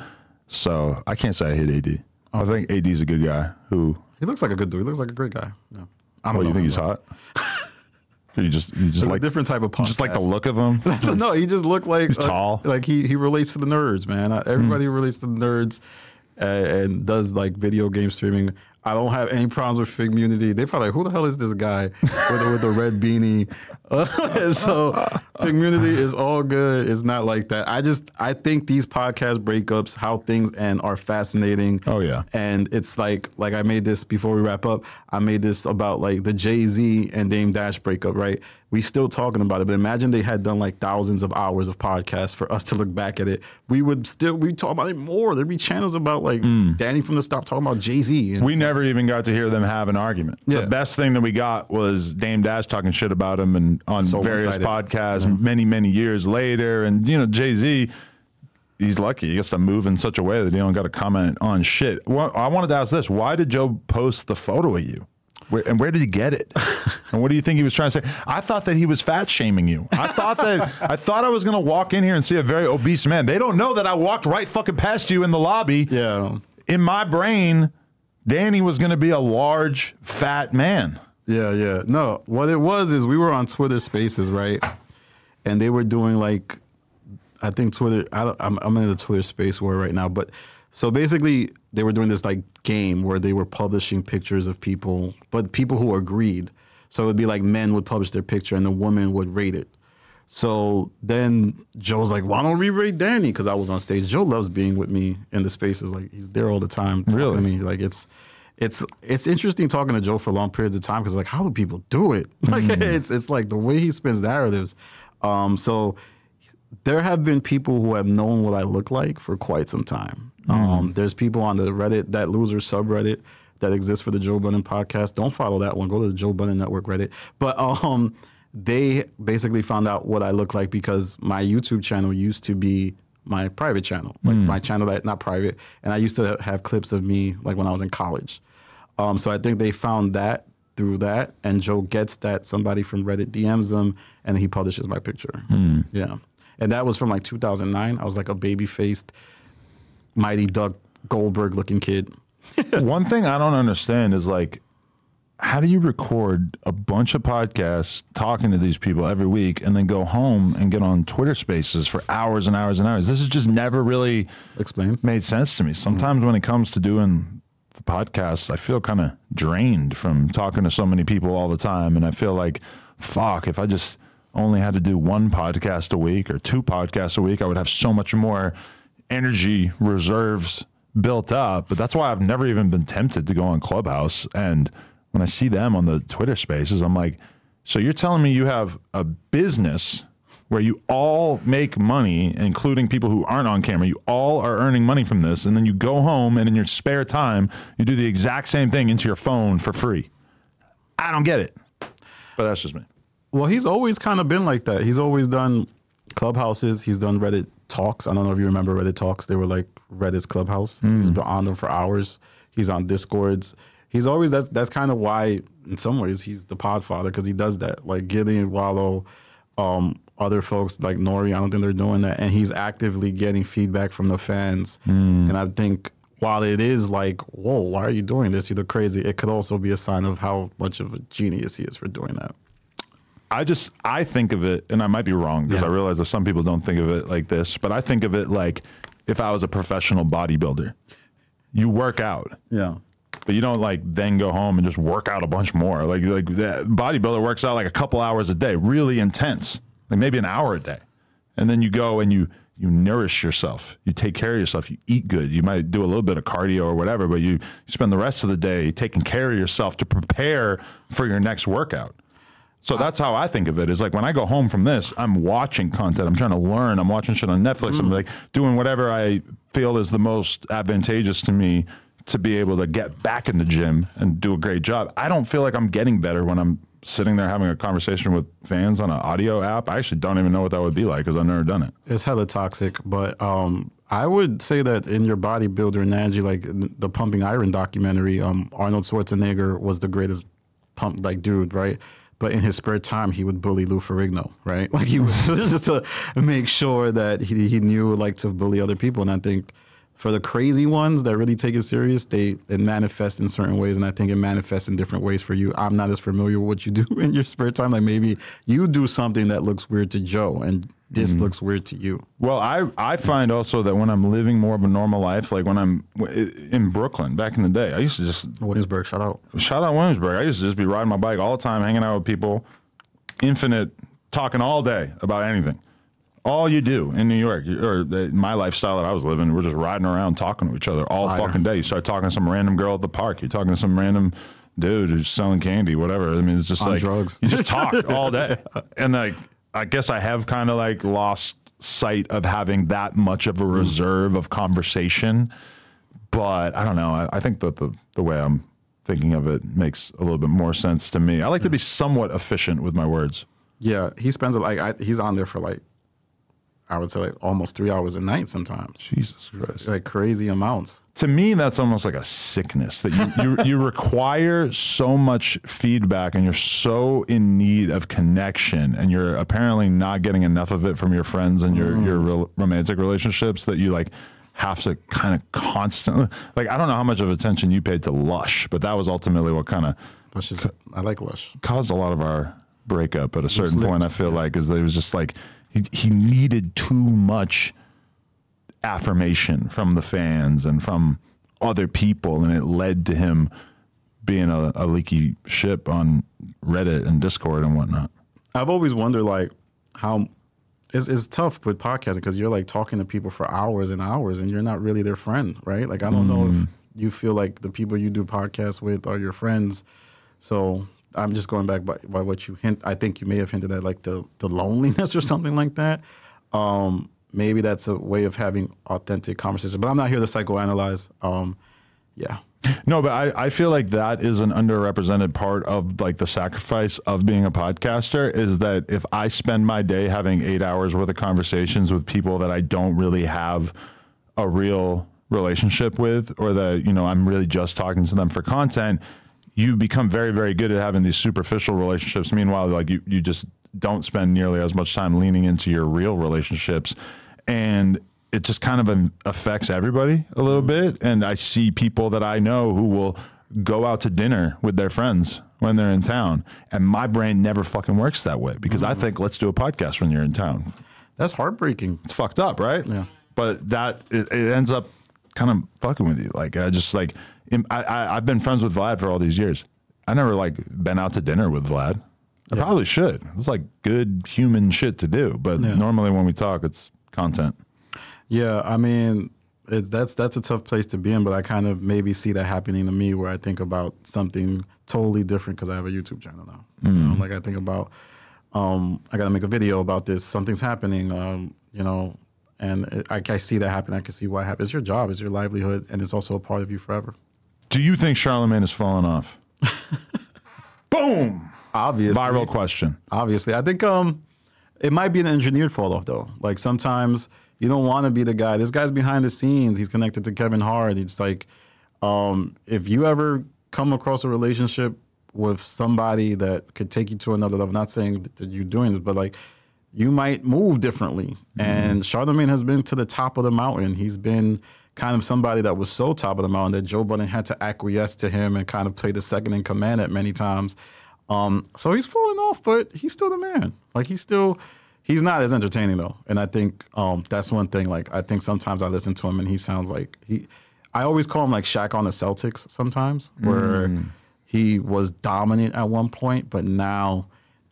So I can't say I hate A D. Oh. I think A D's a good guy who... He looks like a good dude. He looks like a great guy. Yeah. I don't well, know you think he's hot? You just, you just like... a different type of punk. Just like the look of him? No, he just looked like... He's like, tall. Like, he, he relates to the nerds, man. Everybody mm. relates to the nerds uh, and does, like, video game streaming. I don't have any problems with Figmunity. They probably like, who the hell is this guy with, with the red beanie? Uh, so Figmunity is all good. It's not like that. I just, I think these podcast breakups, how things end, are fascinating. Oh, yeah. And it's like, like I made this before we wrap up. I made this about, like, the Jay-Z and Dame Dash breakup, right? We still talking about it, but imagine they had done, like, thousands of hours of podcasts for us to look back at it. We would still, we talk about it more. There'd be channels about, like, mm. Danny from the Stop talking about Jay-Z. And we never even got to hear them have an argument. Yeah. The best thing that we got was Dame Dash talking shit about him and on so various one-sided podcasts mm-hmm. many, many years later. And, you know, Jay-Z, he's lucky. He gets to move in such a way that he don't got to comment on shit. Well, I wanted to ask this. Why did Joe post the photo of you? Where, and where did he get it? And what do you think he was trying to say? I thought that he was fat shaming you. I thought that I thought I was going to walk in here and see a very obese man. They don't know that I walked right fucking past you in the lobby. Yeah. In my brain, Danny was going to be a large, fat man. Yeah, yeah. No, what it was is we were on Twitter Spaces, right? And they were doing, like, I think Twitter, I, I'm, I'm in the Twitter space war right now, but So basically, they were doing this like game where they were publishing pictures of people, but people who agreed. So it would be like men would publish their picture and the woman would rate it. So then Joe's like, why don't we rate Danny? Because I was on stage. Joe loves being with me in the spaces. Like, he's there all the time talking really? to me. Like, it's it's it's interesting talking to Joe for long periods of time because, like, how do people do it? Like, mm. it's, it's like the way he spins narratives. Um, so there have been people who have known what I look like for quite some time. Mm. Um, there's people on the Reddit, that loser subreddit that exists for the Joe Budden podcast. Don't follow that one. Go to the Joe Budden Network Reddit. But um, they basically found out what I look like because my YouTube channel used to be my private channel, like mm. my channel that not private. And I used to have clips of me like when I was in college. Um, so I think they found that through that. And Joe gets that. Somebody from Reddit D Ms him and he publishes my picture. Mm. Yeah. And that was from like two thousand nine. I was like a baby-faced, Mighty Duck Goldberg-looking kid. One thing I don't understand is like, how do you record a bunch of podcasts talking to these people every week and then go home and get on Twitter Spaces for hours and hours and hours? This has just never really explained made sense to me. Sometimes mm-hmm. when it comes to doing the podcasts, I feel kind of drained from talking to so many people all the time. And I feel like, fuck, if I just only had to do one podcast a week or two podcasts a week, I would have so much more energy reserves built up. But that's why I've never even been tempted to go on Clubhouse. And when I see them on the Twitter Spaces, I'm like, so you're telling me you have a business where you all make money, including people who aren't on camera. You all are earning money from this. And then you go home and in your spare time, you do the exact same thing into your phone for free. I don't get it. But that's just me. Well, he's always kind of been like that. He's always done Clubhouses. He's done Reddit Talks. I don't know if you remember Reddit Talks. They were like Reddit's Clubhouse. Mm. He's been on them for hours. He's on Discords. He's always, that's that's kind of why, in some ways, he's the podfather, because he does that. Like Gideon, Wallow, um, other folks like Nori, I don't think they're doing that. And he's actively getting feedback from the fans. Mm. And I think while it is like, whoa, why are you doing this? You're crazy. It could also be a sign of how much of a genius he is for doing that. I just, I think of it, and I might be wrong because yeah. I realize that some people don't think of it like this, but I think of it like if I was a professional bodybuilder. You work out. Yeah. But you don't like then go home and just work out a bunch more. Like, like that bodybuilder works out like a couple hours a day, really intense, like maybe an hour a day. And then you go and you, you nourish yourself. You take care of yourself. You eat good. You might do a little bit of cardio or whatever, but you spend the rest of the day taking care of yourself to prepare for your next workout. So that's how I think of it. Is like when I go home from this, I'm watching content. I'm trying to learn. I'm watching shit on Netflix. Mm. I'm like doing whatever I feel is the most advantageous to me to be able to get back in the gym and do a great job. I don't feel like I'm getting better when I'm sitting there having a conversation with fans on an audio app. I actually don't even know what that would be like because I've never done it. It's hella toxic, but um, I would say that in your bodybuilder analogy, like the Pumping Iron documentary, um, Arnold Schwarzenegger was the greatest pump like dude, right? But in his spare time, he would bully Lou Ferrigno, right? Like he would just to make sure that he, he knew like to bully other people. And I think for the crazy ones that really take it serious, they it manifests in certain ways. And I think it manifests in different ways for you. I'm not as familiar with what you do in your spare time. Like maybe you do something that looks weird to Joe and this mm-hmm. looks weird to you. Well, I, I find also that when I'm living more of a normal life, like when I'm in Brooklyn back in the day, I used to just... Williamsburg, shout out. Shout out Williamsburg. I used to just be riding my bike all the time, hanging out with people, infinite, talking all day about anything. All you do in New York, or the, my lifestyle that I was living, we're just riding around talking to each other all Liar. fucking day. You start talking to some random girl at the park. You're talking to some random... dude who's selling candy, whatever. I mean, it's just on like drugs. You just talk all day. And like, I guess I have kind of like lost sight of having that much of a reserve of conversation. But I don't know. I, I think that the, the way I'm thinking of it makes a little bit more sense to me. I like yeah. to be somewhat efficient with my words. Yeah. He spends like, I, he's on there for like, I would say like almost three hours a night sometimes. Jesus Christ. Like crazy amounts. To me, that's almost like a sickness that you, you, you require so much feedback and you're so in need of connection and you're apparently not getting enough of it from your friends and your, mm. your real romantic relationships that you like have to kind of constantly, like, I don't know how much of attention you paid to Lush, but that was ultimately what kind of, ca- I like Lush, caused a lot of our breakup at a certain Lips, point. I feel yeah. like is that it was just like, He, he needed too much affirmation from the fans and from other people, and it led to him being a, a leaky ship on Reddit and Discord and whatnot. I've always wondered, like, how it's, it's tough with podcasting because you're like talking to people for hours and hours and you're not really their friend, right? Like, I don't mm. know if you feel like the people you do podcasts with are your friends. So I'm just going back by, by what you hint. I think you may have hinted at, like, the, the loneliness or something like that. Um, maybe that's a way of having authentic conversations, but I'm not here to psychoanalyze. Um, yeah. No, but I, I feel like that is an underrepresented part of, like, the sacrifice of being a podcaster is that if I spend my day having eight hours worth of conversations with people that I don't really have a real relationship with, or that, you know, I'm really just talking to them for content, you become very, very good at having these superficial relationships. Meanwhile, like, you, you just don't spend nearly as much time leaning into your real relationships. And it just kind of affects everybody a little bit. And I see people that I know who will go out to dinner with their friends when they're in town. And my brain never fucking works that way because mm-hmm. I think, let's do a podcast when you're in town. That's heartbreaking. It's fucked up, right? Yeah. But that, it, it ends up kind of fucking with you. Like, I just, like, I, I, I've been friends with Vlad for all these years. I never, like, been out to dinner with Vlad. I yeah. probably should. It's, like, good human shit to do. But yeah. normally when we talk, it's content. Yeah, I mean, it, that's that's a tough place to be in, but I kind of maybe see that happening to me where I think about something totally different because I have a YouTube channel now. Mm. You know, like, I think about, um, I got to make a video about this. Something's happening, um, you know, and it, I, I see that happen. I can see why it happens. It's your job. It's your livelihood, and it's also a part of you forever. Do you think Charlamagne has fallen off? Boom! Obviously. Viral question. Obviously. I think um, it might be an engineered fall off, though. Like, sometimes... You don't want to be the guy. This guy's behind the scenes. He's connected to Kevin Hart. It's like, um, if you ever come across a relationship with somebody that could take you to another level, not saying that you're doing this, but, like, you might move differently. Mm-hmm. And Charlamagne has been to the top of the mountain. He's been kind of somebody that was so top of the mountain that Joe Budden had to acquiesce to him and kind of play the second in command at many times. Um, so he's falling off, but he's still the man. Like, he's still... He's not as entertaining, though, and I think um, that's one thing. Like, I think sometimes I listen to him, and he sounds like he. I always call him, like, Shaq on the Celtics sometimes, where mm. he was dominant at one point, but now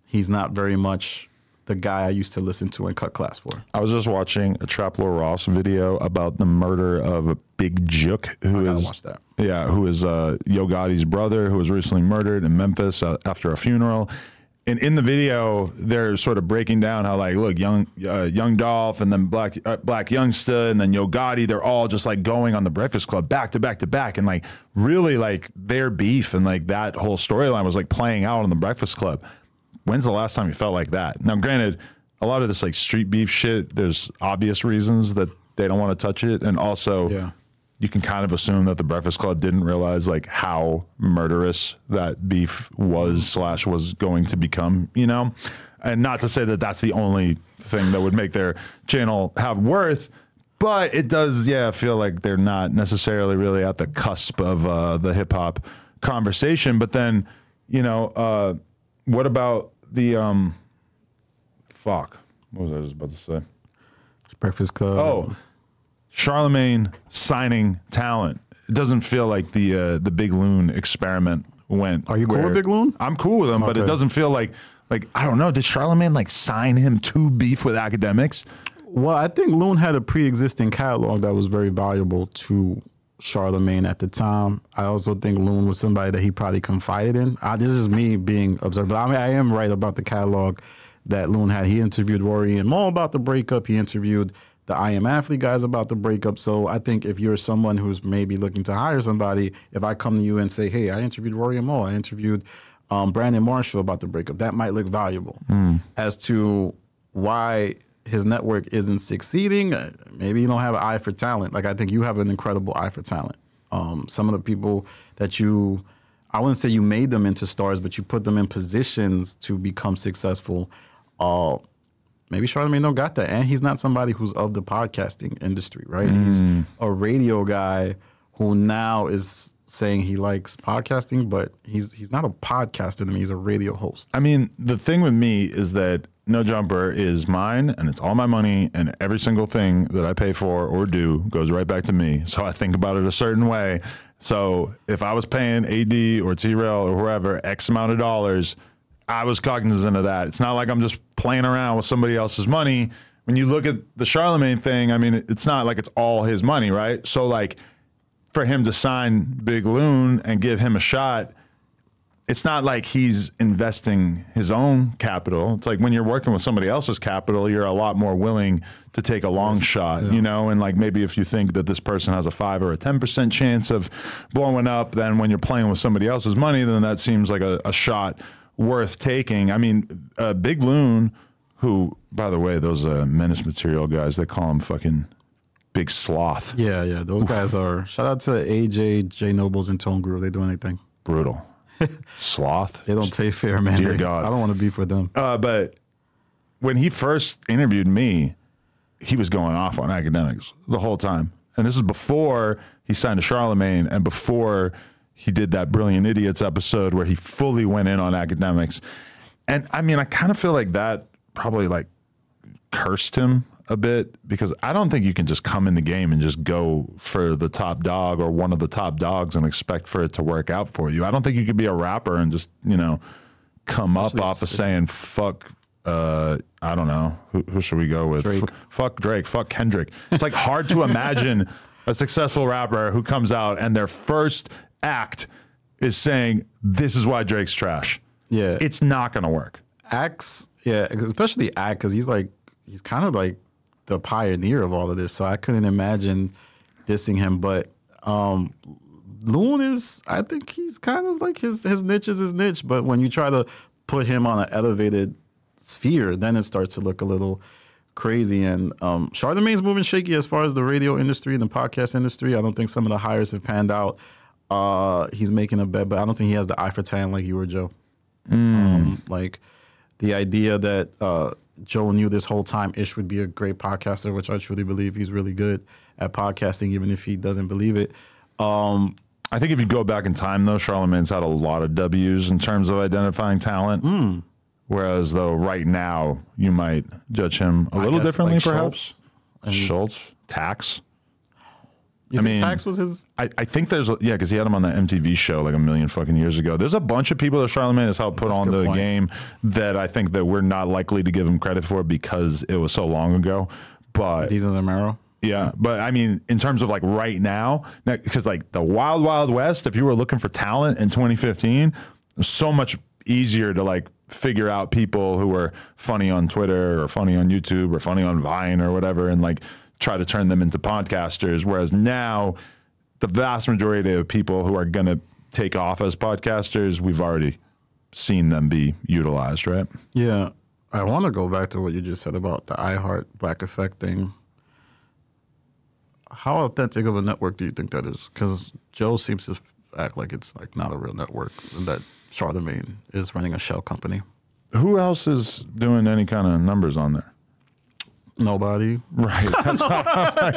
he's not very much the guy I used to listen to and cut class for. I was just watching a Traplow Ross video about the murder of a Big Jook, who I is watch that. yeah, who is uh, Yo Gotti's brother, who was recently murdered in Memphis uh, after a funeral. And in the video, they're sort of breaking down how, like, look, young uh, young Dolph and then Black uh, Black Youngsta and then Yo Gotti, they're all just, like, going on the Breakfast Club back to back to back. And, like, really, like, their beef and, like, that whole storyline was, like, playing out on the Breakfast Club. When's the last time you felt like that? Now, granted, a lot of this, like, street beef shit, there's obvious reasons that they don't want to touch it. And also... Yeah. You can kind of assume that the Breakfast Club didn't realize, like, how murderous that beef was slash was going to become, you know? And not to say that that's the only thing that would make their channel have worth, but it does, yeah, feel like they're not necessarily really at the cusp of uh, the hip-hop conversation. But then, you know, uh, what about the... Um, fuck. What was I just about to say? Breakfast Club. Oh. Charlamagne signing talent. It doesn't feel like the uh, the Big Loon experiment went. Are you cool with Big Loon? I'm cool with him, okay. But it doesn't feel like, like, I don't know, did Charlamagne, like, sign him to beef with academics? Well, I think Loon had a pre-existing catalog that was very valuable to Charlamagne at the time. I also think Loon was somebody that he probably confided in. I, this is me being observant, but I, mean, I am right about the catalog that Loon had. He interviewed Rory and Mo about the breakup. He interviewed... The I Am Athlete guy's about to break up. So I think if you're someone who's maybe looking to hire somebody, if I come to you and say, hey, I interviewed Rory and Mo, I interviewed um, Brandon Marshall about the breakup, that might look valuable. Mm. As to why his network isn't succeeding, maybe you don't have an eye for talent. Like, I think you have an incredible eye for talent. Um, some of the people that you, I wouldn't say you made them into stars, but you put them in positions to become successful. Uh, Maybe Charlamagne don't got that. And he's not somebody who's of the podcasting industry, right? Mm. He's a radio guy who now is saying he likes podcasting, but he's he's not a podcaster to me. He's a radio host. I mean, the thing with me is that No Jumper is mine, and it's all my money, and every single thing that I pay for or do goes right back to me. So I think about it a certain way. So if I was paying A D or T-Rail or whoever X amount of dollars, I was cognizant of that. It's not like I'm just playing around with somebody else's money. When you look at the Charlemagne thing, I mean, it's not like it's all his money, right? So, like, for him to sign Big Loon and give him a shot, it's not like he's investing his own capital. It's like when you're working with somebody else's capital, you're a lot more willing to take a long yes. shot, yeah. you know? And like maybe if you think that this person has a five or a ten percent chance of blowing up, then when you're playing with somebody else's money, then that seems like a, a shot worth taking. I mean, uh, Big Loon, who, by the way, those uh, Menace Material guys, they call him fucking Big Sloth. Yeah, yeah, those Oof. guys are. Shout out to A J, Jay Nobles, and Tone Guru. They do anything. Brutal. Sloth. They don't play fair, man. Dear they, God. I don't want to be for them. Uh, but when he first interviewed me, he was going off on academics the whole time. And this is before he signed to Charlemagne and before he did that Brilliant Idiots episode where he fully went in on academics. And, I mean, I kind of feel like that probably, like, cursed him a bit because I don't think you can just come in the game and just go for the top dog or one of the top dogs and expect for it to work out for you. I don't think you could be a rapper and just, you know, come Especially up off sick. of saying, fuck, uh, I don't know, who, who should we go with? Drake. F- fuck Drake, fuck Kendrick. It's like hard to imagine a successful rapper who comes out and their first act is saying, this is why Drake's trash. Yeah. It's not going to work. Axe, yeah, especially Axe, because he's like, he's kind of like, the pioneer of all of this, so I couldn't imagine dissing him. But um, Loon is, I think he's kind of like his his niche is his niche. But when you try to put him on an elevated sphere, then it starts to look a little crazy. And um, Charlemagne's moving shaky as far as the radio industry and the podcast industry. I don't think some of the hires have panned out. Uh, he's making a bet, but I don't think he has the eye for talent like you or Joe. Mm. Um, like the idea that. Uh, Joe knew this whole time Ish would be a great podcaster, which I truly believe he's really good at podcasting, even if he doesn't believe it. Um, I think if you go back in time, though, Charlemagne's had a lot of W's in terms of identifying talent. Mm. Whereas, though, right now, you might judge him a I little guess, differently, like perhaps. Schultz, Schultz Tax. You I think mean, Tax was his? I, I think there's, yeah, because he had him on the M T V show like a million fucking years ago. There's a bunch of people that Charlemagne has helped put on the point. game that I think that we're not likely to give him credit for because it was so long ago. But these are the marrow. Yeah, but I mean, in terms of like right now, because like the wild, wild west, if you were looking for talent in twenty fifteen, it was so much easier to like figure out people who were funny on Twitter or funny on YouTube or funny on Vine or whatever, and like try to turn them into podcasters, whereas now the vast majority of people who are going to take off as podcasters, we've already seen them be utilized, right? Yeah. I want to go back to what you just said about the iHeart Black Effect thing. How authentic of a network do you think that is? Because Joe seems to act like it's like not a real network, and that Charlemagne is running a shell company. Who else is doing any kind of numbers on there? Nobody. Right. That's like.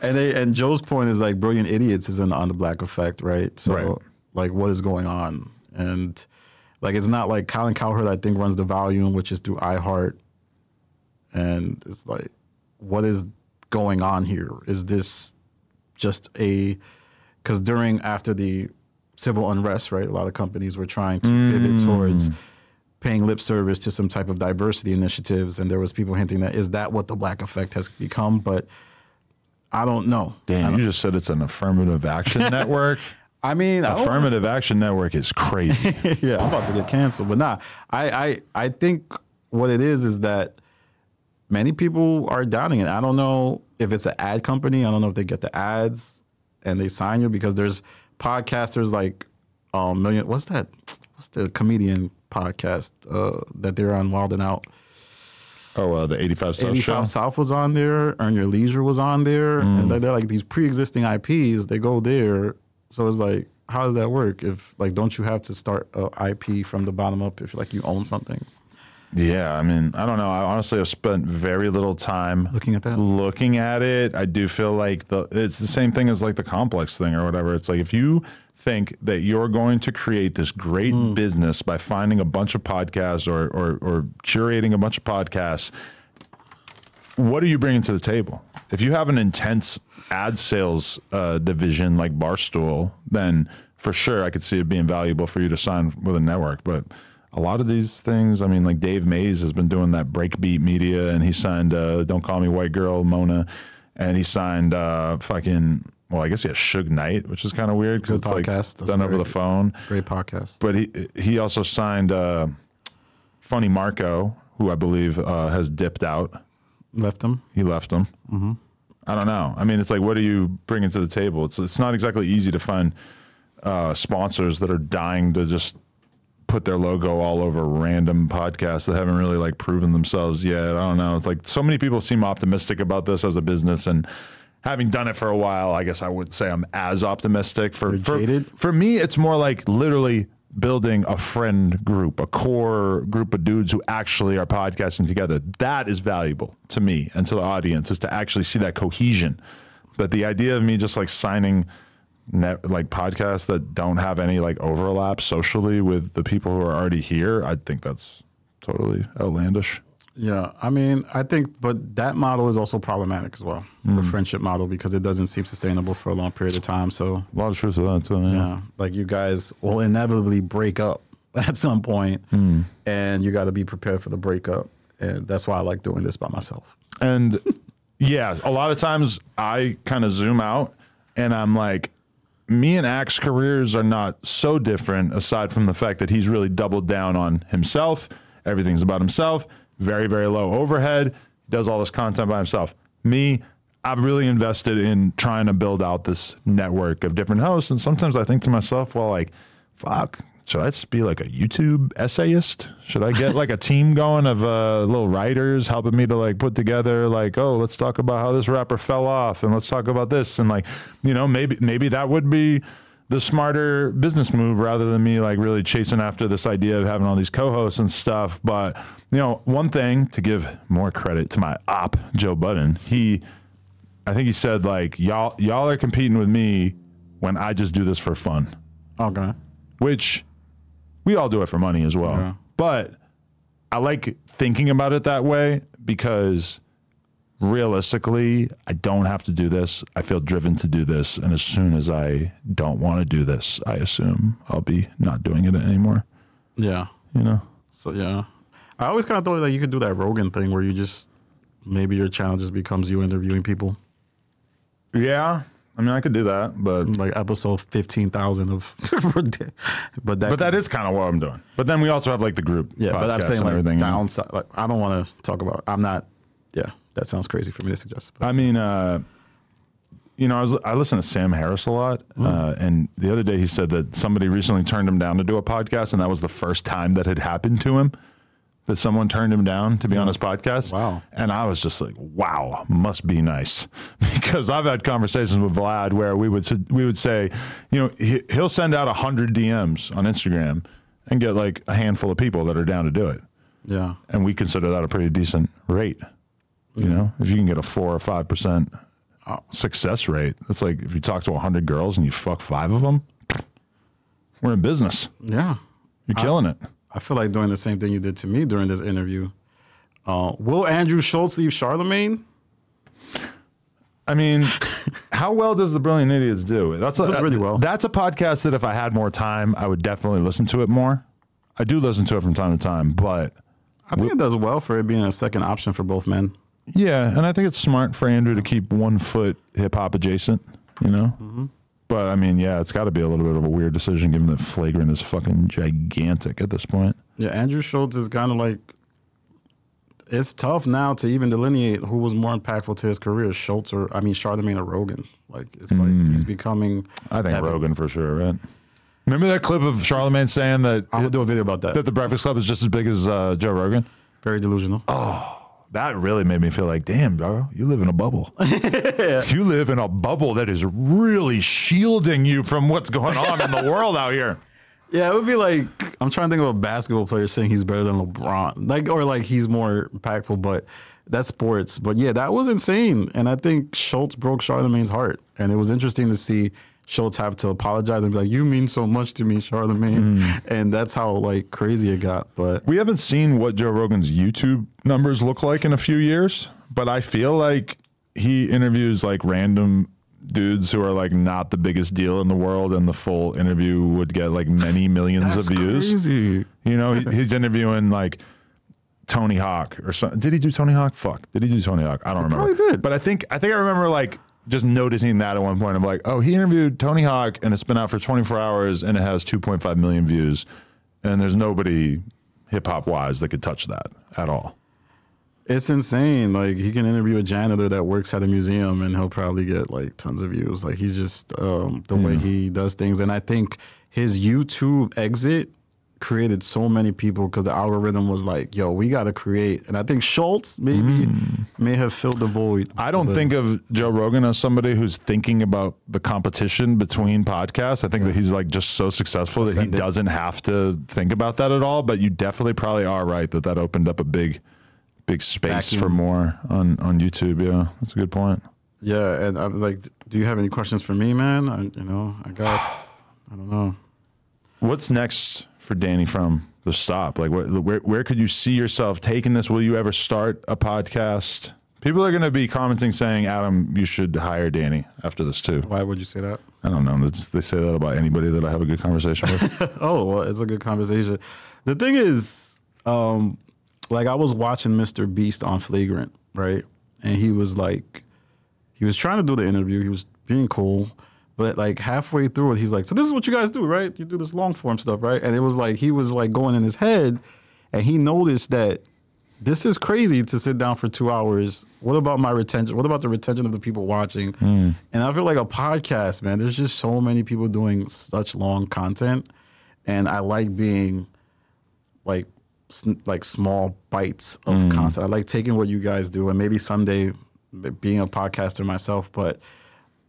And they, and Joe's point is like Brilliant Idiots isn't on the Black Effect, right? So right. like what is going on? And like it's not like Colin Cowherd, I think, runs The Volume, which is through iHeart. And it's like, what is going on here? Is this just a because during after the civil unrest, right, a lot of companies were trying to mm. pivot towards paying lip service to some type of diversity initiatives, and there was people hinting that, is that what the Black Effect has become? But I don't know. Damn, don't you just know. said it's an affirmative action network? I mean, affirmative I action network is crazy. Yeah, I'm about to get canceled, but nah, I, I, I think what it is is that many people are doubting it. I don't know if it's an ad company. I don't know if they get the ads and they sign you, because there's podcasters like um, Million, what's that? What's the comedian podcast uh, that they're on Wild and Out? Oh, uh, the eighty-five South eighty-five show. South was on there. Earn Your Leisure was on there. Mm. And they're, they're like these pre-existing I Ps. They go there. So it's like, how does that work? If like, don't you have to start a I P from the bottom up if like you own something? Yeah, I mean, I don't know. I honestly have spent very little time looking at that. Looking at it, I do feel like the it's the same thing as like the Complex thing or whatever. It's like if you think that you're going to create this great mm. business by finding a bunch of podcasts or, or, or curating a bunch of podcasts, what are you bringing to the table? If you have an intense ad sales uh, division like Barstool, then for sure I could see it being valuable for you to sign with a network. But a lot of these things, I mean, like Dave Mays has been doing that Breakbeat Media, and he signed uh, Don't Call Me White Girl, Mona, and he signed uh, fucking... Well, I guess he has Suge Knight, which is kind of weird because it's like done over the phone. Great podcast. But he he also signed uh, Funny Marco, who I believe uh, has dipped out. Left him. He left him. Mm-hmm. I don't know. I mean, it's like, what are you bringing to the table? It's it's not exactly easy to find uh, sponsors that are dying to just put their logo all over random podcasts that haven't really like proven themselves yet. I don't know. It's like so many people seem optimistic about this as a business, and having done it for a while, I guess I wouldn't say I'm as optimistic. For for, for me, it's more like literally building a friend group, a core group of dudes who actually are podcasting together. That is valuable to me and to the audience, is to actually see that cohesion. But the idea of me just like signing net, like podcasts that don't have any like overlap socially with the people who are already here, I think that's totally outlandish. Yeah, I mean, I think, but that model is also problematic as well, mm. the friendship model, because it doesn't seem sustainable for a long period of time. So a lot of truth to that too. Yeah, yeah, like you guys will inevitably break up at some point, mm. and you got to be prepared for the breakup, and that's why I like doing this by myself. And yeah, a lot of times I kind of zoom out, and I'm like, me and Ack's careers are not so different, aside from the fact that he's really doubled down on himself. Everything's about himself. Very, very low overhead. He does all this content by himself. Me, I've really invested in trying to build out this network of different hosts. And sometimes I think to myself, well, like, fuck, should I just be like a YouTube essayist? Should I get like a team going of uh, little writers helping me to like put together like, oh, let's talk about how this rapper fell off, and let's talk about this. And like, you know, maybe maybe that would be the smarter business move, rather than me like really chasing after this idea of having all these co-hosts and stuff. But, you know, one thing, to give more credit to my op, Joe Budden, he, I think he said like, y'all, y'all are competing with me when I just do this for fun. Okay. Which we all do it for money as well. Okay. But I like thinking about it that way, because realistically, I don't have to do this. I feel driven to do this. And as soon as I don't want to do this, I assume I'll be not doing it anymore. Yeah. You know? So, yeah. I always kind of thought that you could do that Rogan thing where you just, maybe your channel just becomes you interviewing people. Yeah. I mean, I could do that, but like episode fifteen thousand of, but that, but that is kind of what I'm doing. But then we also have like the group. Yeah. But I'm saying like everything downside, like I don't want to talk about, I'm not, yeah. That sounds crazy for me to suggest. But. I mean, uh, you know, I, was, I listen to Sam Harris a lot. Mm. Uh, and the other day he said that somebody recently turned him down to do a podcast. And that was the first time that had happened to him, that someone turned him down to be mm. on his podcast. Wow. And I was just like, wow, must be nice. Because I've had conversations with Vlad where we would, we would say, you know, he, he'll send out one hundred D Ms on Instagram and get like a handful of people that are down to do it. Yeah. And we consider that a pretty decent rate. You know, if you can get a four or five percent success rate, that's like if you talk to a hundred girls and you fuck five of them, we're in business. Yeah, you're killing I, it. I feel like doing the same thing you did to me during this interview. Uh, will Andrew Schultz leave Charlemagne? I mean, how well does The Brilliant Idiots do? That's a, really well. That's a podcast that if I had more time, I would definitely listen to it more. I do listen to it from time to time, but I think we, it does well for it being a second option for both men. Yeah, and I think it's smart for Andrew to keep one foot hip-hop adjacent, you know? Mm-hmm. But, I mean, yeah, it's got to be a little bit of a weird decision, given that Flagrant is fucking gigantic at this point. Yeah, Andrew Schultz is kind of like... It's tough now to even delineate who was more impactful to his career, Schultz or, I mean, Charlemagne or Rogan. Like, it's like mm. he's becoming... I think epic. Rogan for sure, right? Remember that clip of Charlemagne saying that... I'm going to do a video about that. That The Breakfast Club is just as big as uh, Joe Rogan? Very delusional. Oh... That really made me feel like, damn, bro, you live in a bubble. Yeah. You live in a bubble that is really shielding you from what's going on in the world out here. Yeah, it would be like, I'm trying to think of a basketball player saying he's better than LeBron, like, or like he's more impactful, but that's sports. But yeah, that was insane. And I think Schultz broke Charlemagne's heart. And it was interesting to see Schultz have to apologize and be like, you mean so much to me, Charlamagne. Mm. And that's how like crazy it got. But we haven't seen what Joe Rogan's YouTube numbers look like in a few years, but I feel like he interviews like random dudes who are like not the biggest deal in the world, and the full interview would get like many millions of views. Crazy. You know, he, he's interviewing like Tony Hawk or something. Did he do Tony Hawk? Fuck. Did he do Tony Hawk? I don't he remember. Did. But I think I think I remember like just noticing that at one point. I'm like, oh, he interviewed Tony Hawk and it's been out for twenty-four hours and it has two point five million views. And there's nobody hip hop wise that could touch that at all. It's insane. Like, he can interview a janitor that works at a museum and he'll probably get like tons of views. Like, he's just um, the yeah. way he does things. And I think his YouTube exit created so many people because the algorithm was like, yo, we got to create. And I think Schultz maybe mm. may have filled the void. I don't but, think of Joe Rogan as somebody who's thinking about the competition between podcasts. I think yeah. that he's like just so successful that he doesn't have to think about that at all. But you definitely probably are right that that opened up a big, big space Backing. for more on, on YouTube. Yeah, that's a good point. Yeah. And I'm like, do you have any questions for me, man? I, you know, I got, I don't know. What's next for Danny from the stop? Like, where, where where could you see yourself taking this? Will you ever start a podcast? People are going to be commenting saying, Adam, you should hire Danny after this too. Why would you say that? I don't know. Just, they say that about anybody that I have a good conversation with. Oh, well, it's a good conversation. The thing is, um, like, I was watching Mister Beast on Flagrant, right? And he was like, he was trying to do the interview. He was being cool. But like halfway through it, he's like, so this is what you guys do, right? You do this long form stuff, right? And it was like, he was like going in his head and he noticed that this is crazy to sit down for two hours. What about my retention? What about the retention of the people watching? Mm. And I feel like a podcast, man, there's just so many people doing such long content. And I like being like, like small bites of mm. content. I like taking what you guys do and maybe someday being a podcaster myself, but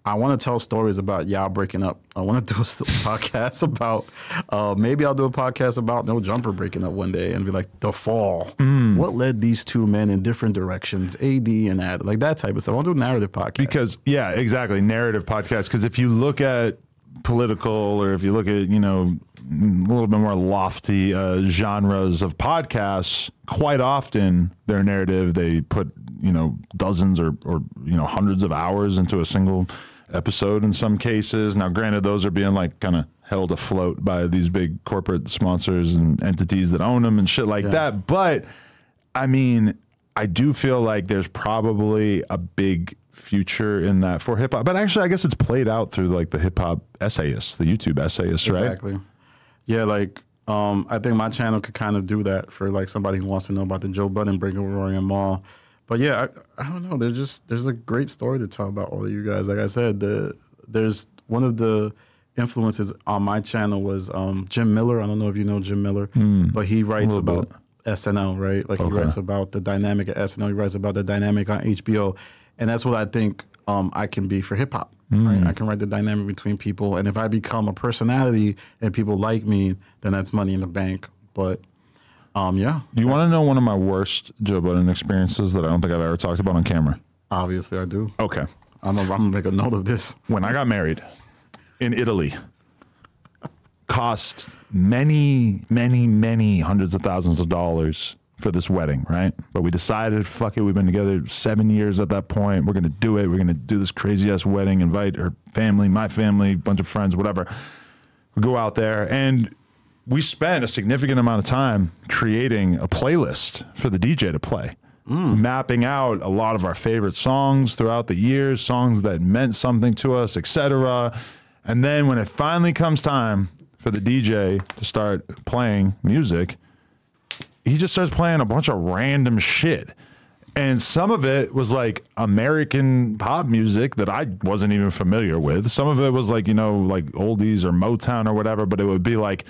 I want to tell stories about y'all breaking up. I want to do a podcast about, uh, maybe I'll do a podcast about No Jumper breaking up one day and be like, the fall. Mm. What led these two men in different directions, A D and Ad, like that type of stuff. I want to do a narrative podcast. Because, yeah, exactly, narrative podcast. Because if you look at political or if you look at, you know, a little bit more lofty uh, genres of podcasts, quite often their narrative, they put, you know, dozens or, or you know, hundreds of hours into a single episode in some cases. Now, granted, those are being like kind of held afloat by these big corporate sponsors and entities that own them and shit like yeah. that. But I mean, I do feel like there's probably a big future in that for hip hop. But actually, I guess it's played out through like the hip hop essayists, the YouTube essayists, right? Exactly. Yeah, like um, I think my channel could kind of do that for like somebody who wants to know about the Joe Budden breaking with Rory and Maul. But yeah, I, I don't know. There's just there's a great story to tell about all of you guys. Like I said, the, there's one of the influences on my channel was um, Jim Miller. I don't know if you know Jim Miller, mm, but he writes about bit. S N L, right? Like okay. He writes about the dynamic at S N L. He writes about the dynamic on H B O, and that's what I think um, I can be for hip hop. Mm. Right? I can write the dynamic between people, and if I become a personality and people like me, then that's money in the bank. But Um, yeah. You want to know one of my worst Joe Budden experiences that I don't think I've ever talked about on camera? Obviously, I do. Okay. I'm going to make a note of this. When I got married in Italy, cost many, many, many hundreds of thousands of dollars for this wedding, right? But we decided, fuck it, we've been together seven years at that point. We're going to do it. We're going to do this crazy-ass wedding, invite her family, my family, bunch of friends, whatever. We go out there, and we spent a significant amount of time creating a playlist for the D J to play, mm. mapping out a lot of our favorite songs throughout the years, songs that meant something to us, et cetera. And then when it finally comes time for the D J to start playing music, he just starts playing a bunch of random shit. And some of it was like American pop music that I wasn't even familiar with. Some of it was like, you know, like oldies or Motown or whatever, but it would be like,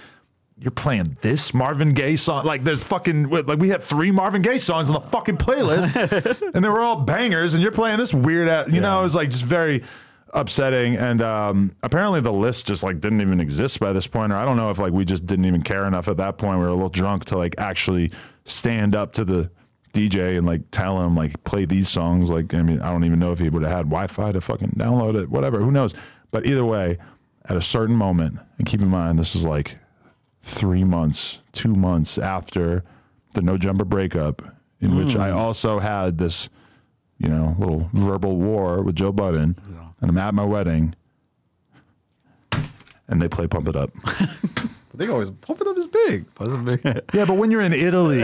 you're playing this Marvin Gaye song. Like, there's fucking, like, we had three Marvin Gaye songs on the fucking playlist, and they were all bangers, and you're playing this weird ass, you yeah. know, it was like just very upsetting. And um, apparently the list just like didn't even exist by this point, or I don't know if like we just didn't even care enough at that point. We were a little drunk to like actually stand up to the D J and like tell him, like, play these songs. Like, I mean, I don't even know if he would have had Wi-Fi to fucking download it, whatever, who knows. But either way, at a certain moment, and keep in mind, this is like three months, two months after the No Jumper breakup, in mm. which I also had this, you know, little verbal war with Joe Budden, yeah. and I'm at my wedding, and they play Pump It Up. They always Pump It Up is big. big. Yeah, but when you're in Italy,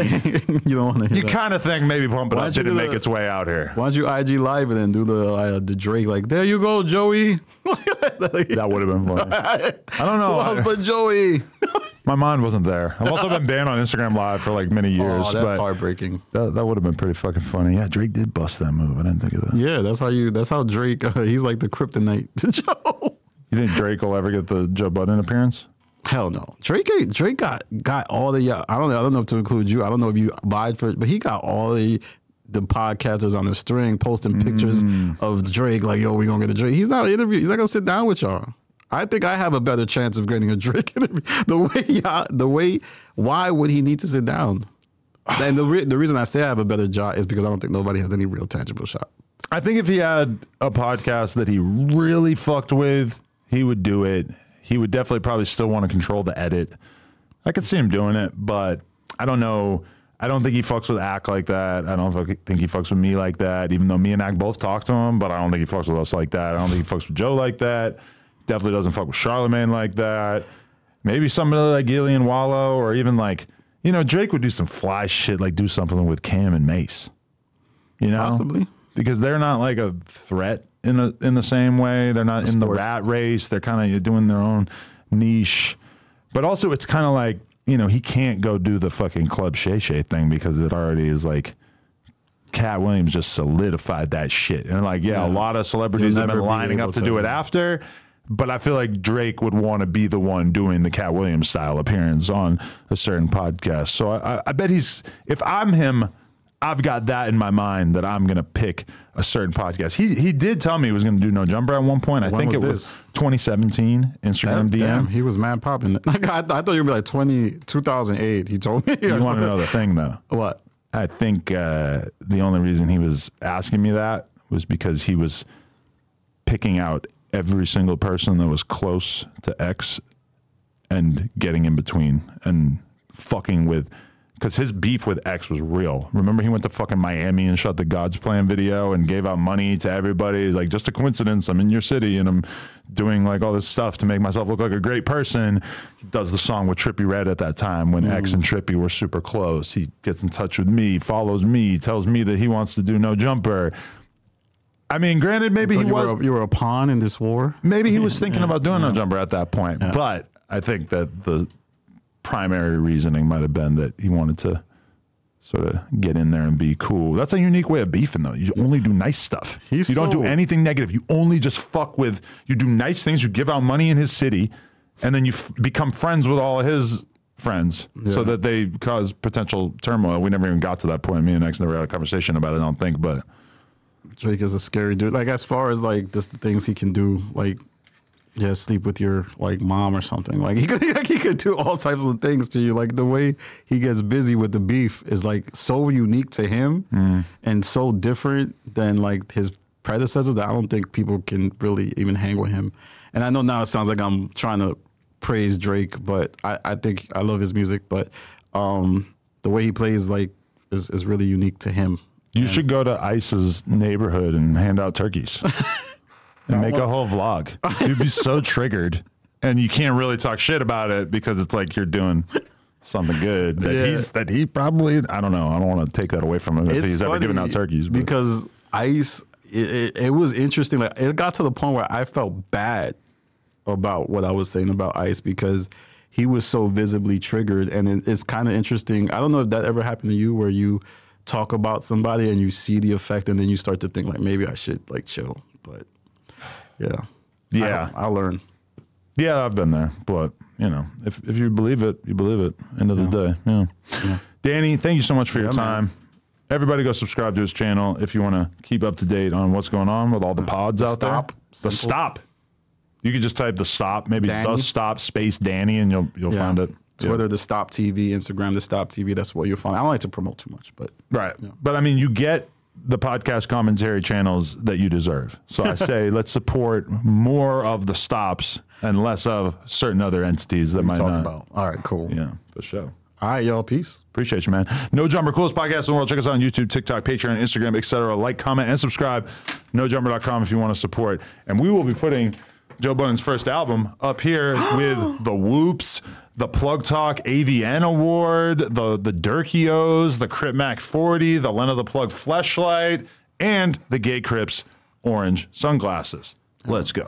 you don't want to. You kind of think maybe Pump It Up didn't make the, its way out here. Why don't you I G live and then do the uh, the Drake like, there you go, Joey. That would have been funny. I don't know. Who else I, but Joey? My mind wasn't there. I've also been banned on Instagram Live for like many years. Oh, that's but heartbreaking. That, that would have been pretty fucking funny. Yeah, Drake did bust that move. I didn't think of that. Yeah, that's how you. That's how Drake. Uh, he's like the kryptonite to Joe. You think Drake will ever get the Joe Budden appearance? Hell no. Drake Drake got, got all the, I don't know, I don't know if to include you. I don't know if you abide for it, but he got all the the podcasters on the string posting mm. pictures of Drake, like, yo, we gonna get the Drake. He's not interview. He's not gonna sit down with y'all. I think I have a better chance of getting a Drake interview. The way y'all, the way, why would he need to sit down? And the re- the reason I say I have a better shot is because I don't think nobody has any real tangible shot. I think if he had a podcast that he really fucked with, he would do it. He would definitely probably still want to control the edit. I could see him doing it, but I don't know. I don't think he fucks with Ack like that. I don't think he fucks with me like that, even though me and Ack both talk to him, but I don't think he fucks with us like that. I don't think he fucks with Joe like that. Definitely doesn't fuck with Charlemagne like that. Maybe somebody like Gillian Wallow or even like, you know, Drake would do some fly shit, like do something with Cam and Mace, you know? Possibly. Because they're not like a threat. In a, in the same way, they're not in the rat race. They're kind of doing their own niche. But also, it's kind of like, you know, he can't go do the fucking Club Shay Shay thing because it already is like Cat Williams just solidified that shit. And like, yeah, yeah. a lot of celebrities have been lining up to do it after. But I feel like Drake would want to be the one doing the Cat Williams style appearance on a certain podcast. So I, I bet he's, if I'm him, I've got that in my mind that I'm going to pick a certain podcast. He he did tell me he was going to do No Jumper at one point. I when think was it this? was twenty seventeen, Instagram that, D M. Damn, he was mad popping. I, I thought you would be like twenty, two thousand eight, he told me. You want to know the thing, though? What? I think uh, the only reason he was asking me that was because he was picking out every single person that was close to X and getting in between and fucking with. Because his beef with X was real. Remember, he went to fucking Miami and shot the God's Plan video and gave out money to everybody. Like, just a coincidence. I'm in your city and I'm doing like all this stuff to make myself look like a great person. He does the song with Trippie Redd at that time when mm. X and Trippie were super close. He gets in touch with me, follows me, tells me that he wants to do No Jumper. I mean, granted, maybe he you was. Were a, you were a pawn in this war? Maybe he was thinking yeah, about doing yeah. No Jumper at that point. Yeah. But I think that the primary reasoning might have been that he wanted to sort of get in there and be cool. That's a unique way of beefing, though. You only do nice stuff. He's you don't so... do anything negative. You only just fuck with, you do nice things, you give out money in his city, and then you f- become friends with all of his friends yeah. so that they cause potential turmoil. We never even got to that point. Me and X never had a conversation about it, I don't think, but Drake is a scary dude. Like, as far as, like, just the things he can do, like, yeah, sleep with your, like, mom or something. Like, he could like, he could do all types of things to you. Like, the way he gets busy with the beef is, like, so unique to him mm. and so different than, like, his predecessors that I don't think people can really even hang with him. And I know now it sounds like I'm trying to praise Drake, but I, I think I love his music. But um, the way he plays, like, is, is really unique to him. You and should go to Ice's neighborhood and hand out turkeys. And make a whole vlog. You'd be so triggered. And you can't really talk shit about it because it's like you're doing something good. That yeah. he's that he probably, I don't know. I don't want to take that away from him if it's he's ever given out turkeys. But. Because Ice, it, it, it was interesting. Like, it got to the point where I felt bad about what I was saying about Ice because he was so visibly triggered. And it, it's kind of interesting. I don't know if that ever happened to you where you talk about somebody and you see the effect and then you start to think, like, maybe I should, like, chill. But yeah, yeah. I, I learn. Yeah, I've been there, but you know, if if you believe it, you believe it. End of yeah. the day, yeah. yeah. Danny, thank you so much for yeah, your time. Man. Everybody, go subscribe to his channel if you want to keep up to date on what's going on with all the pods the out stop. there. Simple. The stop. You could just type the stop, maybe Danny. the stop space Danny, and you'll you'll yeah. find it. Twitter, yeah. the Stop T V, Instagram, the Stop T V. That's what you'll find. I don't like to promote too much, but right. Yeah. But I mean, you get the podcast commentary channels that you deserve. So I say let's support more of the stops and less of certain other entities that might not. About. All right, cool. Yeah, for sure. All right, y'all. Peace. Appreciate you, man. No Jumper, coolest podcast in the world. Check us out on YouTube, TikTok, Patreon, Instagram, et cetera. Like, comment, and subscribe. no jumper dot com if you want to support. And we will be putting Joe Budden's first album up here with the Whoops, the Plug Talk A V N Award, the the Durkios, the Crip Mac forty, the Len of the Plug Fleshlight, and the Gay Crips Orange Sunglasses. Let's go.